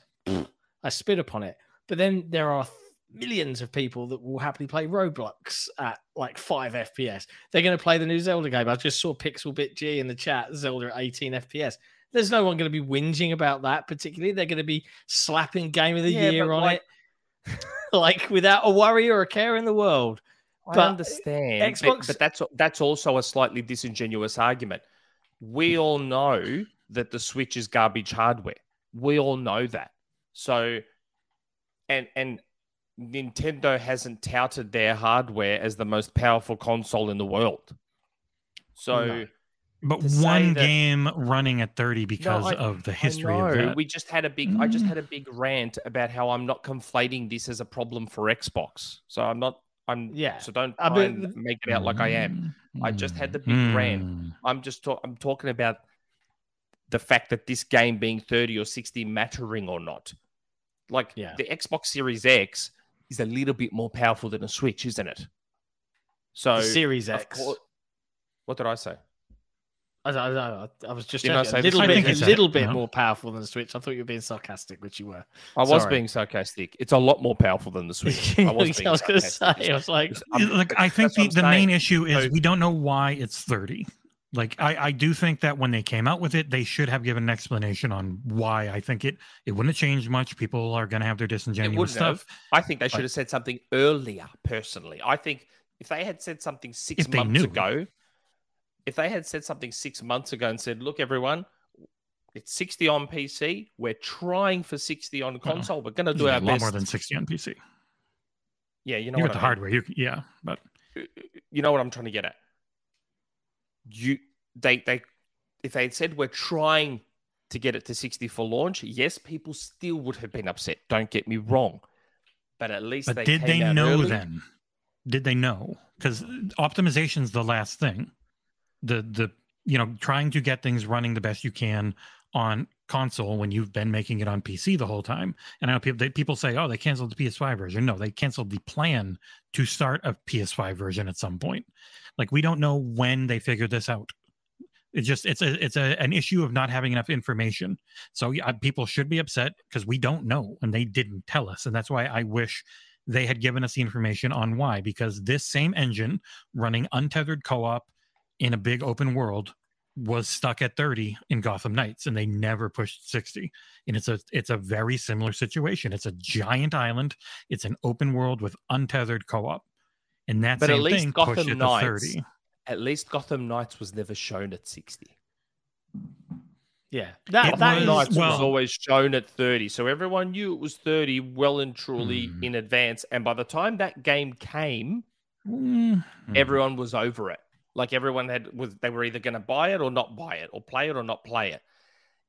I spit upon it. But then there are millions of people that will happily play Roblox at like five F P S. They're going to play the new Zelda game. I just saw Pixelbit G in the chat, Zelda at eighteen F P S. There's no one going to be whinging about that particularly. They're going to be slapping Game of the yeah, Year on like, it, like without a worry or a care in the world. I but understand. Xbox... But, but that's that's also a slightly disingenuous argument. We all know that the Switch is garbage hardware. We all know that. So, and and... Nintendo hasn't touted their hardware as the most powerful console in the world. So, no. But one that, game running at thirty because no, I, of the history of that. We just had a big, mm. I just had a big rant about how I'm not conflating this as a problem for Xbox. So I'm not, I'm, yeah. So don't try I mean, and make it out like I am. Mm, I just had the big mm. rant. I'm just, ta- I'm talking about the fact that this game being thirty or sixty mattering or not. Like, yeah. the Xbox Series X is a little bit more powerful than a Switch, isn't it? So the Series X. Course, what did I say? I, I, I was just checking, I a little bit, a little bit more powerful than the Switch. I thought you were being sarcastic, which you were. I Sorry. was being sarcastic. It's a lot more powerful than the Switch. I was being I was sarcastic. Say, I was like, Look, I think the, the main issue is we don't know why it's thirty. Like, I, I do think that when they came out with it, they should have given an explanation on why. I think it, it wouldn't have changed much. People are going to have their disingenuous stuff. Have. I think they should but, have said something earlier, personally. I think if they had said something six months knew, ago... If they had said something six months ago and said, look, everyone, it's sixty on P C. We're trying for sixty on console. We're going to do yeah, our a best. A lot more than sixty on P C. Yeah, you know you what I mean. The hardware. You, yeah, but... You know what I'm trying to get at? You, they, they, if they had said, we're trying to get it to sixty for launch, yes, people still would have been upset. Don't get me wrong. But at least but they did came they out know early. Then? Did they know? Because optimization is the last thing. The the you know trying to get things running the best you can on console when you've been making it on P C the whole time. And I know people they, people say, oh, they canceled the P S five version. No, they canceled the plan to start a P S five version at some point. Like, we don't know when they figured this out. It's just it's a it's a, an issue of not having enough information. So yeah, people should be upset because we don't know and they didn't tell us. And that's why I wish they had given us the information on why, because this same engine running untethered co-op in a big open world was stuck at thirty in Gotham Knights, and they never pushed sixty. And it's a it's a very similar situation. It's a giant island. It's an open world with untethered co-op, and that but same at least thing Gotham pushed Knights, it to thirty. At least Gotham Knights was never shown at sixty. Yeah, that, it that was, Knights well, was always shown at thirty, so everyone knew it was thirty well and truly mm. in advance. And by the time that game came, mm. everyone was over it. Like, everyone had was they were either going to buy it or not buy it, or play it or not play it.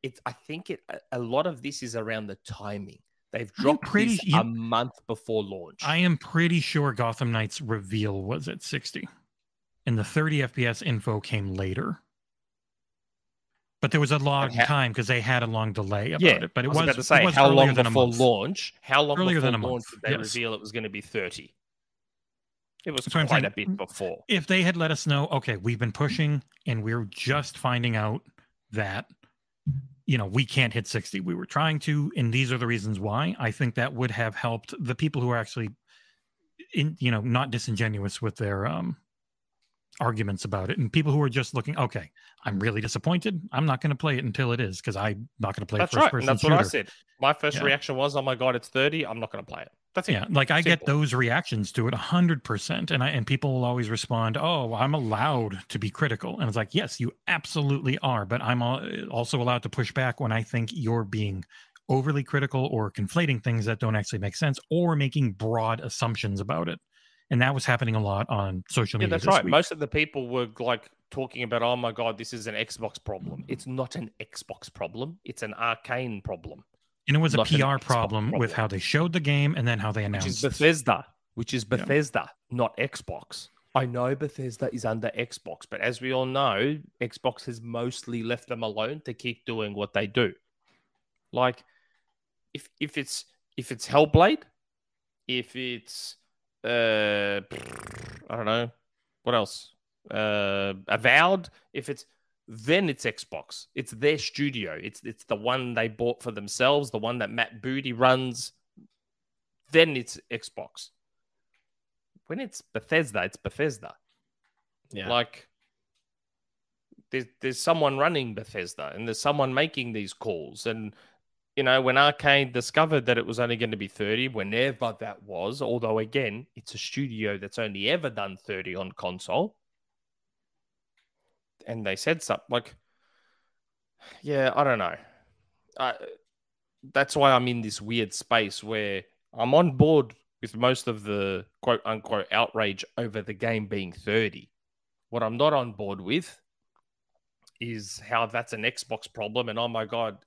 It's I think it a lot of this is around the timing. They've dropped pretty, this you, a month before launch. I am pretty sure Gotham Knights reveal was at sixty, and the thirty F P S info came later. But there was a long how, time because they had a long delay about yeah, it. But it I was, was about to say, how long before launch? How long earlier before than launch did they yes. reveal it was going to be thirty? It was quite saying, a bit before. If they had let us know, okay, we've been pushing and we're just finding out that, you know, we can't hit sixty. We were trying to, and these are the reasons why. I think that would have helped the people who are actually, in, you know, not disingenuous with their um, arguments about it. And people who are just looking, okay, I'm really disappointed. I'm not going to play it until it is because I'm not going to play first-person shooter. That's right. That's what I said. My first yeah. reaction was, oh my God, it's thirty. I'm not going to play it. That's yeah, like I Simple. Get those reactions to it one hundred percent, and I and people will always respond, oh, I'm allowed to be critical. And it's like, yes, you absolutely are, but I'm also allowed to push back when I think you're being overly critical or conflating things that don't actually make sense or making broad assumptions about it. And that was happening a lot on social media. Yeah, that's this right. Week. Most of the people were like talking about, oh my God, this is an Xbox problem. It's not an Xbox problem. It's an Arcane problem. And it was a P R problem with how they showed the game and then how they announced it. Which is Bethesda, which is Bethesda, yeah. not Xbox. I know Bethesda is under Xbox, but as we all know, Xbox has mostly left them alone to keep doing what they do. Like, if if it's if it's Hellblade, if it's uh, I don't know what else, uh, Avowed, if it's then it's Xbox. It's their studio. It's it's the one they bought for themselves, the one that Matt Booty runs. Then it's Xbox. When it's Bethesda, it's Bethesda. Yeah. Like, there's, there's someone running Bethesda, and there's someone making these calls. And, you know, when Arcane discovered that it was only going to be thirty, whenever that was, although, again, it's a studio that's only ever done thirty on console. And they said something like, yeah, I don't know. Uh, that's why I'm in this weird space where I'm on board with most of the quote unquote outrage over the game being thirty. What I'm not on board with is how that's an Xbox problem. And oh my God,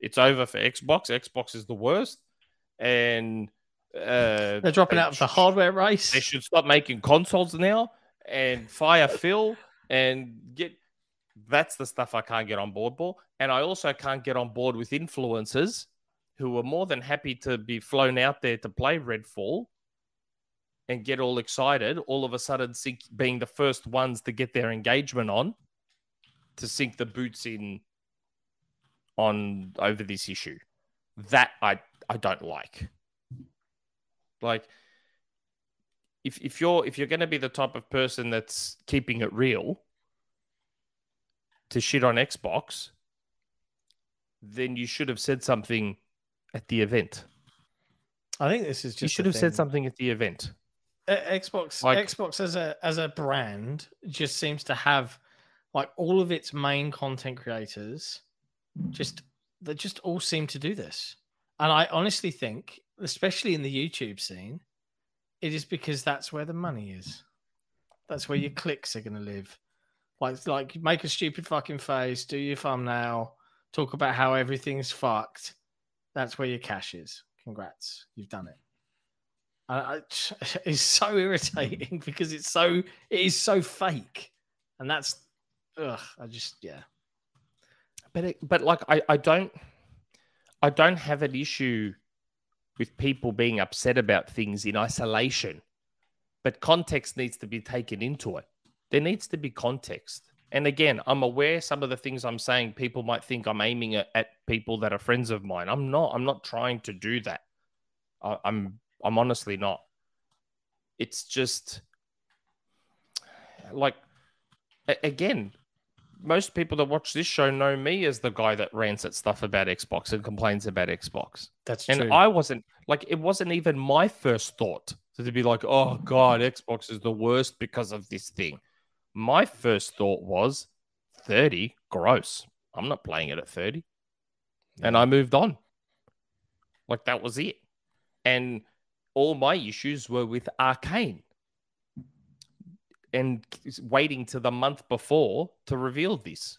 it's over for Xbox. Xbox is the worst. And uh, they're dropping they out of the hardware race. They should stop making consoles now and fire Phil. And get That's the stuff I can't get on board for. And I also can't get on board with influencers who are more than happy to be flown out there to play Redfall and get all excited, all of a sudden sink, being the first ones to get their engagement on, to sink the boots in on over this issue. That I, I don't like. Like, if if you're if you're going to be the type of person that's keeping it real to shit on Xbox, then you should have said something at the event. I think this is just you should have thing. said something at the event. Uh, Xbox like, Xbox as a as a brand just seems to have like all of its main content creators just they just all seem to do this. And I honestly think, especially in the YouTube scene, it is because that's where the money is. That's where your clicks are going to live. Like, like make a stupid fucking face, do your thumbnail, talk about how everything's fucked. That's where your cash is. Congrats. You've done it. Uh, it's so irritating because it's so, it is so fake. And that's, ugh, I just, yeah. But, it, but like, I, I don't, I don't have an issue with people being upset about things in isolation. But context needs to be taken into it. There needs to be context. And again, I'm aware some of the things I'm saying, people might think I'm aiming at, at people that are friends of mine. I'm not. I'm not trying to do that. I, I'm I'm honestly not. It's just... Like, again, most people that watch this show know me as the guy that rants at stuff about Xbox and complains about Xbox. That's true. And I wasn't like, it wasn't even my first thought to be like, oh God, Xbox is the worst because of this thing. My first thought was thirty, gross. I'm not playing it at thirty. Yeah. And I moved on. Like that was it. And all my issues were with Arcane. And waiting to the month before to reveal this.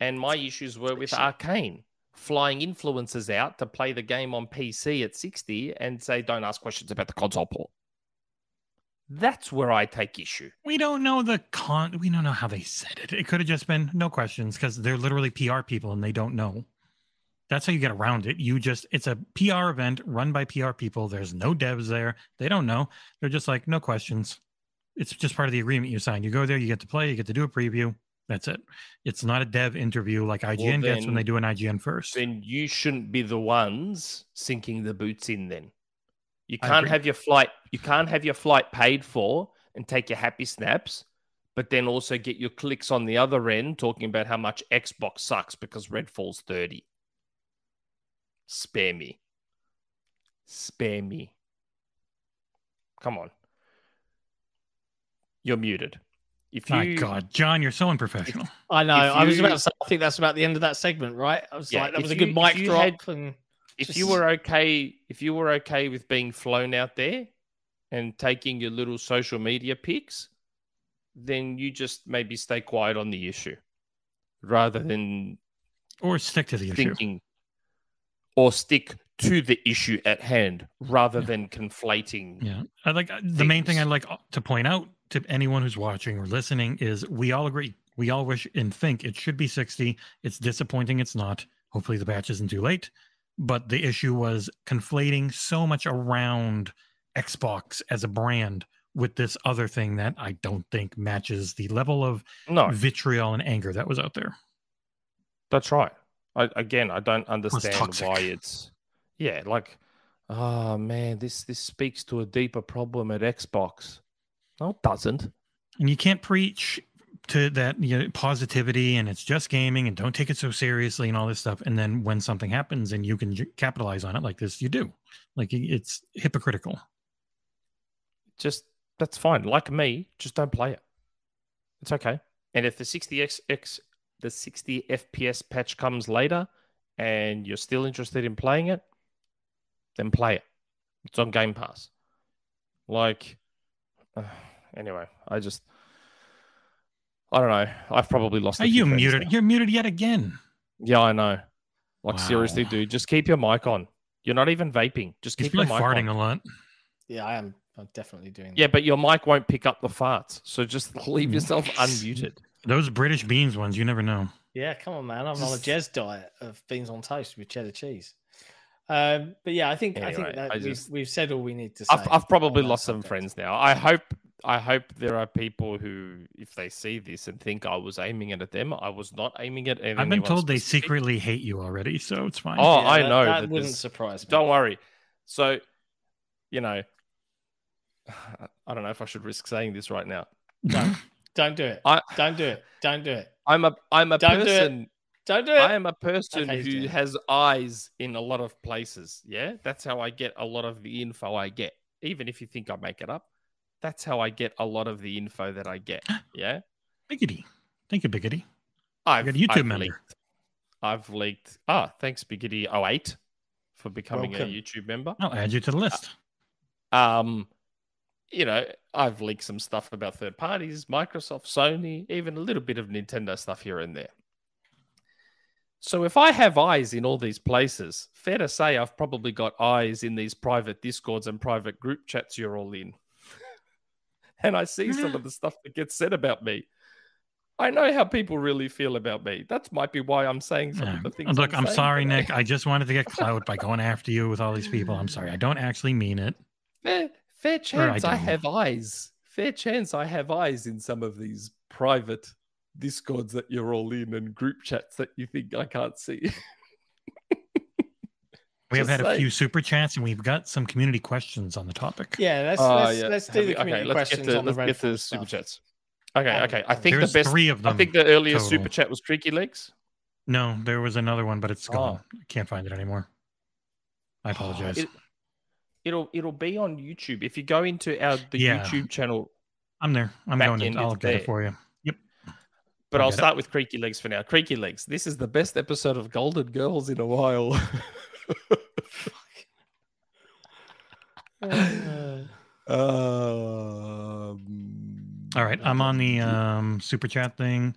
And my issues were with Arcane flying influencers out to play the game on P C at sixty and say, don't ask questions about the console port. That's where I take issue. We don't know the con. We don't know how they said it. It could have just been no questions because they're literally P R people and they don't know. That's how you get around it. You just, it's a P R event run by P R people. There's no devs there. They don't know. They're just like, no questions. It's just part of the agreement you sign. You go there, you get to play, you get to do a preview. That's it. It's not a dev interview like I G N well, then, gets when they do an I G N first. Then you shouldn't be the ones sinking the boots in then. You can't have your flight, you can't have your flight paid for and take your happy snaps, but then also get your clicks on the other end talking about how much Xbox sucks because Redfall's thirty. Spare me. Spare me. Come on. You're muted. If you... My God, John, you're so unprofessional. I know. If I was you... about to say, I think that's about the end of that segment, right? I was yeah, like, that was you, a good mic drop. Had, and if just... you were okay, if you were okay with being flown out there and taking your little social media pics, then you just maybe stay quiet on the issue rather than or stick to the thinking, issue or stick. to the issue at hand rather yeah. than conflating. Yeah. I like things. The main thing I like to point out to anyone who's watching or listening is we all agree. We all wish and think it should be sixty. It's disappointing. It's not. Hopefully the patch isn't too late, but the issue was conflating so much around Xbox as a brand with this other thing that I don't think matches the level of no. vitriol and anger that was out there. That's right. I, again, I don't understand why it's, yeah, like, oh, man, this this speaks to a deeper problem at Xbox. No, it doesn't. And you can't preach to that you know, positivity and it's just gaming and don't take it so seriously and all this stuff. And then when something happens and you can j- capitalize on it like this, you do. Like, it's hypocritical. Just, that's fine. Like me, just don't play it. It's okay. And if the sixty X X, the sixty F P S patch comes later and you're still interested in playing it, then play it. It's on Game Pass. Like, uh, anyway, I just, I don't know. I've probably lost. Are you muted? Now. You're muted yet again. Yeah, I know. Like, wow. Seriously, dude, just keep your mic on. You're not even vaping. Just keep your mic on. Farting a lot. Yeah, I am. I'm definitely doing that. Yeah, but your mic won't pick up the farts. So just leave yourself unmuted. Those British beans ones, you never know. Yeah, come on, man. I'm on a Jez diet of beans on toast with cheddar cheese. Um, but yeah, I think anyway, I think that I just, we've, we've said all we need to say. I've, I've probably lost some friends now. I hope I hope there are people who, if they see this and think I was aiming it at them, I was not aiming it at anyone. I've been told specific. They secretly hate you already, so it's fine. Oh, yeah, I that, know. That, that wouldn't surprise me. Don't worry. So, you know, I don't know if I should risk saying this right now. No, don't do it. I, don't do it. Don't do it. I'm a I'm a don't person. Do it. Don't do it. I am a person who has eyes in a lot of places. Yeah, that's how I get a lot of the info I get. Even if you think I make it up, that's how I get a lot of the info that I get. Yeah, biggity. Thank you, biggity. I've got a YouTube member. Leaked. I've leaked. Ah, thanks, biggity oh eight for becoming Welcome. a YouTube member. I'll add you to the list. Uh, um. You know, I've leaked some stuff about third parties, Microsoft, Sony, even a little bit of Nintendo stuff here and there. So if I have eyes in all these places, fair to say I've probably got eyes in these private Discords and private group chats you're all in. And I see some of the stuff that gets said about me. I know how people really feel about me. That might be why I'm saying some yeah. of the things. Look, I'm, I'm sorry, today. Nick. I just wanted to get clout by going after you with all these people. I'm sorry. I don't actually mean it. Eh. Fair chance I, I have eyes. Fair chance I have eyes in some of these private Discords that you're all in and group chats that you think I can't see. We have had say. a few super chats and we've got some community questions on the topic. Yeah, let's uh, let's, yeah. let's do have the community okay, let's questions to, on let's the Let's get the super chats. Okay, um, okay. I think the best three of them. I think the earliest total. super chat was Creaky Legs. No, there was another one, but it's gone. Oh. I can't find it anymore. I apologize. Oh, it, It'll it'll be on YouTube. If you go into our the yeah. YouTube channel, I'm there. I'm going in. I'll get it for you. Yep. But I'll, I'll start it. with Creaky Legs for now. Creaky Legs. This is the best episode of Golden Girls in a while. uh, um, All right, I'm on the um, super chat thing.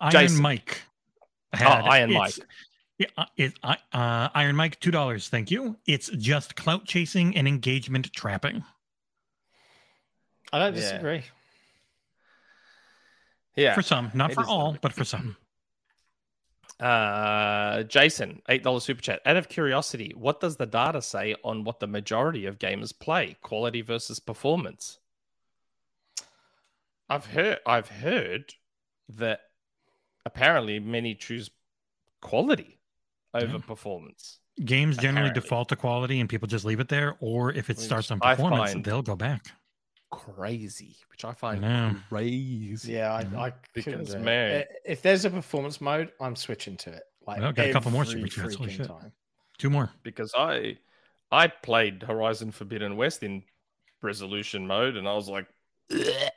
Iron Jason. Mike. Had, oh, Iron Mike. Yeah, it, uh, Iron Mike, two dollars. Thank you. It's just clout chasing and engagement trapping. I don't yeah. disagree. Yeah. For some. Not for all, but for some. Uh, Jason, eight dollars super chat. Out of curiosity, what does the data say on what the majority of gamers play? Quality versus performance? I've heard, I've heard that apparently many choose quality over yeah. performance. Games apparently. generally default to quality and people just leave it there, or if it which starts on performance, they'll go back. Crazy, which I find I crazy. Yeah, I, I couldn't do it. If there's a performance mode, I'm switching to it. Like well, got a couple more super chats. Two more. Because I I played Horizon Forbidden West in resolution mode and I was like I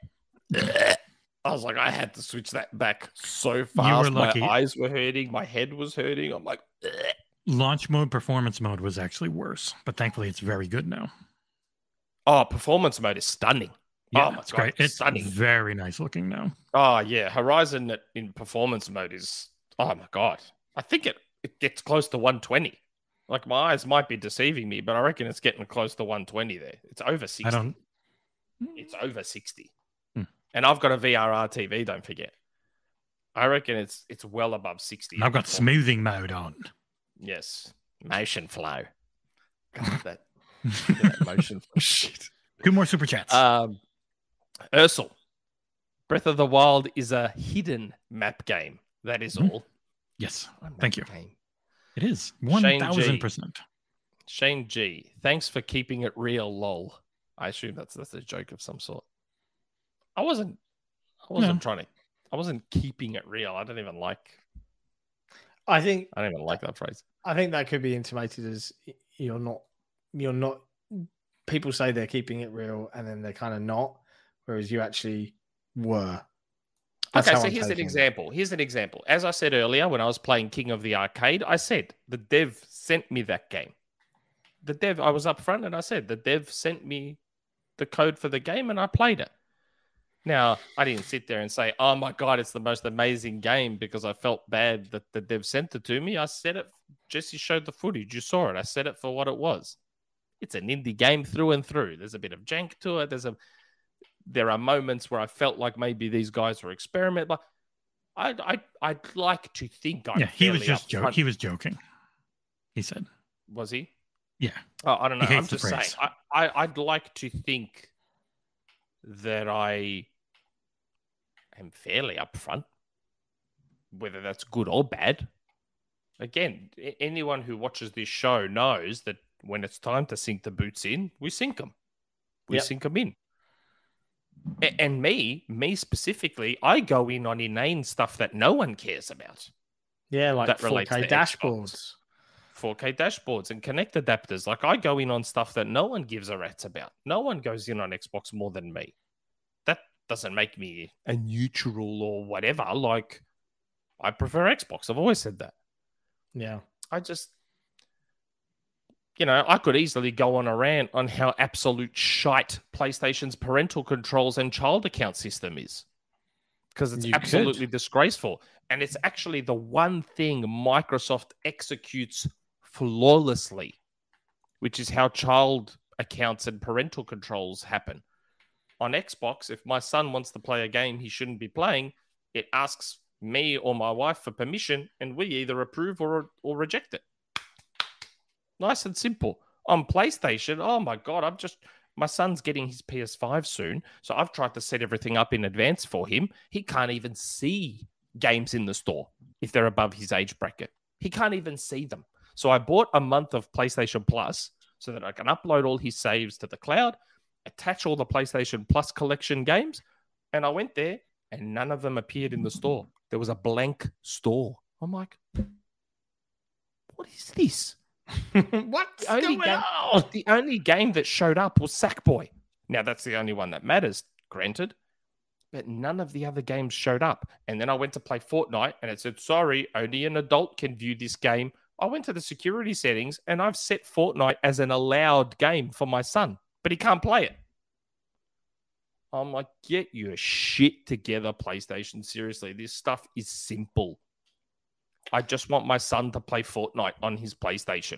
was like, I had to switch that back so fast. My eyes were hurting. My head was hurting. I'm like, ugh. Launch mode, performance mode was actually worse, but thankfully it's very good now. Oh, performance mode is stunning. Yeah, oh my it's God, great. It's stunning. Very nice looking now. Oh yeah, Horizon in performance mode is, oh my God. I think it, it gets close to one twenty. Like my eyes might be deceiving me, but I reckon it's getting close to one twenty there. It's over sixty. I don't... It's over sixty. And I've got a V R R T V, don't forget. I reckon it's it's well above sixty. I've got smoothing mode on. Yes. Motion flow. God, that, that motion flow shit. Two more super chats. Um, Ursel. Breath of the Wild is a hidden map game. That is mm-hmm. all. Yes. Thank you. Game. It is. one thousand percent. Shane G. Thanks for keeping it real, lol. I assume that's, that's a joke of some sort. I wasn't I wasn't no. trying to I wasn't keeping it real. I don't even like I think I don't even like that phrase. I think that could be intimated as you're not you're not people say they're keeping it real and then they're kind of not, whereas you actually were. That's okay, so I'm here's an example. It. Here's an example. As I said earlier, when I was playing King of the Arcade, I said the dev sent me that game. The dev I was up front and I said the dev sent me the code for the game and I played it. Now, I didn't sit there and say, oh, my God, it's the most amazing game because I felt bad that the dev sent it to me. I said it. Jesse showed the footage. You saw it. I said it for what it was. It's an indie game through and through. There's a bit of jank to it. There's a. There are moments where I felt like maybe these guys were experimenting. But I, I, I'd like to think I'm yeah, he was just joking. He was joking, he said. Was he? Yeah. Oh, I don't know. I'm just saying. I, I, I'd like to think that I am fairly upfront, whether that's good or bad. Again, anyone who watches this show knows that when it's time to sink the boots in, we sink them. We yep. sink them in. And me, me specifically, I go in on inane stuff that no one cares about. Yeah, like that four K dashboards. four K dashboards and connect adapters. Like, I go in on stuff that no one gives a rat's about. No one goes in on Xbox more than me. That doesn't make me a neutral or whatever. Like, I prefer Xbox. I've always said that. Yeah. I just... You know, I could easily go on a rant on how absolute shite PlayStation's parental controls and child account system is, because it's you absolutely could. disgraceful. And it's actually the one thing Microsoft executes flawlessly, which is how child accounts and parental controls happen. On Xbox, if my son wants to play a game he shouldn't be playing, it asks me or my wife for permission, and we either approve or or reject it. Nice and simple. On PlayStation, oh my God, I'm just, my son's getting his P S five soon, so I've tried to set everything up in advance for him. He can't even see games in the store if they're above his age bracket. He can't even see them. So I bought a month of PlayStation Plus so that I can upload all his saves to the cloud, attach all the PlayStation Plus collection games, and I went there and none of them appeared in the store. There was a blank store. I'm like, what is this? What's the only, going game, on? the only game that showed up was Sackboy. Now, that's the only one that matters, granted, but none of the other games showed up. And then I went to play Fortnite and it said, sorry, only an adult can view this game. I went to the security settings and I've set Fortnite as an allowed game for my son, but he can't play it. I'm like, get your shit together, PlayStation. Seriously, this stuff is simple. I just want my son to play Fortnite on his PlayStation.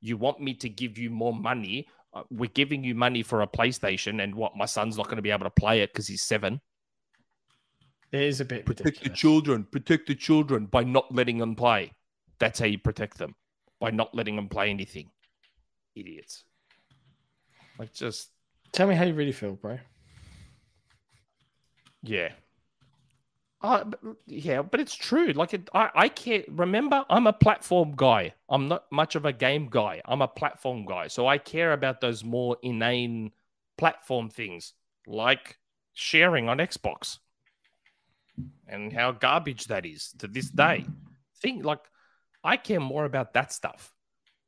You want me to give you more money? We're giving you money for a PlayStation, and what? My son's not going to be able to play it because he's seven. It is a bit ridiculous. Protect the children. Protect the children by not letting them play. That's how you protect them, by not letting them play anything. Idiots. Like, just tell me how you really feel, bro. Yeah. Uh, yeah, but it's true. Like, it, I, I care. Remember, I'm a platform guy. I'm not much of a game guy. I'm a platform guy. So I care about those more inane platform things, like sharing on Xbox and how garbage that is to this day. Think, like, I care more about that stuff,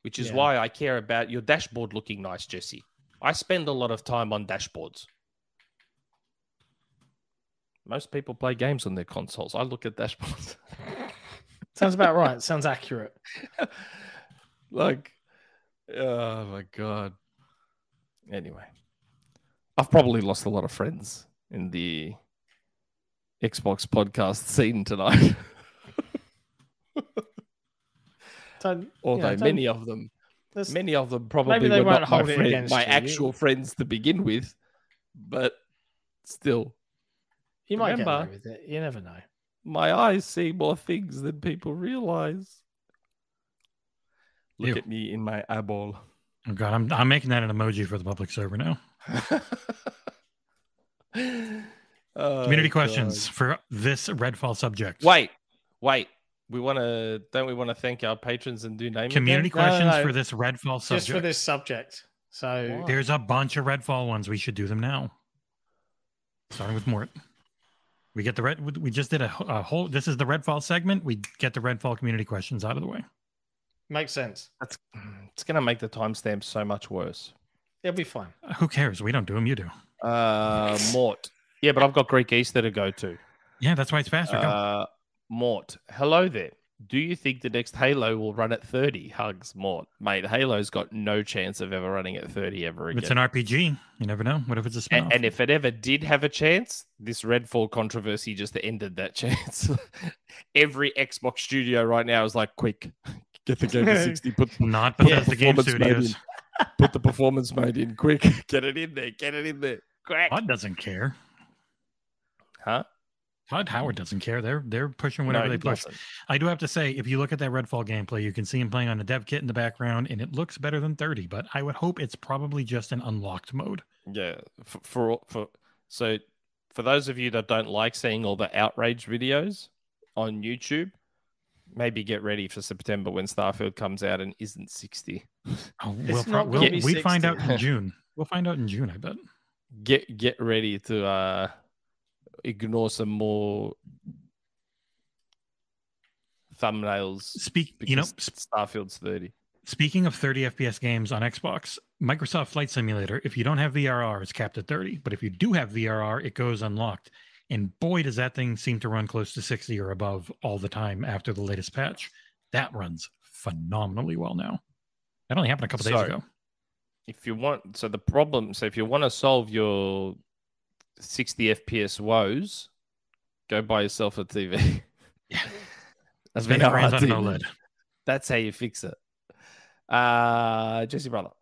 which is yeah. why I care about your dashboard looking nice, Jesse. I spend a lot of time on dashboards. Most people play games on their consoles. I look at dashboards. Sounds about right. Sounds accurate. Like, oh my God. Anyway, I've probably lost a lot of friends in the Xbox podcast scene tonight. Don't, Although yeah, many of them, many of them probably were not my, friend, my you, actual yeah. friends to begin with, but still. You might Remember, get away with it. You never know. My eyes see more things than people realize. Look Ew. at me in my eyeball. Oh God, I'm I'm making that an emoji for the public server now. oh, Community questions God. for this Redfall subject. Wait, wait. We want to don't we want to thank our patrons and do name Community again? questions no, no, no. for this Redfall subject. Just for this subject. So what? There's a bunch of Redfall ones. We should do them now. Starting with Mort. We get the red. We just did a, a whole. This is the Redfall segment. We get the Redfall community questions out of the way. Makes sense. That's. It's gonna make the timestamp so much worse. It'll be fine. Who cares? We don't do them. You do. Uh, Mort. Yeah, but I've got Greek Easter to go to. Yeah, that's why it's faster. Uh, Mort. Hello there. Do you think the next Halo will run at thirty? Hugs, Mort. Mate, Halo's got no chance of ever running at thirty ever again. It's an R P G. You never know. What if it's a spin-off? And, and if it ever did have a chance, this Redfall controversy just ended that chance. Every Xbox studio right now is like, quick, get the game to sixty. Put, Not put yeah, the, the game studios. Put the performance mode in, quick. Get it in there. Get it in there. Crack. God doesn't care. Huh? Todd Howard doesn't care. They're they're pushing whatever no, they push. Doesn't. I do have to say, if you look at that Redfall gameplay, you can see him playing on the dev kit in the background, and it looks better than thirty. But I would hope it's probably just an unlocked mode. Yeah, for for, for so for those of you that don't like seeing all the outrage videos on YouTube, maybe get ready for September when Starfield comes out and isn't sixty. Oh, we'll pro- we'll, we sixty. Find out in June. We'll find out in June, I bet. Get get ready to. Uh, Ignore some more thumbnails. Speak, you know, Starfield's thirty. Speaking of thirty F P S games on Xbox, Microsoft Flight Simulator, if you don't have V R R, it's capped at thirty. But if you do have V R R, it goes unlocked. And boy, does that thing seem to run close to sixty or above all the time after the latest patch. That runs phenomenally well now. That only happened a couple so, days ago. If you want, so the problem, so if you want to solve your sixty F P S woes, go buy yourself a T V. Yeah. That's been around on OLED. That's how you fix it. Uh, Jesse Brother.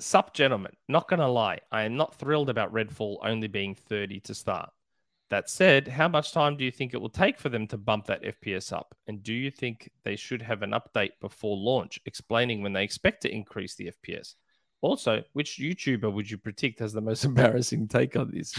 Sup, gentlemen. Not going to lie, I am not thrilled about Redfall only being thirty to start. That said, how much time do you think it will take for them to bump that F P S up? And do you think they should have an update before launch explaining when they expect to increase the F P S? Also, which YouTuber would you predict has the most embarrassing take on this?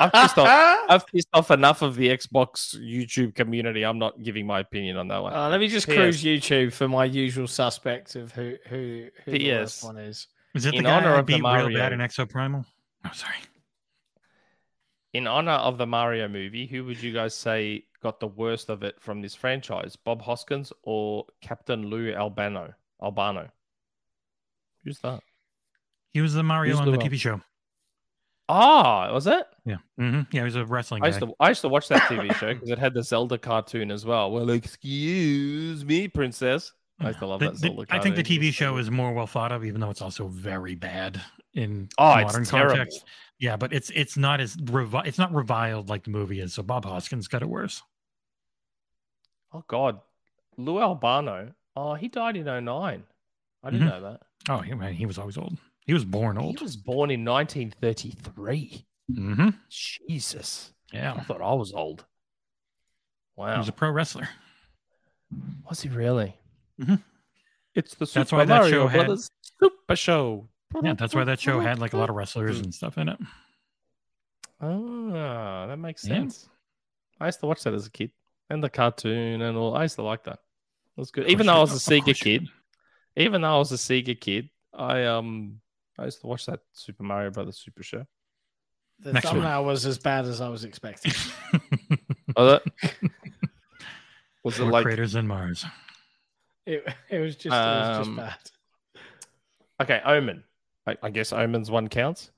I've pissed off, I've pissed off enough of the Xbox YouTube community. I'm not giving my opinion on that one. Uh, let me just P S cruise YouTube for my usual suspect of who who, who the last one is. Is it the in guy honor of beat the Mario real bad in Exoprimal? Oh, sorry. In honor of the Mario movie, who would you guys say got the worst of it from this franchise? Bob Hoskins or Captain Lou Albano? Albano. Who's that? He was the Mario on the T V show. Ah, was it? Yeah. Mm-hmm. Yeah, he was a wrestling I guy. Used to, I used to watch that T V show because it had the Zelda cartoon as well. Well, excuse me, princess. I used to love the, that Zelda the, cartoon. I think the T V show is more well thought of, even though it's also very bad in oh, modern it's context. Yeah, but it's it's not as revi- it's not reviled like the movie is, so Bob Hoskins got it worse. Oh, God. Lou Albano. Oh, he died in oh nine. I didn't mm-hmm. know that. Oh, he, he was always old. He was born old. He was born in nineteen thirty-three. Mm-hmm. Jesus. Yeah. I thought I was old. Wow. He was a pro wrestler. Was he really? Mm-hmm. It's the Super that's why Mario that show Brothers had... Super Show. Yeah, that's why that show had like a lot of wrestlers and stuff in it. Oh, that makes sense. Yeah. I used to watch that as a kid. And the cartoon and all. I used to like that. It was good. Even though I was a Sega kid. Even though I was a Sega kid, I um... I used to watch that Super Mario Brothers Super Show. The Next thumbnail one. was as bad as I was expecting. was it, was it like craters in Mars? It it was just um, it was just bad. Okay, Omen. I, I guess Omen's one counts.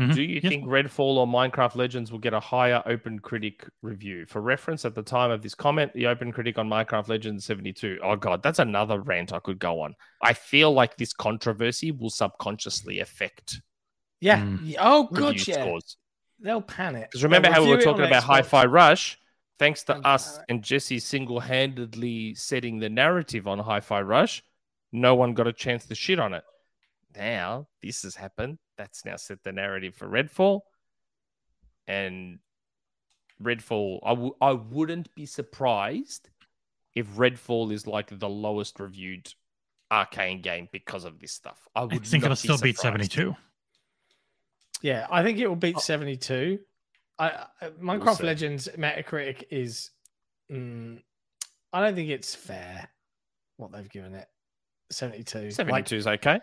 Mm-hmm. Do you yes. think Redfall or Minecraft Legends will get a higher OpenCritic review? For reference, at the time of this comment, the OpenCritic on Minecraft Legends seventy-two. Oh, God, that's another rant I could go on. I feel like this controversy will subconsciously affect... Yeah. Mm. Oh, good, yeah. Scores. They'll panic. Because remember how we were talking about Hi-Fi Rush? Thanks to They'll us panic. and Jesse single-handedly setting the narrative on Hi-Fi Rush, no one got a chance to shit on it. Now, this has happened. That's now set the narrative for Redfall. And Redfall, I, w- I wouldn't be surprised if Redfall is like the lowest reviewed Arcane game because of this stuff. I, would I think it'll still surprised. beat seventy-two. Yeah, I think it will beat seventy-two. I, I, Minecraft we'll Legends Metacritic is... Mm, I don't think it's fair what they've given it. seventy-two. seventy-two is like, okay.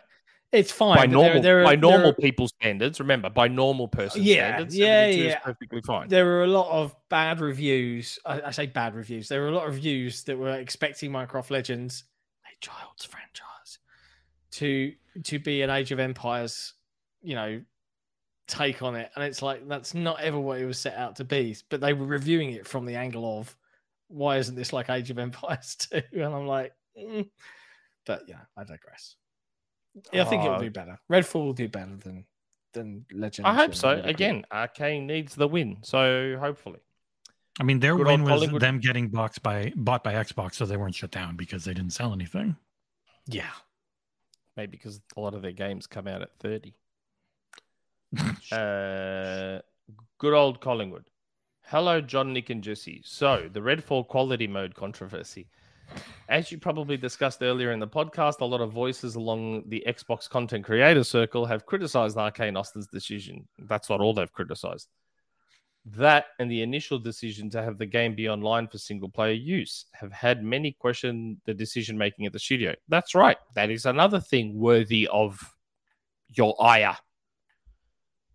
It's fine. By normal, there, there are, by normal are, people's standards, remember, by normal person's yeah, standards, yeah, yeah. is perfectly fine. There were a lot of bad reviews. I, I say bad reviews. There were a lot of reviews that were expecting Minecraft Legends, a child's franchise, to to be an Age of Empires, you know, take on it. And it's like, that's not ever what it was set out to be. But they were reviewing it from the angle of, why isn't this like Age of Empires two? And I'm like, mm. But yeah, I digress. Yeah, I think uh, it'll do better. Redfall will do better than than Legends. I hope so. Again, Arcane needs the win, so hopefully. I mean, their Good win was Hollywood. them getting boxed by bought by Xbox, so they weren't shut down because they didn't sell anything. Yeah, maybe because a lot of their games come out at thirty. uh, Good old Collingwood. Hello, John, Nick, and Jesse. So, the Redfall quality mode controversy. As you probably discussed earlier in the podcast, a lot of voices along the Xbox content creator circle have criticized Arcane Austin's decision. That's not all they've criticized. That and the initial decision to have the game be online for single-player use have had many question the decision-making at the studio. That's right. That is another thing worthy of your ire.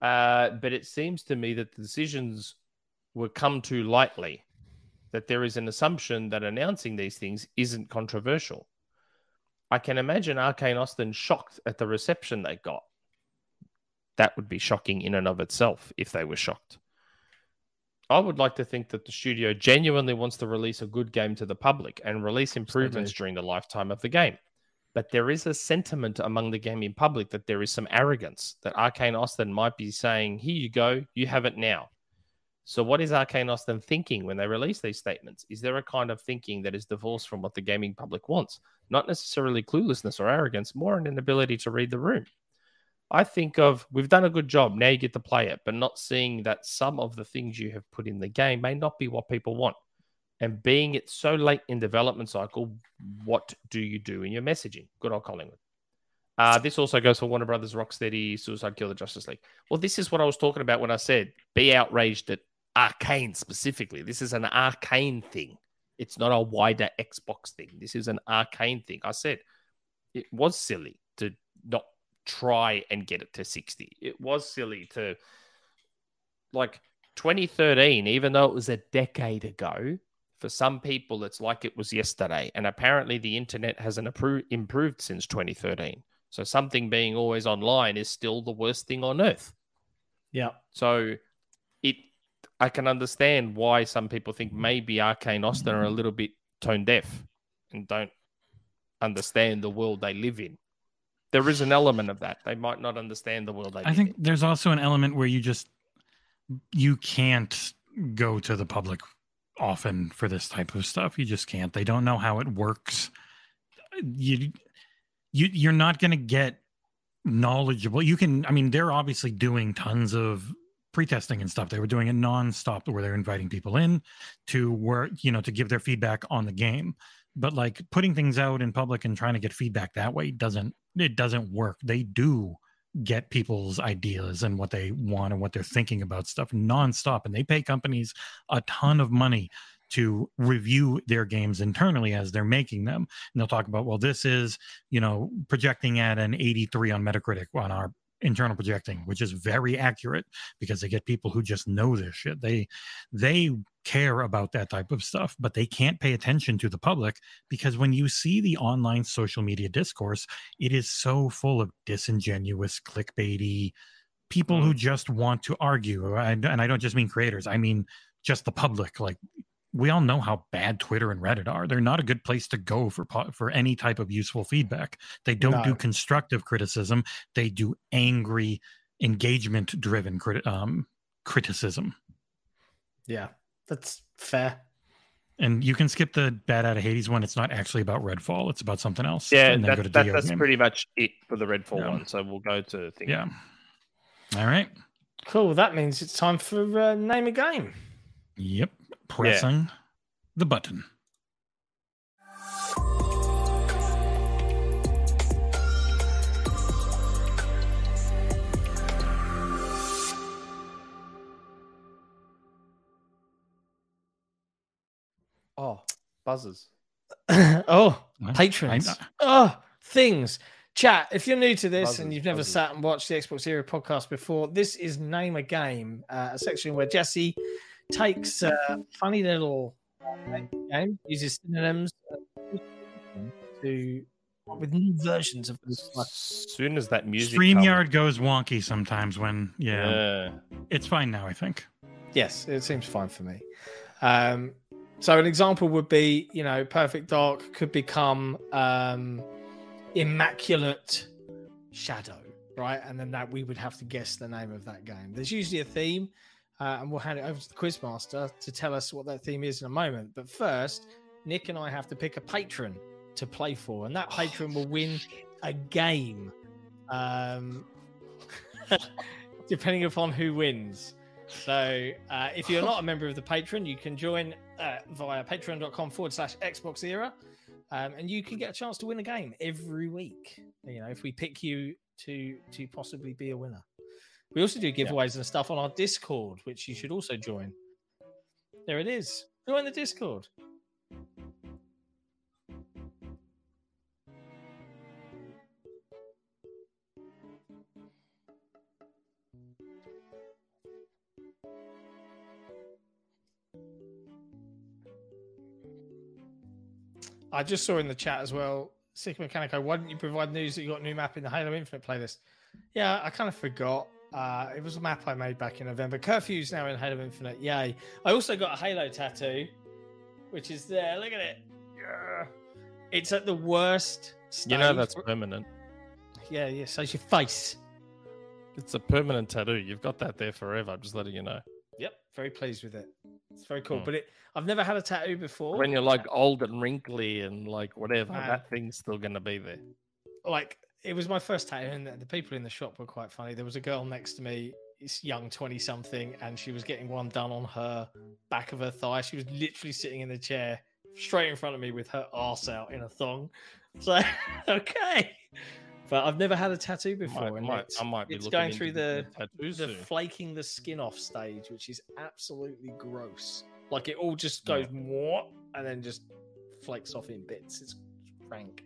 Uh, but it seems to me that the decisions were come too lightly, that there is an assumption that announcing these things isn't controversial. I can imagine Arcane Austin shocked at the reception they got. That would be shocking in and of itself if they were shocked. I would like to think that the studio genuinely wants to release a good game to the public and release improvements during the lifetime of the game. But there is a sentiment among the gaming public that there is some arrogance, that Arcane Austin might be saying, here you go, you have it now. So what is Arcane Austin thinking when they release these statements? Is there a kind of thinking that is divorced from what the gaming public wants? Not necessarily cluelessness or arrogance, more an inability to read the room. I think of, we've done a good job, now you get to play it, but not seeing that some of the things you have put in the game may not be what people want. And being it so late in development cycle, what do you do in your messaging? Good old Collingwood. Uh, this also goes for Warner Brothers, Rocksteady, Suicide Kill the Justice League. Well, this is what I was talking about when I said, be outraged at Arcane specifically. This is an Arcane thing. It's not a wider Xbox thing. This is an Arcane thing. I said it was silly to not try and get it to sixty. It was silly to, like, twenty thirteen, even though it was a decade ago, for some people it's like it was yesterday. And apparently the internet hasn't improved since twenty thirteen. So something being always online is still the worst thing on earth. Yeah. So it... I can understand why some people think maybe Arcane Austin are a little bit tone deaf and don't understand the world they live in. There is an element of that. They might not understand the world they live in. I think there's also an element where you just, you can't go to the public often for this type of stuff. You just can't. They don't know how it works. You, you, you're not going to get knowledgeable. You can, I mean, they're obviously doing tons of pre-testing and stuff. They were doing it non-stop where they're inviting people in to work, you know, to give their feedback on the game. But like putting things out in public and trying to get feedback that way doesn't, it doesn't work. They do get people's ideas and what they want and what they're thinking about stuff non-stop. And they pay companies a ton of money to review their games internally as they're making them. And they'll talk about, well, this is, you know, projecting at an eighty-three on Metacritic on our internal projecting, which is very accurate because they get people who just know their shit. They they care about that type of stuff, but they can't pay attention to the public because when you see the online social media discourse, it is so full of disingenuous, clickbaity people who just want to argue. And I don't just mean creators. I mean just the public. Like, we all know how bad Twitter and Reddit are. They're not a good place to go for for any type of useful feedback. They don't no. do constructive criticism. They do angry, engagement-driven crit- um, criticism. Yeah, that's fair. And you can skip the Bad Out of Hades one. It's not actually about Redfall. It's about something else. Yeah, and that, that, that's game. Pretty much it for the Redfall yeah. one. So we'll go to things. Yeah. All right. Cool. That means it's time for uh, Name a Game. Yep. Pressing yeah. the button. Oh, buzzers. oh, what? patrons. I, I... Oh, things. Chat, if you're new to this buzzers, and you've never buzzers. sat and watched the Xbox Era podcast before, this is Name a Game, uh, a section where Jesse takes a funny little game, uses synonyms to with new versions of this. As soon as that music StreamYard goes wonky sometimes when, yeah. yeah. It's fine now, I think. Yes, it seems fine for me. Um, so an example would be, you know, Perfect Dark could become um, Immaculate Shadow, right? And then that we would have to guess the name of that game. There's usually a theme. Uh, and we'll hand it over to the Quizmaster to tell us what that theme is in a moment. But first, Nick and I have to pick a patron to play for, and that patron oh, will win shit. a game, um, depending upon who wins. So uh, if you're not a member of the Patreon, you can join uh, via patreon.com forward slash Xbox Era. Um, and you can get a chance to win a game every week. You know, if we pick you to to possibly be a winner. We also do giveaways yeah. and stuff on our Discord, which you should also join. There it is. Join the Discord. I just saw in the chat as well, Sick Mechanico, why didn't you provide news that you got a new map in the Halo Infinite playlist? Yeah, I kind of forgot. Uh, it was a map I made back in November. Curfew's now in Halo Infinite. Yay. I also got a Halo tattoo, which is there. Look at it. Yeah. It's at the worst stage. You know that's permanent. Yeah, yeah. So it's your face. It's a permanent tattoo. You've got that there forever. I'm just letting you know. Yep, very pleased with it. It's very cool. Mm. But it, I've never had a tattoo before. When you're like old and wrinkly and like whatever, Man. that thing's still going to be there. Like, it was my first tattoo, and the people in the shop were quite funny. There was a girl next to me, it's young twenty-something, and she was getting one done on her back of her thigh. She was literally sitting in the chair straight in front of me with her arse out in a thong. So, okay. But I've never had a tattoo before. I might, and might, it's, I might be it's going through the, the, the flaking the skin off stage, which is absolutely gross. Like it all just goes what, yeah. and then just flakes off in bits. It's rank.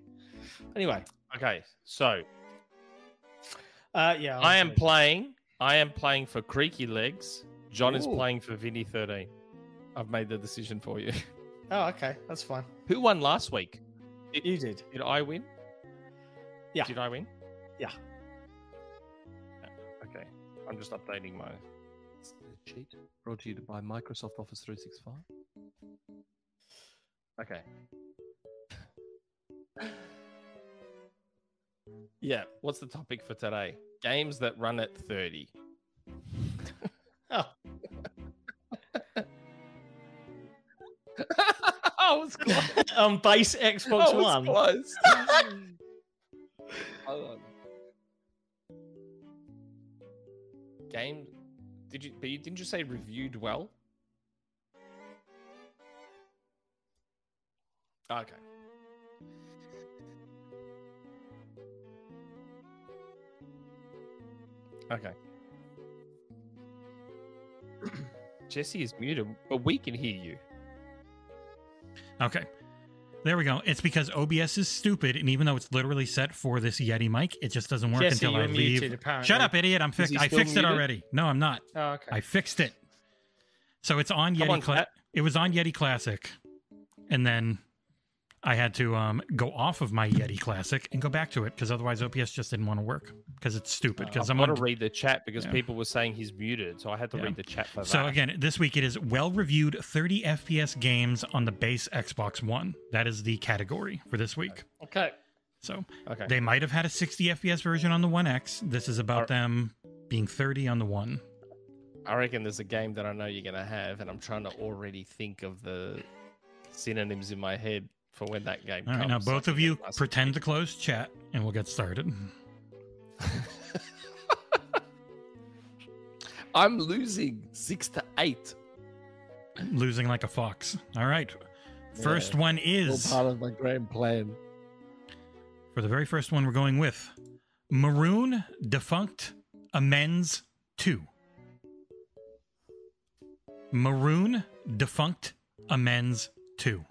Anyway, okay. So, uh, yeah, I am playing. I am playing for Creaky Legs. John Ooh. is playing for Vinny thirteen. I've made the decision for you. Oh, okay, that's fine. Who won last week? Did, you did. Did I win? Yeah. Did I win? Yeah. Okay. I'm just updating my sheet. Brought to you by Microsoft Office three sixty-five. Okay. Yeah. What's the topic for today? Games that run at thirty. Oh. I was close. On um, base Xbox I was One. Close. Hold on. Game? Did you? But you didn't you say reviewed well? Okay. Okay. Jesse is muted, but we can hear you. Okay. There we go. It's because O B S is stupid, and even though it's literally set for this Yeti mic, it just doesn't work Jesse, until I leave. Muted, Shut up, idiot! I'm fixed. I fixed muted? it already. No, I'm not. Oh, okay. I fixed it. So it's on Come Yeti. On, Cla Pat. It was on Yeti Classic, and then I had to um, go off of my Yeti Classic and go back to it because otherwise O B S just didn't want to work because it's stupid. Because uh, I'm going to read the chat because yeah. people were saying he's muted, so I had to yeah. read the chat for that. So again, this week it is well-reviewed thirty F P S games on the base Xbox One. That is the category for this week. Okay. So okay. they might have had a sixty F P S version on the One X. This is about right. them being thirty on the One. I reckon there's a game that I know you're going to have, and I'm trying to already think of the synonyms in my head. For when that game comes. All right, now both of you pretend to close chat and we'll get started. I'm losing six to eight. Losing like a fox. All right. First yeah, one is all part of my grand plan. For the very first one, we're going with Maroon Defunct Amends two. Maroon Defunct Amends two.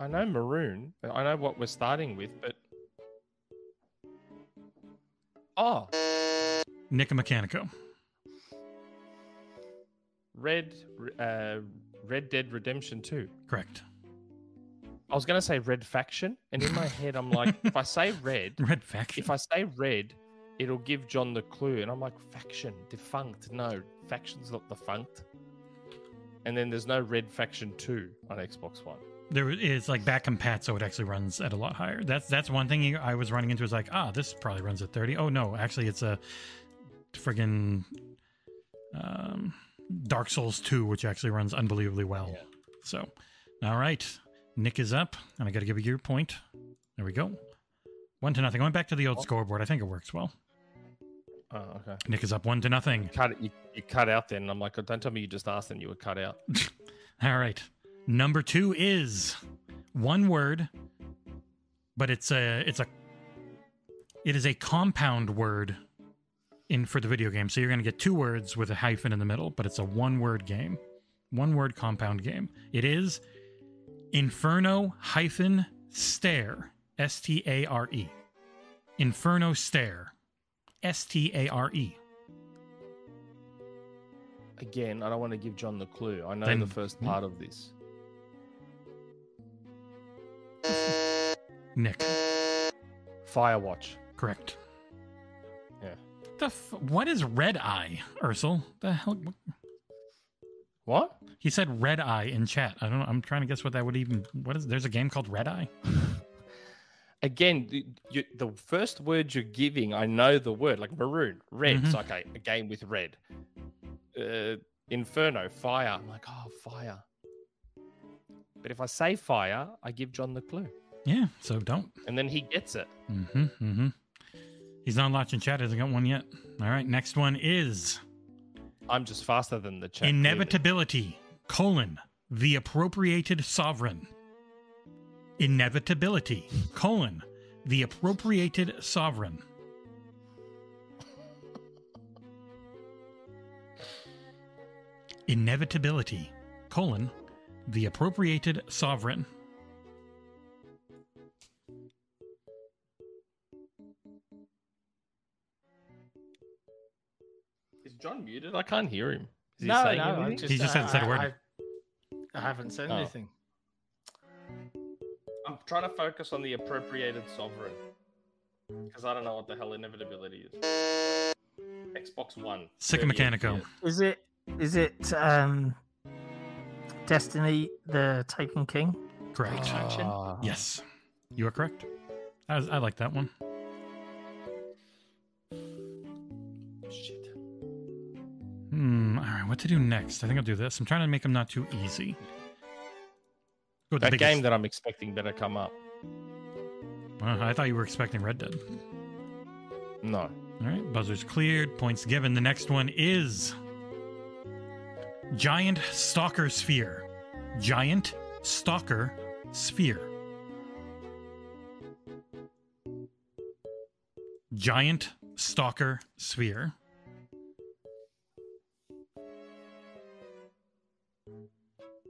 I know Maroon. I know what we're starting with, but... Oh! Nick Mechanico. Red, uh, Red Dead Redemption two. Correct. I was going to say Red Faction, and in my head I'm like, if I say Red... Red Faction. If I say Red, it'll give John the clue, and I'm like, Faction, defunct. No, Faction's not defunct. And then there's no Red Faction two on Xbox One. There is like back and pat, so it actually runs at a lot higher. That's that's one thing I was running into is like, ah, this probably runs at thirty. Oh no, actually it's a friggin' um, Dark Souls two, which actually runs unbelievably well. Yeah. So, all right, Nick is up, and I got to give you your point. There we go, one to nothing. I went back to the old oh. scoreboard. I think it works well. Oh, okay. Knickers up one to nothing. Cut, you, you cut out then. And I'm like, oh, don't tell me you just asked and you were cut out. All right. Number two is one word, but it's a it's a it is a compound word in for the video game. So you're going to get two words with a hyphen in the middle, but it's a one word game, one word compound game. It is Inferno hyphen Stare, S T A R E. Inferno Stare, S T A R E. Again, I don't want to give John the clue. I know then, the first part of this. Nick. Firewatch. Correct. Yeah. The f- what is Red Eye, Ursel? The hell? What? He said Red Eye in chat. I don't know. I'm trying to guess what that would even. What is? There's a game called Red Eye. Again, the, you, the first word you're giving, I know the word, like maroon, red. Mm-hmm. It's like a, a game with red. Uh, Inferno, fire. I'm like, oh, fire. But if I say fire, I give John the clue. Yeah, so don't. And then he gets it. Mm-hmm, mm-hmm. He's not watching chat. Hasn't got one yet. All right, next one is... I'm just faster than the chat. Inevitability, really. colon, the appropriated sovereign. Inevitability, colon, the appropriated sovereign. Inevitability, colon, the appropriated sovereign. Is John muted? I can't hear him. Is he no, saying no, anything? Just, he just uh, hasn't said a word. I, I haven't said oh. anything. I'm trying to focus on the appropriated sovereign because I don't know what the hell inevitability is. Xbox One. Sick Mechanico. Is it? Is it? Um, Destiny, the Taken King. Correct. Uh, yes, you are correct. I, was, I like that one. Shit. Hmm. All right. What to do next? I think I'll do this. I'm trying to make them not too easy. That biggest... game that I'm expecting better come up. Well, I thought you were expecting Red Dead. No. All right, buzzer's cleared, points given. The next one is Giant Stalker Sphere. Giant Stalker Sphere. Giant Stalker Sphere.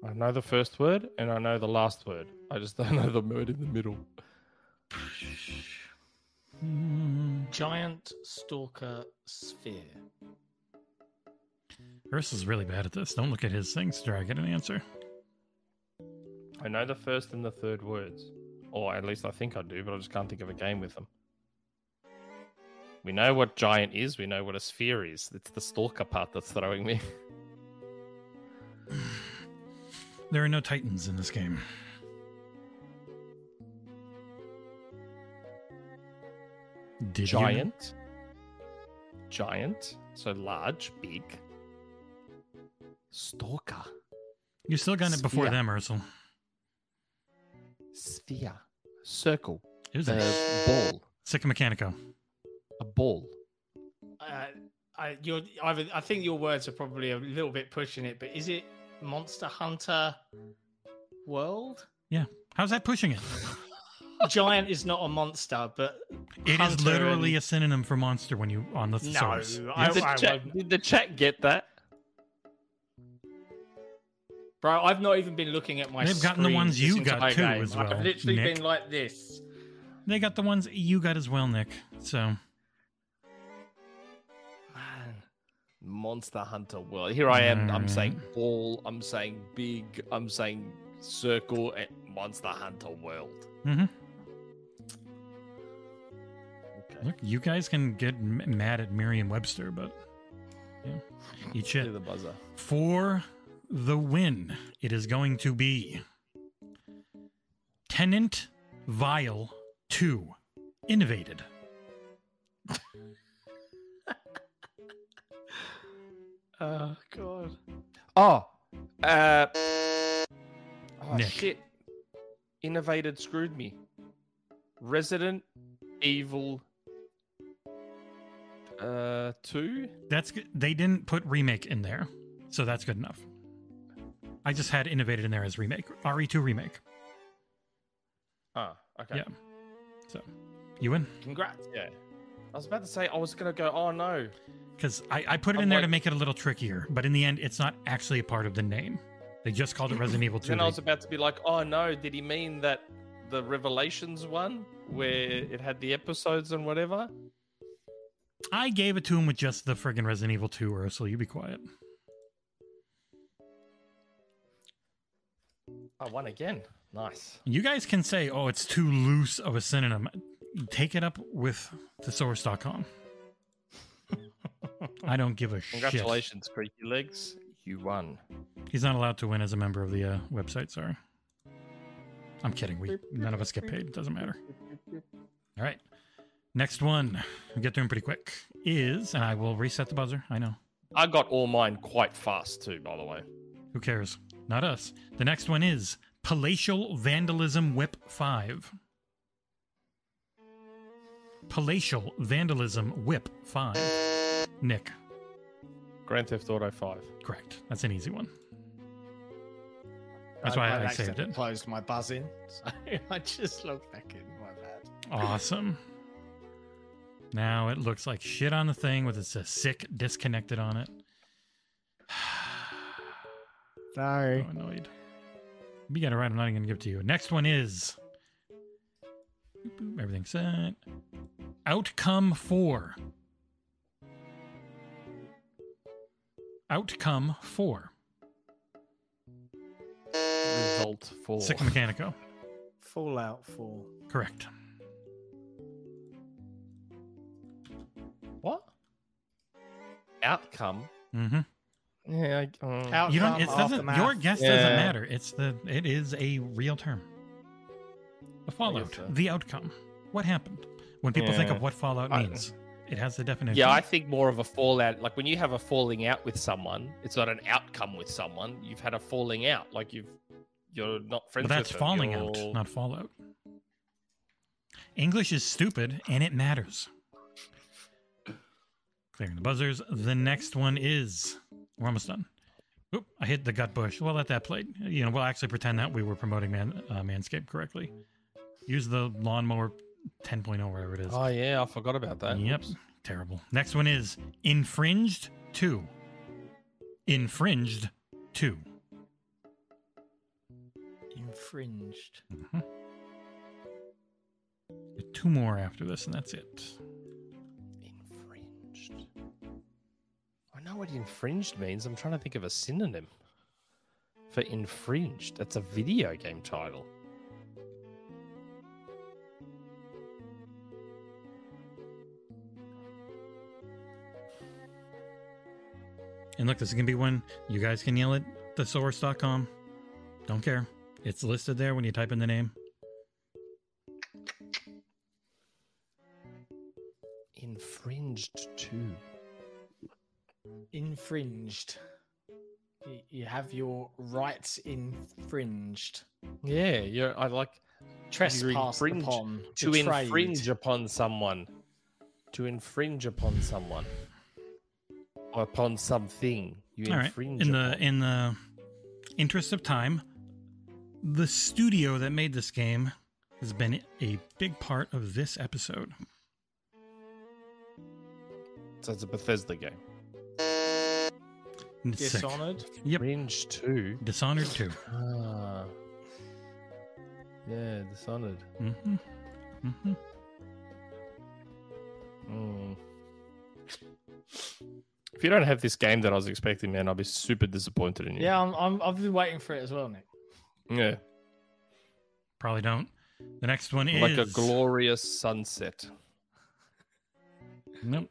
I know the first word, and I know the last word. I just don't know the word in the middle. Giant Stalker Sphere. Ursa's really bad at this. Don't look at his things till I get an answer. I know the first and the third words. Or at least I think I do, but I just can't think of a game with them. We know what giant is. We know what a sphere is. It's the stalker part that's throwing me. There are no Titans in this game. Did Giant. You... Giant. So large, big. Stalker. You still got Sphere. It before them, Ursel. Sphere. Circle. It was a uh, ball. Sick Mechanico. A ball. Uh, I, you're, I've, I think your words are probably a little bit pushing it, but is it Monster Hunter World? Yeah. How's that pushing it? Giant is not a monster, but it is literally and... a synonym for monster when you on the thesaurus. No, I, did, I, the chat, I did the chat get that? Bro, I've not even been looking at my They've gotten the ones you got too game. as well. I've literally Nick. been like this. They got the ones you got as well, Nick. So Monster Hunter World. Here I am. I'm saying ball. I'm saying big. I'm saying circle at Monster Hunter World. Mm-hmm. Okay. Look, you guys can get mad at Merriam-Webster, but yeah, eat shit. Do the buzzer. For the win, it is going to be Tenant Vile two Innovated. Oh, God. Oh. Uh, oh, Nick. Shit. Innovated screwed me. Resident Evil Uh, two? That's good. They didn't put remake in there, so that's good enough. I just had innovated in there as remake. R E two remake. Oh, okay. Yeah. So, you win. Congrats. Yeah. I was about to say, I was going to go, oh no. Because I, I put it I'm in there like... to make it a little trickier, but in the end, it's not actually a part of the name. They just called it Resident Evil two. And I was about to be like, oh no, did he mean that the Revelations one, where it had the episodes and whatever? I gave it to him with just the friggin' Resident Evil two, or so you be quiet. I won again. Nice. You guys can say, oh, it's too loose of a synonym. Take it up with thesaurus dot com. I don't give a shit. Congratulations, Creaky Legs. You won. He's not allowed to win as a member of the uh, website, sorry. I'm kidding. We None of us get paid. It doesn't matter. All right. Next one. We'll get to him pretty quick. Is, and I will reset the buzzer. I know. I got all mine quite fast, too, by the way. Who cares? Not us. The next one is Palatial Vandalism Whip five. Palatial Vandalism Whip five. Nick. Grand Theft Auto five. Correct. That's an easy one. That's why I, I, I saved it. Closed my buzz in, so I just logged back in. My bad. Awesome. Now it looks like shit on the thing with it's a sick disconnected on it. Sorry. I'm so annoyed. You got it right. I'm not even going to give it to you. Next one is everything's set. Outcome four. Outcome four. Result four. Sick Mechanico. Fallout four. Correct. What? Outcome? Mm-hmm. Yeah. I, um, outcome, you don't, it doesn't, your guess yeah. doesn't matter. It's the. It is a real term. The fallout. So. The outcome. What happened? When people yeah. think of what fallout means, I, it has the definition. Yeah, I think more of a fallout. Like when you have a falling out with someone, it's not an outcome with someone. You've had a falling out. Like you've. You're not friends. But that's with falling them. out, not fallout. English is stupid, and it matters. Clearing the buzzers. The next one is... We're almost done. Oop, I hit the gut bush. We'll let that play. You know, we'll actually pretend that we were promoting Man, uh, Manscaped correctly. Use the lawnmower ten point oh, wherever it is. Oh, yeah. I forgot about that. Yep. Oops. Terrible. Next one is Infringed two. Infringed two. Infringed. Mm-hmm. Two more after this, and that's it. I know what infringed means. I'm trying to think of a synonym for infringed. That's a video game title. And look, this is going to be one you guys can yell at thesaurus dot com. Don't care. It's listed there when you type in the name. Infringed too. Infringed. You have your rights infringed. Yeah, you're. I like trespass upon to betrayed. infringe upon someone, to infringe upon someone, or upon something. You All infringe right. in upon. the in the interest of time. The studio that made this game has been a big part of this episode. So it's a Bethesda game. It's Dishonored? Sick. Yep. Infringed two. Dishonored two. Ah. Yeah, Dishonored. Mm-hmm. Mm-hmm. Mm. If you don't have this game that I was expecting, man, I'll be super disappointed in you. Yeah, I'm, I'm, I've been waiting for it as well, Nick. Yeah. Probably don't. The next one like is... Like a Glorious Sunset. Nope.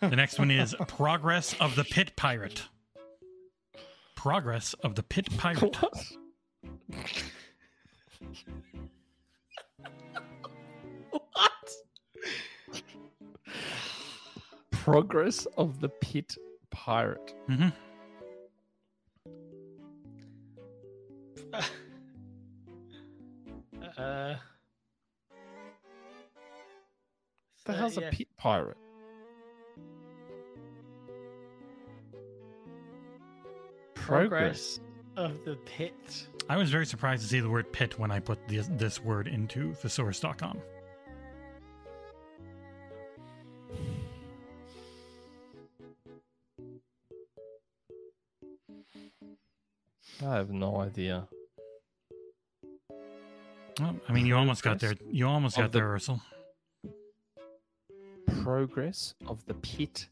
The next one is Progress of the Pit Pirate. Progress of the Pit Pirate. What? Progress of the Pit Pirate. Mm-hmm. Uh, what the hell's uh, yeah. a pit pirate? progress, progress of the pit. I was very surprised to see the word pit when I put this, this word into thesaurus dot com. I have no idea. Well, I mean, you almost got there. You almost got there, Ursel. Progress of the pit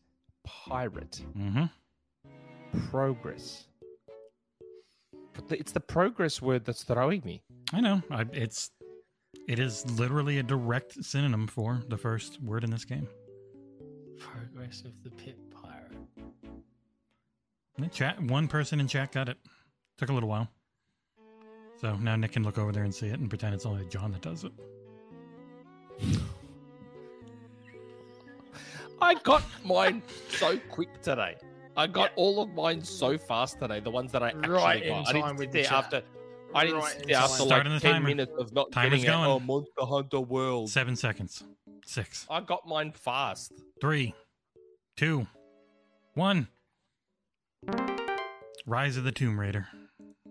pirate. Mm-hmm. Progress. It's the progress word that's throwing me. I know. I, it's it is literally a direct synonym for the first word in this game. Progress of the pit pirate. The chat. One person in chat got it. Took a little while. So now Nick can look over there and see it and pretend it's only John that does it. I got mine so quick today. I got yeah. all of mine so fast today. The ones that I actually right got. I didn't sit there after. I didn't right sit there after like ten timer. minutes of not Timer's getting going. it. Oh, Monster Hunter World. Seven seconds. Six. I got mine fast. Three, two, one. Rise of the Tomb Raider.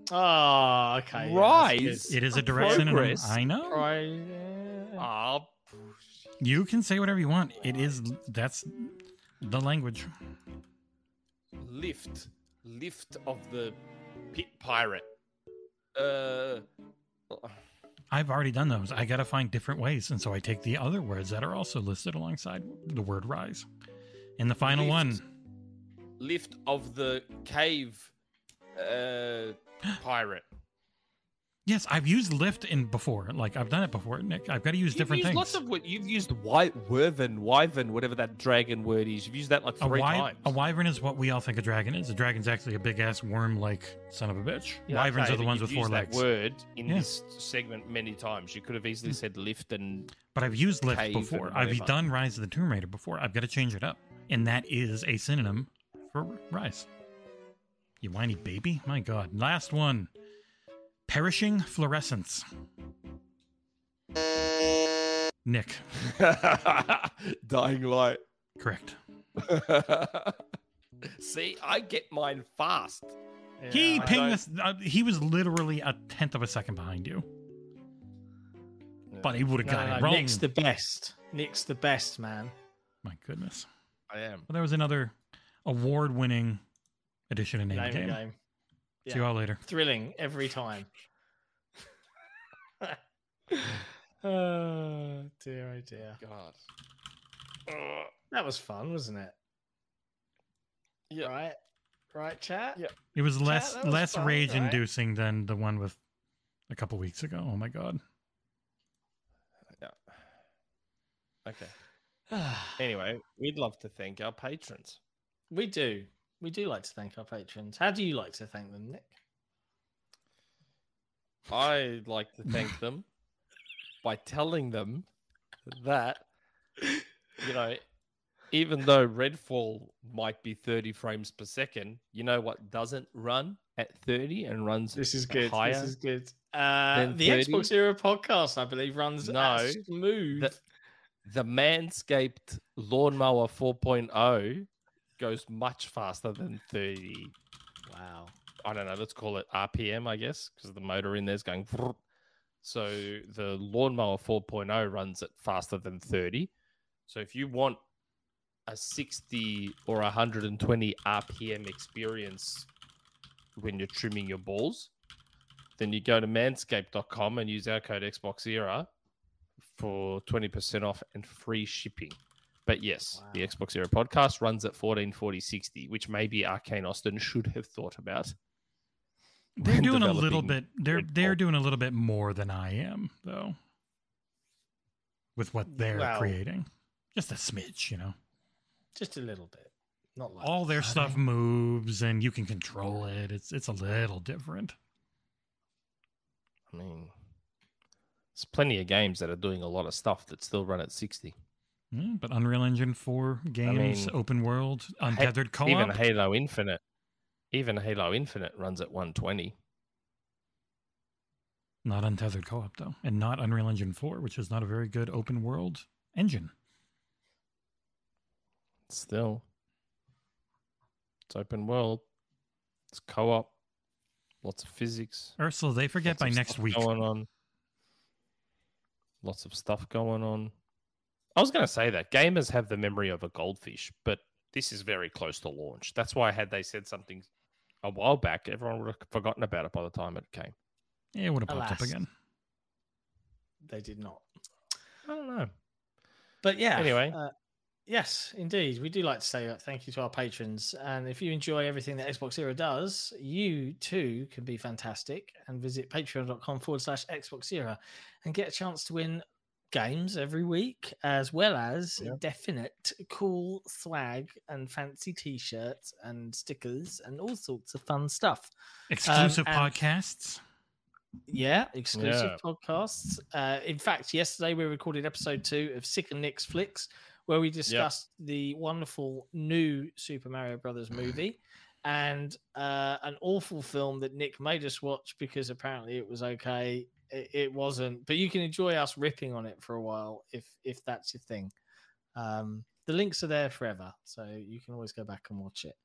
Oh, okay. Rise. Yeah, it is a direct synonym. I know. Right. Oh. You can say whatever you want. It is. That's the language. Lift, lift of the pit pirate. Uh, I've already done those. I gotta find different ways, and so I take the other words that are also listed alongside the word rise. And the final lift, one, lift of the cave uh, pirate. Yes, I've used lift in before. Like I've done it before, Nick. I've got to use you've different used things. Lots of what you've used white wyvern, wyvern, whatever that dragon word is. You've used that like three a wy times. A wyvern is what we all think a dragon is. A dragon's actually a big ass worm, like son of a bitch. Yeah, Wyverns okay, are the ones with four legs. You've used that word in yeah. this segment many times. You could have easily said lift and. But I've used lift before. I've done Rise of the Tomb Raider before. I've got to change it up, and that is a synonym for rise. You whiny baby! My God, last one. Perishing fluorescence. Nick. Dying light. Correct. See, I get mine fast. Yeah, he I pinged us. Uh, he was literally a tenth of a second behind you. Yeah. But he would have no, got no, it wrong. Nick's the best. Nick's the best, man. My goodness. I am. Well, there was another award-winning edition of Name, Name Game. Game. Yeah. See you all later. Thrilling every time. Oh, dear, oh, dear. God. Uh, that was fun, wasn't it? Yeah. Right? Right, chat? Yeah. It was chat, less was less rage-inducing right? than the one with a couple weeks ago. Oh, my God. Yeah. Okay. Anyway, we'd love to thank our patrons. We do. We do like to thank our patrons. How do you like to thank them, Nick? I like to thank them by telling them that, you know, even though Redfall might be thirty frames per second, you know what doesn't run at thirty and runs this is good. higher? This is good. Uh, the Xbox Era podcast, I believe, runs no, at smooth. The, the Manscaped Lawnmower four point oh goes much faster than thirty. Wow. I don't know. Let's call it R P M, I guess, because the motor in there's going. So the Lawnmower four point oh runs it faster than thirty. So if you want a sixty or one hundred twenty R P M experience when you're trimming your balls, then you go to manscaped dot com and use our code XboxEra for twenty percent off and free shipping. But yes, wow. The Xbox Era podcast runs at fourteen forty sixty, which maybe Arcane Austin should have thought about. They're doing a little bit. They're they're doing a little bit more than I am, though, with what they're well, creating. Just a smidge, you know. Just a little bit. Not like all their stuff moves, and you can control it. It's it's a little different. I mean, there's plenty of games that are doing a lot of stuff that still run at sixty. Mm, but Unreal Engine four games, I mean, open world, untethered co-op. Even Halo Infinite, even Halo Infinite runs at one twenty. Not untethered co-op though, and not Unreal Engine four, which is not a very good open world engine. Still, it's open world. It's co-op. Lots of physics. Ursula, they forget by next week. Going on. Lots of stuff going on. I was going to say that gamers have the memory of a goldfish, but this is very close to launch. That's why had they said something a while back, everyone would have forgotten about it by the time it came. Yeah, it would have popped Alas. up again. They did not. I don't know. But yeah. Anyway. Uh, yes, indeed. We do like to say thank you to our patrons. And if you enjoy everything that Xbox Zero does, you too can be fantastic and visit patreon.com forward slash Xbox Zero and get a chance to win games every week, as well as yep. definite cool swag and fancy T-shirts and stickers and all sorts of fun stuff. Exclusive um, podcasts. Yeah, exclusive yeah. podcasts. Uh, in fact, yesterday we recorded episode two of Sick and Nick's Flicks, where we discussed yep. the wonderful new Super Mario Brothers movie and uh, an awful film that Nick made us watch because apparently it was okay. It, it wasn't, but you can enjoy us ripping on it for a while if if that's your thing. Um, the links are there forever, so you can always go back and watch it.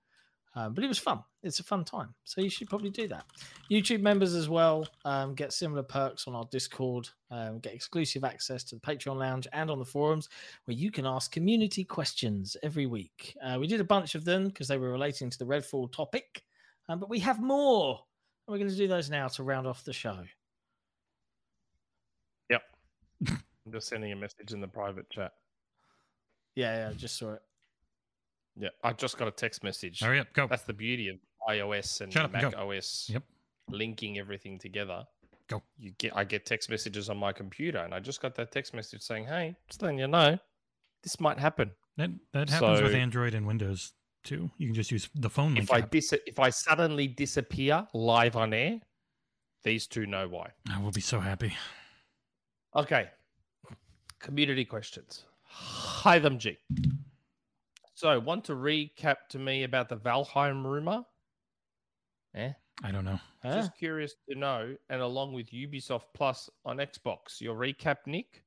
Um, but it was fun. It's a fun time. So you should probably do that. YouTube members as well um, get similar perks on our Discord, um, get exclusive access to the Patreon Lounge and on the forums where you can ask community questions every week. Uh, we did a bunch of them because they were relating to the Redfall topic, um, but we have more. And we're going to do those now to round off the show. Yep. I'm just sending a message in the private chat. Yeah, yeah, I just saw it. Yeah, I just got a text message. Hurry up, go. That's the beauty of iOS and Shut Mac up, O S yep. linking everything together. Go. You get, I get text messages on my computer, and I just got that text message saying, hey, just letting you know, this might happen. That, that happens so, with Android and Windows, too. You can just use the phone link. If I, dis if I suddenly disappear live on air, these two know why. I will be so happy. Okay. Community questions. Hi, them G. So, want to recap to me about the Valheim rumor? Eh? I don't know. Just huh? curious to know, and along with Ubisoft Plus on Xbox. Your recap, Nick?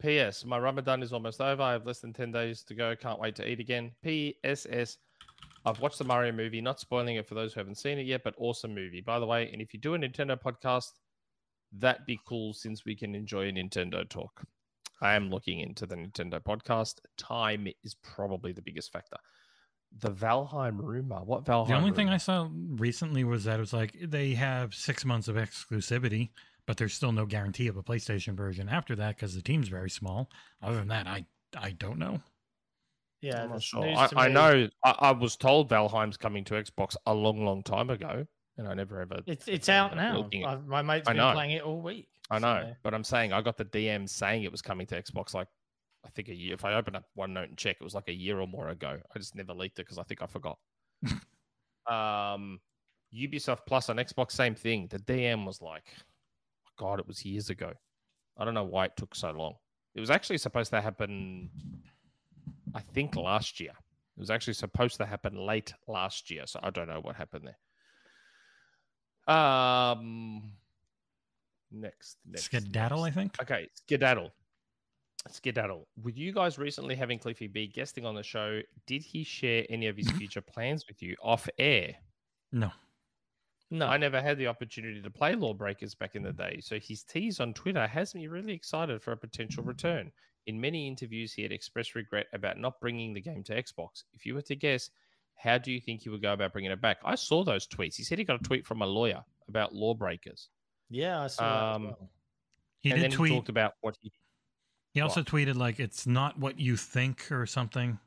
P S. My Ramadan is almost over. I have less than ten days to go. Can't wait to eat again. P S S. I've watched the Mario movie. Not spoiling it for those who haven't seen it yet, but awesome movie. By the way, and if you do a Nintendo podcast, that'd be cool since we can enjoy a Nintendo talk. I am looking into the Nintendo podcast. Time is probably the biggest factor. The Valheim rumor. What Valheim? The only rumor? thing I saw recently was that it was like they have six months of exclusivity, but there's still no guarantee of a PlayStation version after that because the team's very small. Other than that, I I don't know. Yeah, I'm not sure. I, I know. I, I was told Valheim's coming to Xbox a long, long time ago, and I never ever. It's it's out now. I, my mate's been playing it all week. I know, so. But I'm saying I got the D M saying it was coming to Xbox like, I think a year. If I open up OneNote and check, it was like a year or more ago. I just never leaked it because I think I forgot. um, Ubisoft Plus on Xbox, same thing. The D M was like, oh God, it was years ago. I don't know why it took so long. It was actually supposed to happen, I think, last year. It was actually supposed to happen late last year, so I don't know what happened there. Um... Next, next. Skedaddle, next. I think. Okay, Skedaddle. Skedaddle. With you guys recently having Cliffy B guesting on the show, did he share any of his future plans with you off air? No. No, I never had the opportunity to play Lawbreakers back in the day, so his tease on Twitter has me really excited for a potential return. In many interviews, he had expressed regret about not bringing the game to Xbox. If you were to guess, how do you think he would go about bringing it back? I saw those tweets. He said he got a tweet from a lawyer about Lawbreakers. Yeah, I saw um, that as well. He and did then tweet he talked about what he. He also what? tweeted like it's not what you think or something,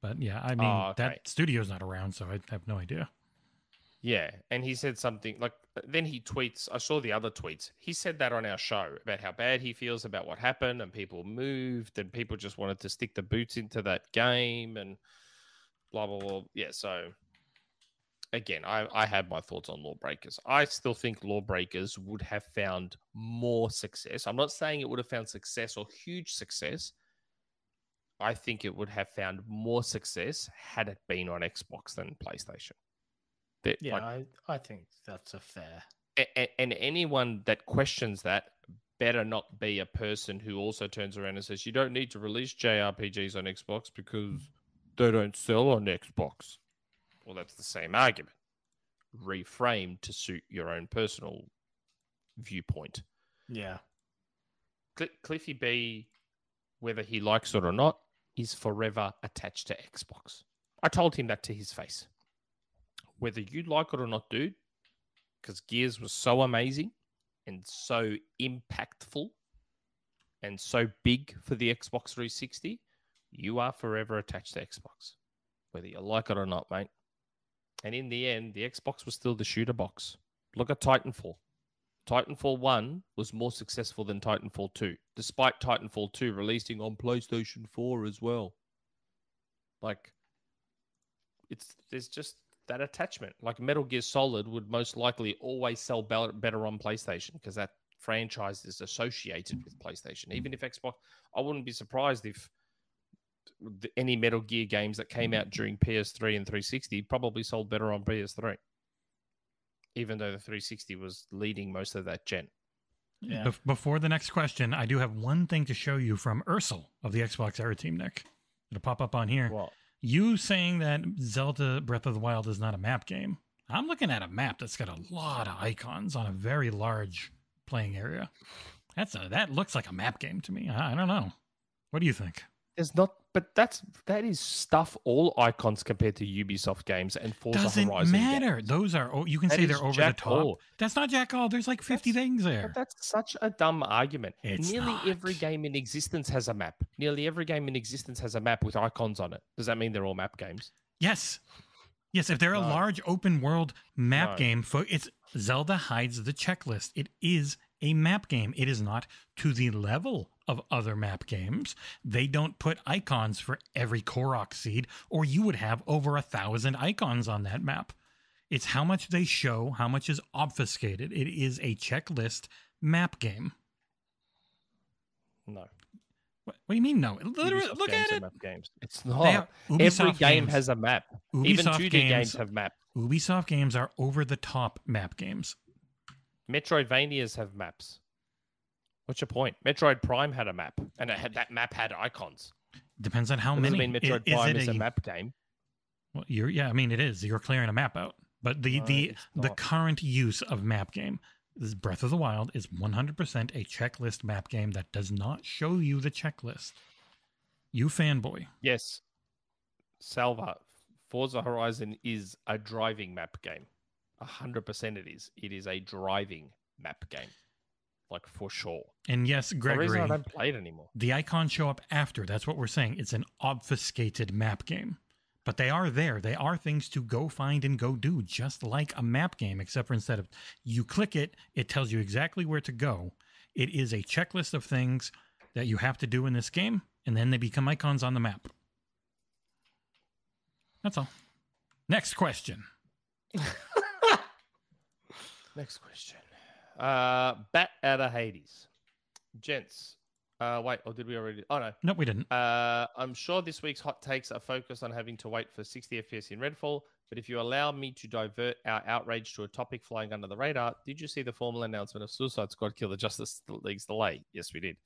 but yeah, I mean oh, okay. that studio's not around, so I have no idea. Yeah, and he said something like then he tweets. I saw the other tweets. He said that on our show about how bad he feels about what happened and people moved and people just wanted to stick the boots into that game and blah blah blah. Yeah, so. Again, I, I had my thoughts on Lawbreakers. I still think Lawbreakers would have found more success. I'm not saying it would have found success or huge success. I think it would have found more success had it been on Xbox than PlayStation. They're, yeah, like, I, I think that's a fair. And, and anyone that questions that better not be a person who also turns around and says, you don't need to release J R P Gs on Xbox because they don't sell on Xbox. Well, that's the same argument. reframed to suit your own personal viewpoint. Yeah. Cl- Cliffy B, whether he likes it or not, is forever attached to Xbox. I told him that to his face. Whether you like it or not, dude, because Gears was so amazing and so impactful and so big for the Xbox three sixty, you are forever attached to Xbox, whether you like it or not, mate. And in the end, the Xbox was still the shooter box. Look at Titanfall. Titanfall one was more successful than Titanfall two, despite Titanfall two releasing on PlayStation four as well. Like, it's there's just that attachment. Like, Metal Gear Solid would most likely always sell better on PlayStation because that franchise is associated with PlayStation. Even if Xbox, I wouldn't be surprised if any Metal Gear games that came out during P S three and three sixty probably sold better on P S three. Even though the three sixty was leading most of that gen. Yeah. Be- before the next question, I do have one thing to show you from Ursel of the Xbox Era Team, Nick. It'll pop up on here. Well, you saying that Zelda Breath of the Wild is not a map game. I'm looking at a map that's got a lot of icons on a very large playing area. That's a, that looks like a map game to me. I, I don't know. What do you think? There's not, but that's that is stuff. All icons compared to Ubisoft games and Forza Horizon doesn't matter. Games. Those are oh, you can that say they're over Jack the top. All. That's not Jack All. There's like fifty that's, things there. But that's such a dumb argument. It's Nearly not. every game in existence has a map. Nearly every game in existence has a map with icons on it. Does that mean they're all map games? Yes, yes. If they're no. a large open world map no. game, for it's Zelda hides the checklist. It is a map game. It is not to the level of other map games. They don't put icons for every Korok seed, or you would have over a thousand icons on that map. It's how much they show, how much is obfuscated. It is a checklist map game. No. What, what do you mean no? Literally, Ubisoft look at it. Map games. It's not. Have, every game games. has a map. Ubisoft Even two D games, games have maps. Ubisoft games are over-the-top map games. Metroidvanias have maps. What's your point? Metroid Prime had a map, and it had that map had icons. Depends on how many. Doesn't mean Metroid it, Prime is, is a, a map game. Well, you're, yeah, I mean it is. You're clearing a map out, but the no, the the current use of map game, this Breath of the Wild is one hundred percent a checklist map game that does not show you the checklist. You fanboy. Yes, Salva. Forza Horizon is a driving map game. one hundred percent it is. It is a driving map game, like for sure. And yes, Gregory, the reason I don't play it anymore. The icons show up after. That's what we're saying. It's an obfuscated map game. But they are there. They are things to go find and go do, just like a map game, except for instead of you click it, it tells you exactly where to go. It is a checklist of things that you have to do in this game, and then they become icons on the map. That's all. Next question. Next question. Uh, Bat out of Hades. Gents. Uh, wait, or did we already? Oh, no. No, we didn't. Uh, I'm sure this week's hot takes are focused on having to wait for sixty F P S in Redfall, but if you allow me to divert our outrage to a topic flying under the radar, did you see the formal announcement of Suicide Squad Kill the Justice League's delay? Yes, we did.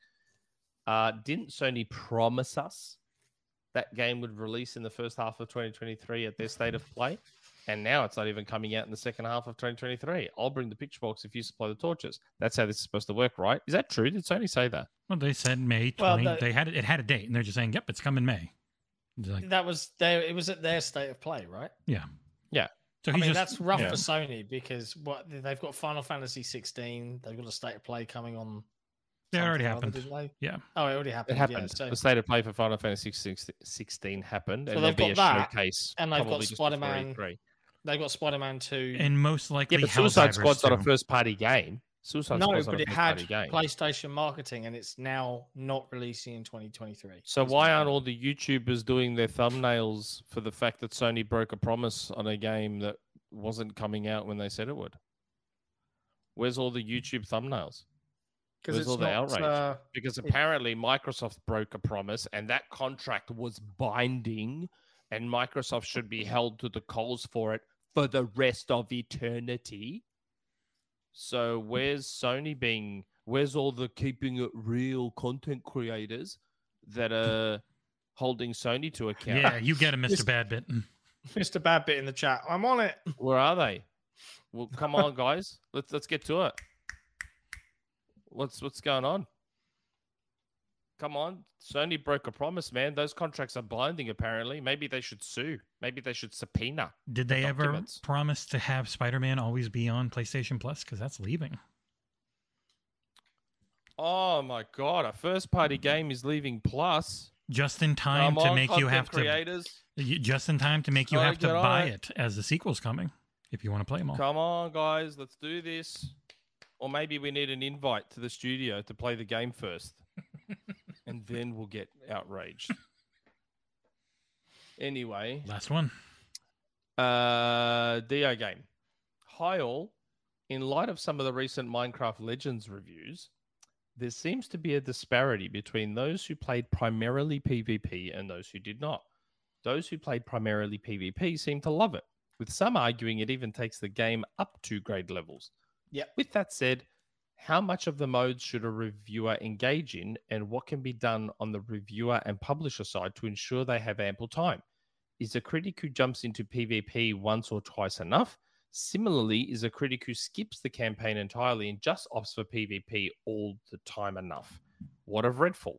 Uh, didn't Sony promise us that game would release in the first half of twenty twenty-three at their state of play? And now it's not even coming out in the second half of twenty twenty-three. I'll bring the picture box if you supply the torches. That's how this is supposed to work, right? Is that true? Did Sony say that? Well, they said May twenty. Well, the, they had it, it had a date, and they're just saying, "Yep, it's coming May." It's like, that was their, it was at their state of play, right? Yeah, yeah. So I mean, just, that's rough yeah. for Sony because what they've got Final Fantasy sixteen. They've got a state of play coming on. It already happened. Other, yeah. Oh, it already happened. It happened. Yeah, so. The state of play for Final Fantasy sixteen happened, so and they've got that showcase, and they've got Spider-Man. They've got Spider-Man two. And most likely... Yeah, but Suicide Squad's not a first-party game. Suicide no, Squad's but it had game. PlayStation marketing, and it's now not releasing in twenty twenty-three. So why aren't all the YouTubers doing their thumbnails for the fact that Sony broke a promise on a game that wasn't coming out when they said it would? Where's all the YouTube thumbnails? Where's it's all the not, outrage? Uh, because apparently it... Microsoft broke a promise, and that contract was binding, and Microsoft should be held to the coals for it for the rest of eternity. So where's Sony being, where's all the keeping it real content creators that are holding Sony to account? Yeah, you get him, Mister Badbit. Mister Badbit in the chat. I'm on it. Where are they? Well, come on, guys. Let's let's get to it. What's what's going on? Come on. Sony broke a promise, man. Those contracts are blinding, apparently. Maybe they should sue. Maybe they should subpoena. Did they documents. ever promise to have Spider-Man always be on PlayStation Plus? Because that's leaving. Oh, my God. A first-party game is leaving Plus. Just in time Come to on, make you have creators. to... Just in time to make you oh, have to buy it. it as the sequel's coming, if you want to play them all. Come on, guys. Let's do this. Or maybe we need an invite to the studio to play the game first. And then we'll get outraged. Anyway. Last one. Uh, D O game. Hi all. In light of some of the recent Minecraft Legends reviews, there seems to be a disparity between those who played primarily PvP and those who did not. Those who played primarily PvP seem to love it, with some arguing it even takes the game up two grade levels. Yeah. With that said, how much of the modes should a reviewer engage in, and what can be done on the reviewer and publisher side to ensure they have ample time? Is a critic who jumps into PvP once or twice enough? Similarly, is a critic who skips the campaign entirely and just opts for PvP all the time enough? What of Redfall?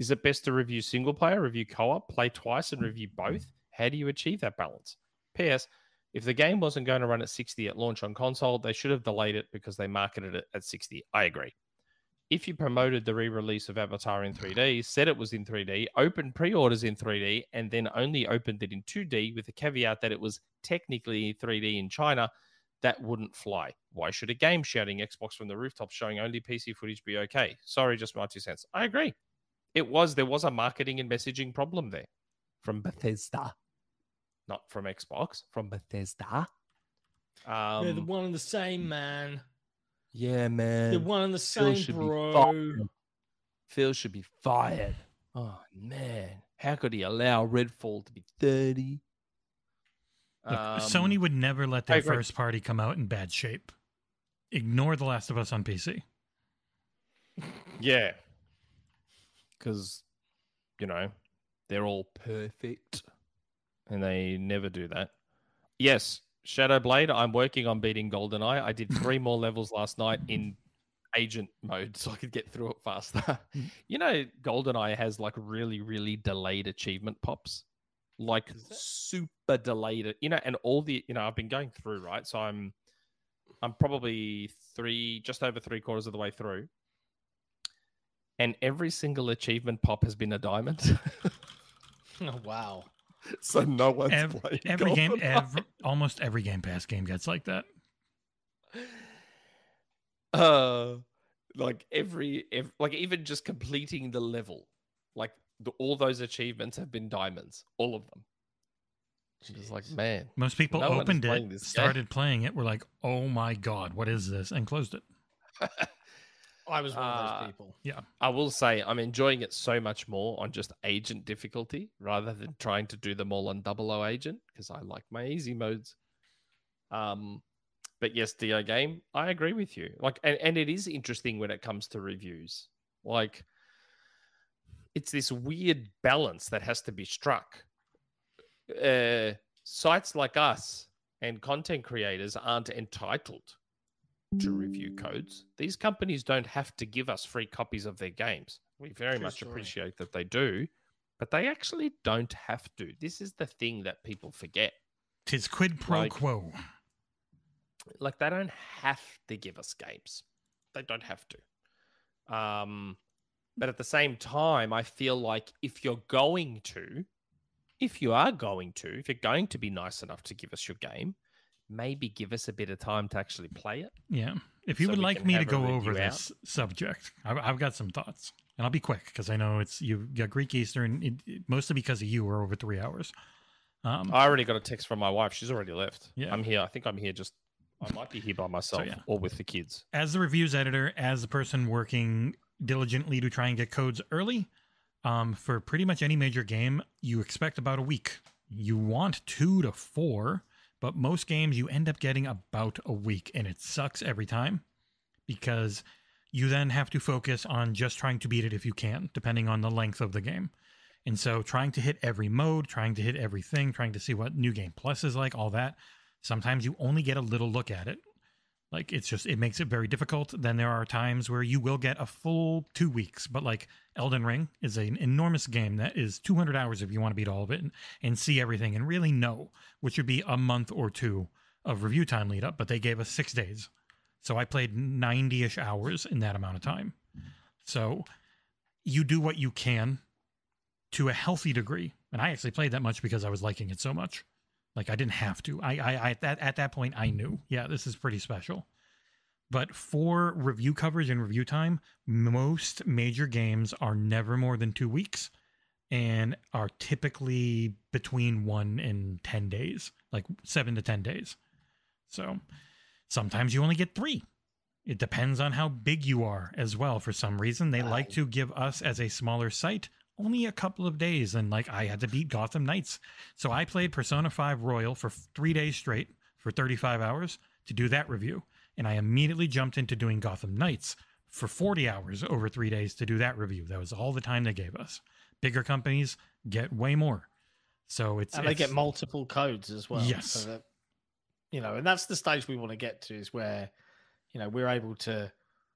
Is it best to review single player, review co-op, play twice and review both? How do you achieve that balance? P S. If the game wasn't going to run at sixty at launch on console, they should have delayed it because they marketed it at sixty. I agree. If you promoted the re-release of Avatar in three D, said it was in three D, opened pre-orders in three D, and then only opened it in two D with the caveat that it was technically three D in China, that wouldn't fly. Why should a game shouting Xbox from the rooftop showing only P C footage be okay? Sorry, just my two cents. I agree. It was, there was a marketing and messaging problem there from Bethesda. Not from Xbox, from Bethesda. Um, They're the one and the same, man. Yeah, man. They're one and the same, Phil bro. Phil should be fired. Oh, man. How could he allow Redfall to be thirty? Look, um, Sony would never let their first party come out in bad shape. Ignore The Last of Us on P C. Yeah. Because, you know, they're all perfect. And they never do that. Yes, Shadowblade, I'm working on beating GoldenEye. I did three more levels last night in agent mode so I could get through it faster. You know, GoldenEye has like really, really delayed achievement pops. Like super delayed. You know, and all the, you know, I've been going through, right? So I'm I'm probably three, just over three quarters of the way through. And every single achievement pop has been a diamond. Oh, wow. So no one's every, playing every GoldenEye. game, every, almost every Game Pass game gets like that. Uh, like every, every like even just completing the level, like the, all those achievements have been diamonds, all of them. It's like, man, most people no opened it, playing started playing it, were like, "Oh my god, what is this?" and closed it. I was one of those people. Uh, yeah. I will say I'm enjoying it so much more on just agent difficulty rather than trying to do them all on double O agent because I like my easy modes. Um, but yes, D O game, I agree with you. Like, and, and it is interesting when it comes to reviews. Like, it's this weird balance that has to be struck. Uh, sites like us and content creators aren't entitled to review codes. These companies don't have to give us free copies of their games. We very True much story. appreciate that they do, but they actually don't have to. This is the thing that people forget. Tis quid pro like, quo. Like, they don't have to give us games. They don't have to. Um, but at the same time, I feel like if you're going to, if you are going to, if you're going to be nice enough to give us your game, maybe give us a bit of time to actually play it. Yeah. If you so would like me to go over this out. subject, I've, I've got some thoughts. And I'll be quick because I know it's you got Greek Easter, and it, it, mostly because of you, we're over three hours. Um, I already got a text from my wife. She's already left. Yeah. I'm here. I think I'm here just, I might be here by myself so, yeah. or with the kids. As the reviews editor, as the person working diligently to try and get codes early, um, for pretty much any major game, you expect about a week. You want two to four. But most games, you end up getting about a week, and it sucks every time because you then have to focus on just trying to beat it if you can, depending on the length of the game. And so trying to hit every mode, trying to hit everything, trying to see what New Game Plus is like, all that. Sometimes you only get a little look at it. Like, it's just, it makes it very difficult. Then there are times where you will get a full two weeks, but like Elden Ring is an enormous game that is two hundred hours if you want to beat all of it and, and see everything and really know, which would be a month or two of review time lead up, but they gave us six days. So I played ninety-ish hours in that amount of time. So you do what you can to a healthy degree. And I actually played that much because I was liking it so much. Like, I didn't have to. I, I, I at that at that point, I knew, yeah, this is pretty special. But for review coverage and review time, most major games are never more than two weeks and are typically between one and ten days, like seven to ten days. So sometimes you only get three. It depends on how big you are as well. For some reason, they like to give us, as a smaller site, only a couple of days, and like I had to beat Gotham Knights. So I played Persona five Royal for three days straight for thirty-five hours to do that review. And I immediately jumped into doing Gotham Knights for forty hours over three days to do that review. That was all the time they gave us. Bigger companies get way more. So it's, and they it's, get multiple codes as well. Yes. So that, you know, and that's the stage we want to get to, is where, you know, we're able to,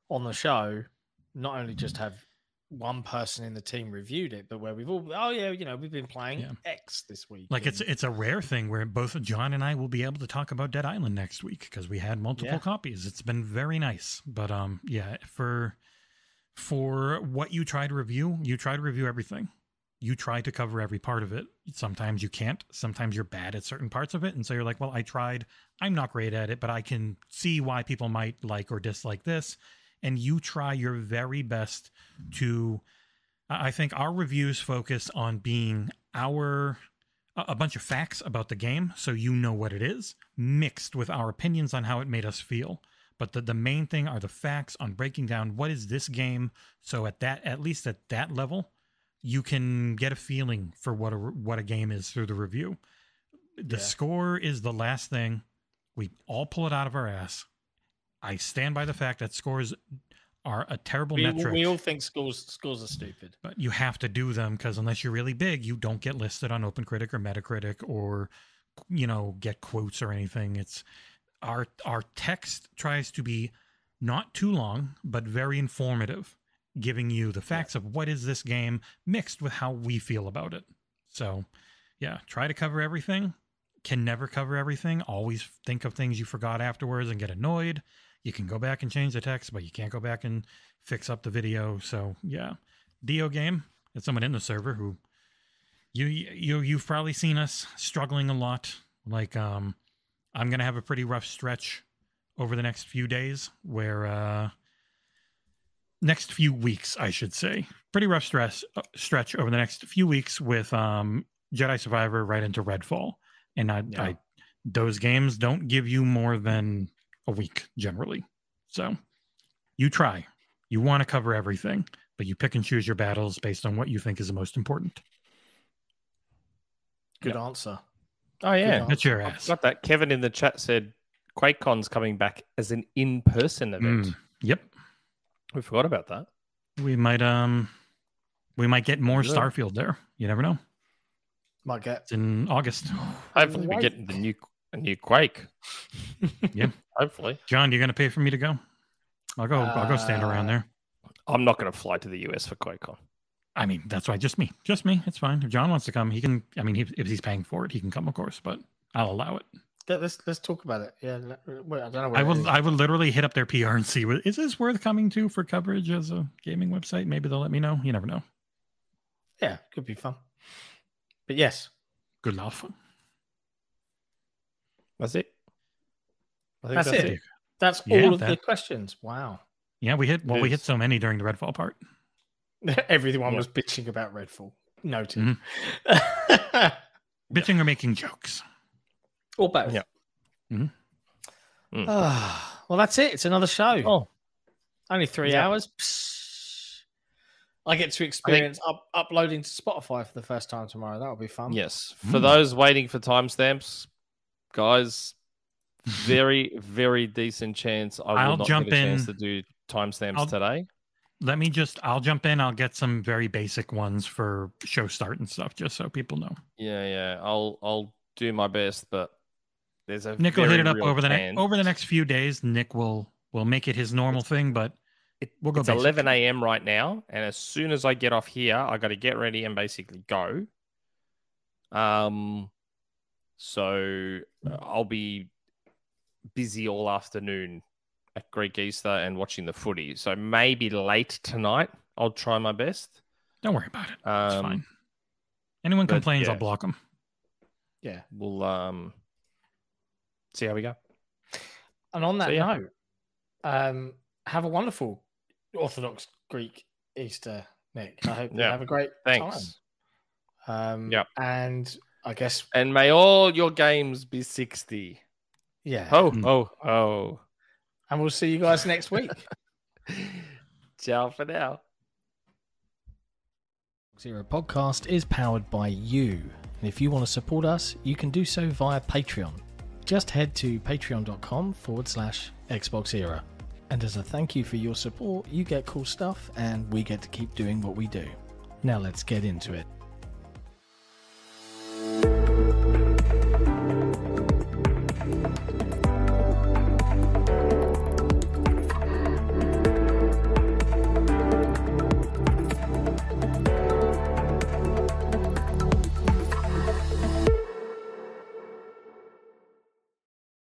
on the show, not only just have one person in the team reviewed it, but where we've all, oh yeah, you know, we've been playing yeah. X this week. Like, and it's it's a rare thing where both John and I will be able to talk about Dead Island next week because we had multiple yeah. copies. It's been very nice. But um, yeah, for for what you try to review, you try to review everything. You try to cover every part of it. Sometimes you can't. Sometimes you're bad at certain parts of it. And so you're like, well, I tried. I'm not great at it, but I can see why people might like or dislike this. And you try your very best to, I think our reviews focus on being our, a bunch of facts about the game, so you know what it is, mixed with our opinions on how it made us feel. But the, the main thing are the facts on breaking down what is this game, so at that, at least at that level, you can get a feeling for what a, what a game is through the review. The yeah. score is the last thing. We all pull it out of our ass. I stand by the fact that scores are a terrible we, metric. We all think scores scores are stupid. But you have to do them because unless you're really big, you don't get listed on OpenCritic or Metacritic or, you know, get quotes or anything. It's our our text tries to be not too long, but very informative, giving you the facts yeah. of what is this game mixed with how we feel about it. So, yeah, try to cover everything. Can never cover everything. Always think of things you forgot afterwards and get annoyed. You can go back and change the text, but you can't go back and fix up the video. So yeah, Dio Game. It's someone in the server who you you you've probably seen us struggling a lot. Like um, I'm gonna have a pretty rough stretch over the next few days, where uh, next few weeks I should say, pretty rough stress uh, stretch over the next few weeks with um, Jedi Survivor right into Redfall. And I, yeah. I, those games don't give you more than a week generally. So you try. You want to cover everything, but you pick and choose your battles based on what you think is the most important. Good yeah. answer. Oh, yeah. That's your ass. I got that. Kevin in the chat said QuakeCon's coming back as an in-person event. Mm, yep. We forgot about that. We might um, we might get more yeah. Starfield there. You never know. Might get it's in August. Hopefully, we get the new a new Quake. yeah, hopefully. John, you're going to pay for me to go? I'll go. Uh, I'll go stand around there. I'm not going to fly to the U S for QuakeCon. I mean, that's why just me, just me. It's fine. If John wants to come, he can. I mean, if, if he's paying for it, he can come, of course. But I'll allow it. Let's let's talk about it. Yeah, I don't know. I will. I will literally hit up their P R and see. Is this worth coming to for coverage as a gaming website? Maybe they'll let me know. You never know. Yeah, could be fun. But yes, good laugh. That's it. I think that's, that's it. it. That's all yeah, of that. the questions. Wow. Yeah, we hit. Well, we hit so many during the Redfall part. Everyone yeah. was bitching about Redfall. Noted. Mm-hmm. bitching or making jokes, or both. Yeah. Mm-hmm. Oh, well, that's it. It's another show. Oh, only three yeah. hours. Psst. I get to experience think, up, uploading to Spotify for the first time tomorrow. That'll be fun. Yes. For mm. those waiting for timestamps, guys, very, very decent chance. I will I'll not jump get a chance in. to do timestamps today. Let me just, I'll jump in. I'll get some very basic ones for show start and stuff, just so people know. Yeah, yeah. I'll, I'll do my best, but There's a Nick will hit it up over the next over the next few days. Nick will will make it his normal thing, but it, we'll go. It's basic. eleven a m right now, and as soon as I get off here, I got to get ready and basically go. Um, so I'll be busy all afternoon at Greek Easter and watching the footy. So maybe late tonight, I'll try my best. Don't worry about it. Um, it's fine. Anyone complains, yeah. I'll block them. Yeah, we'll um see how we go. And on that so, yeah. note, um, have a wonderful Orthodox Greek Easter, Nick. I hope yeah. you have a great Thanks. time. Um, yeah, and I guess and may all your games be sixty. Yeah. Oh, mm. oh, oh. And we'll see you guys next week. Ciao for now. Zero Podcast is powered by you. And if you want to support us, you can do so via Patreon. Just head to patreon.com forward slash Xbox Era. And as a thank you for your support, you get cool stuff and we get to keep doing what we do. Now let's get into it.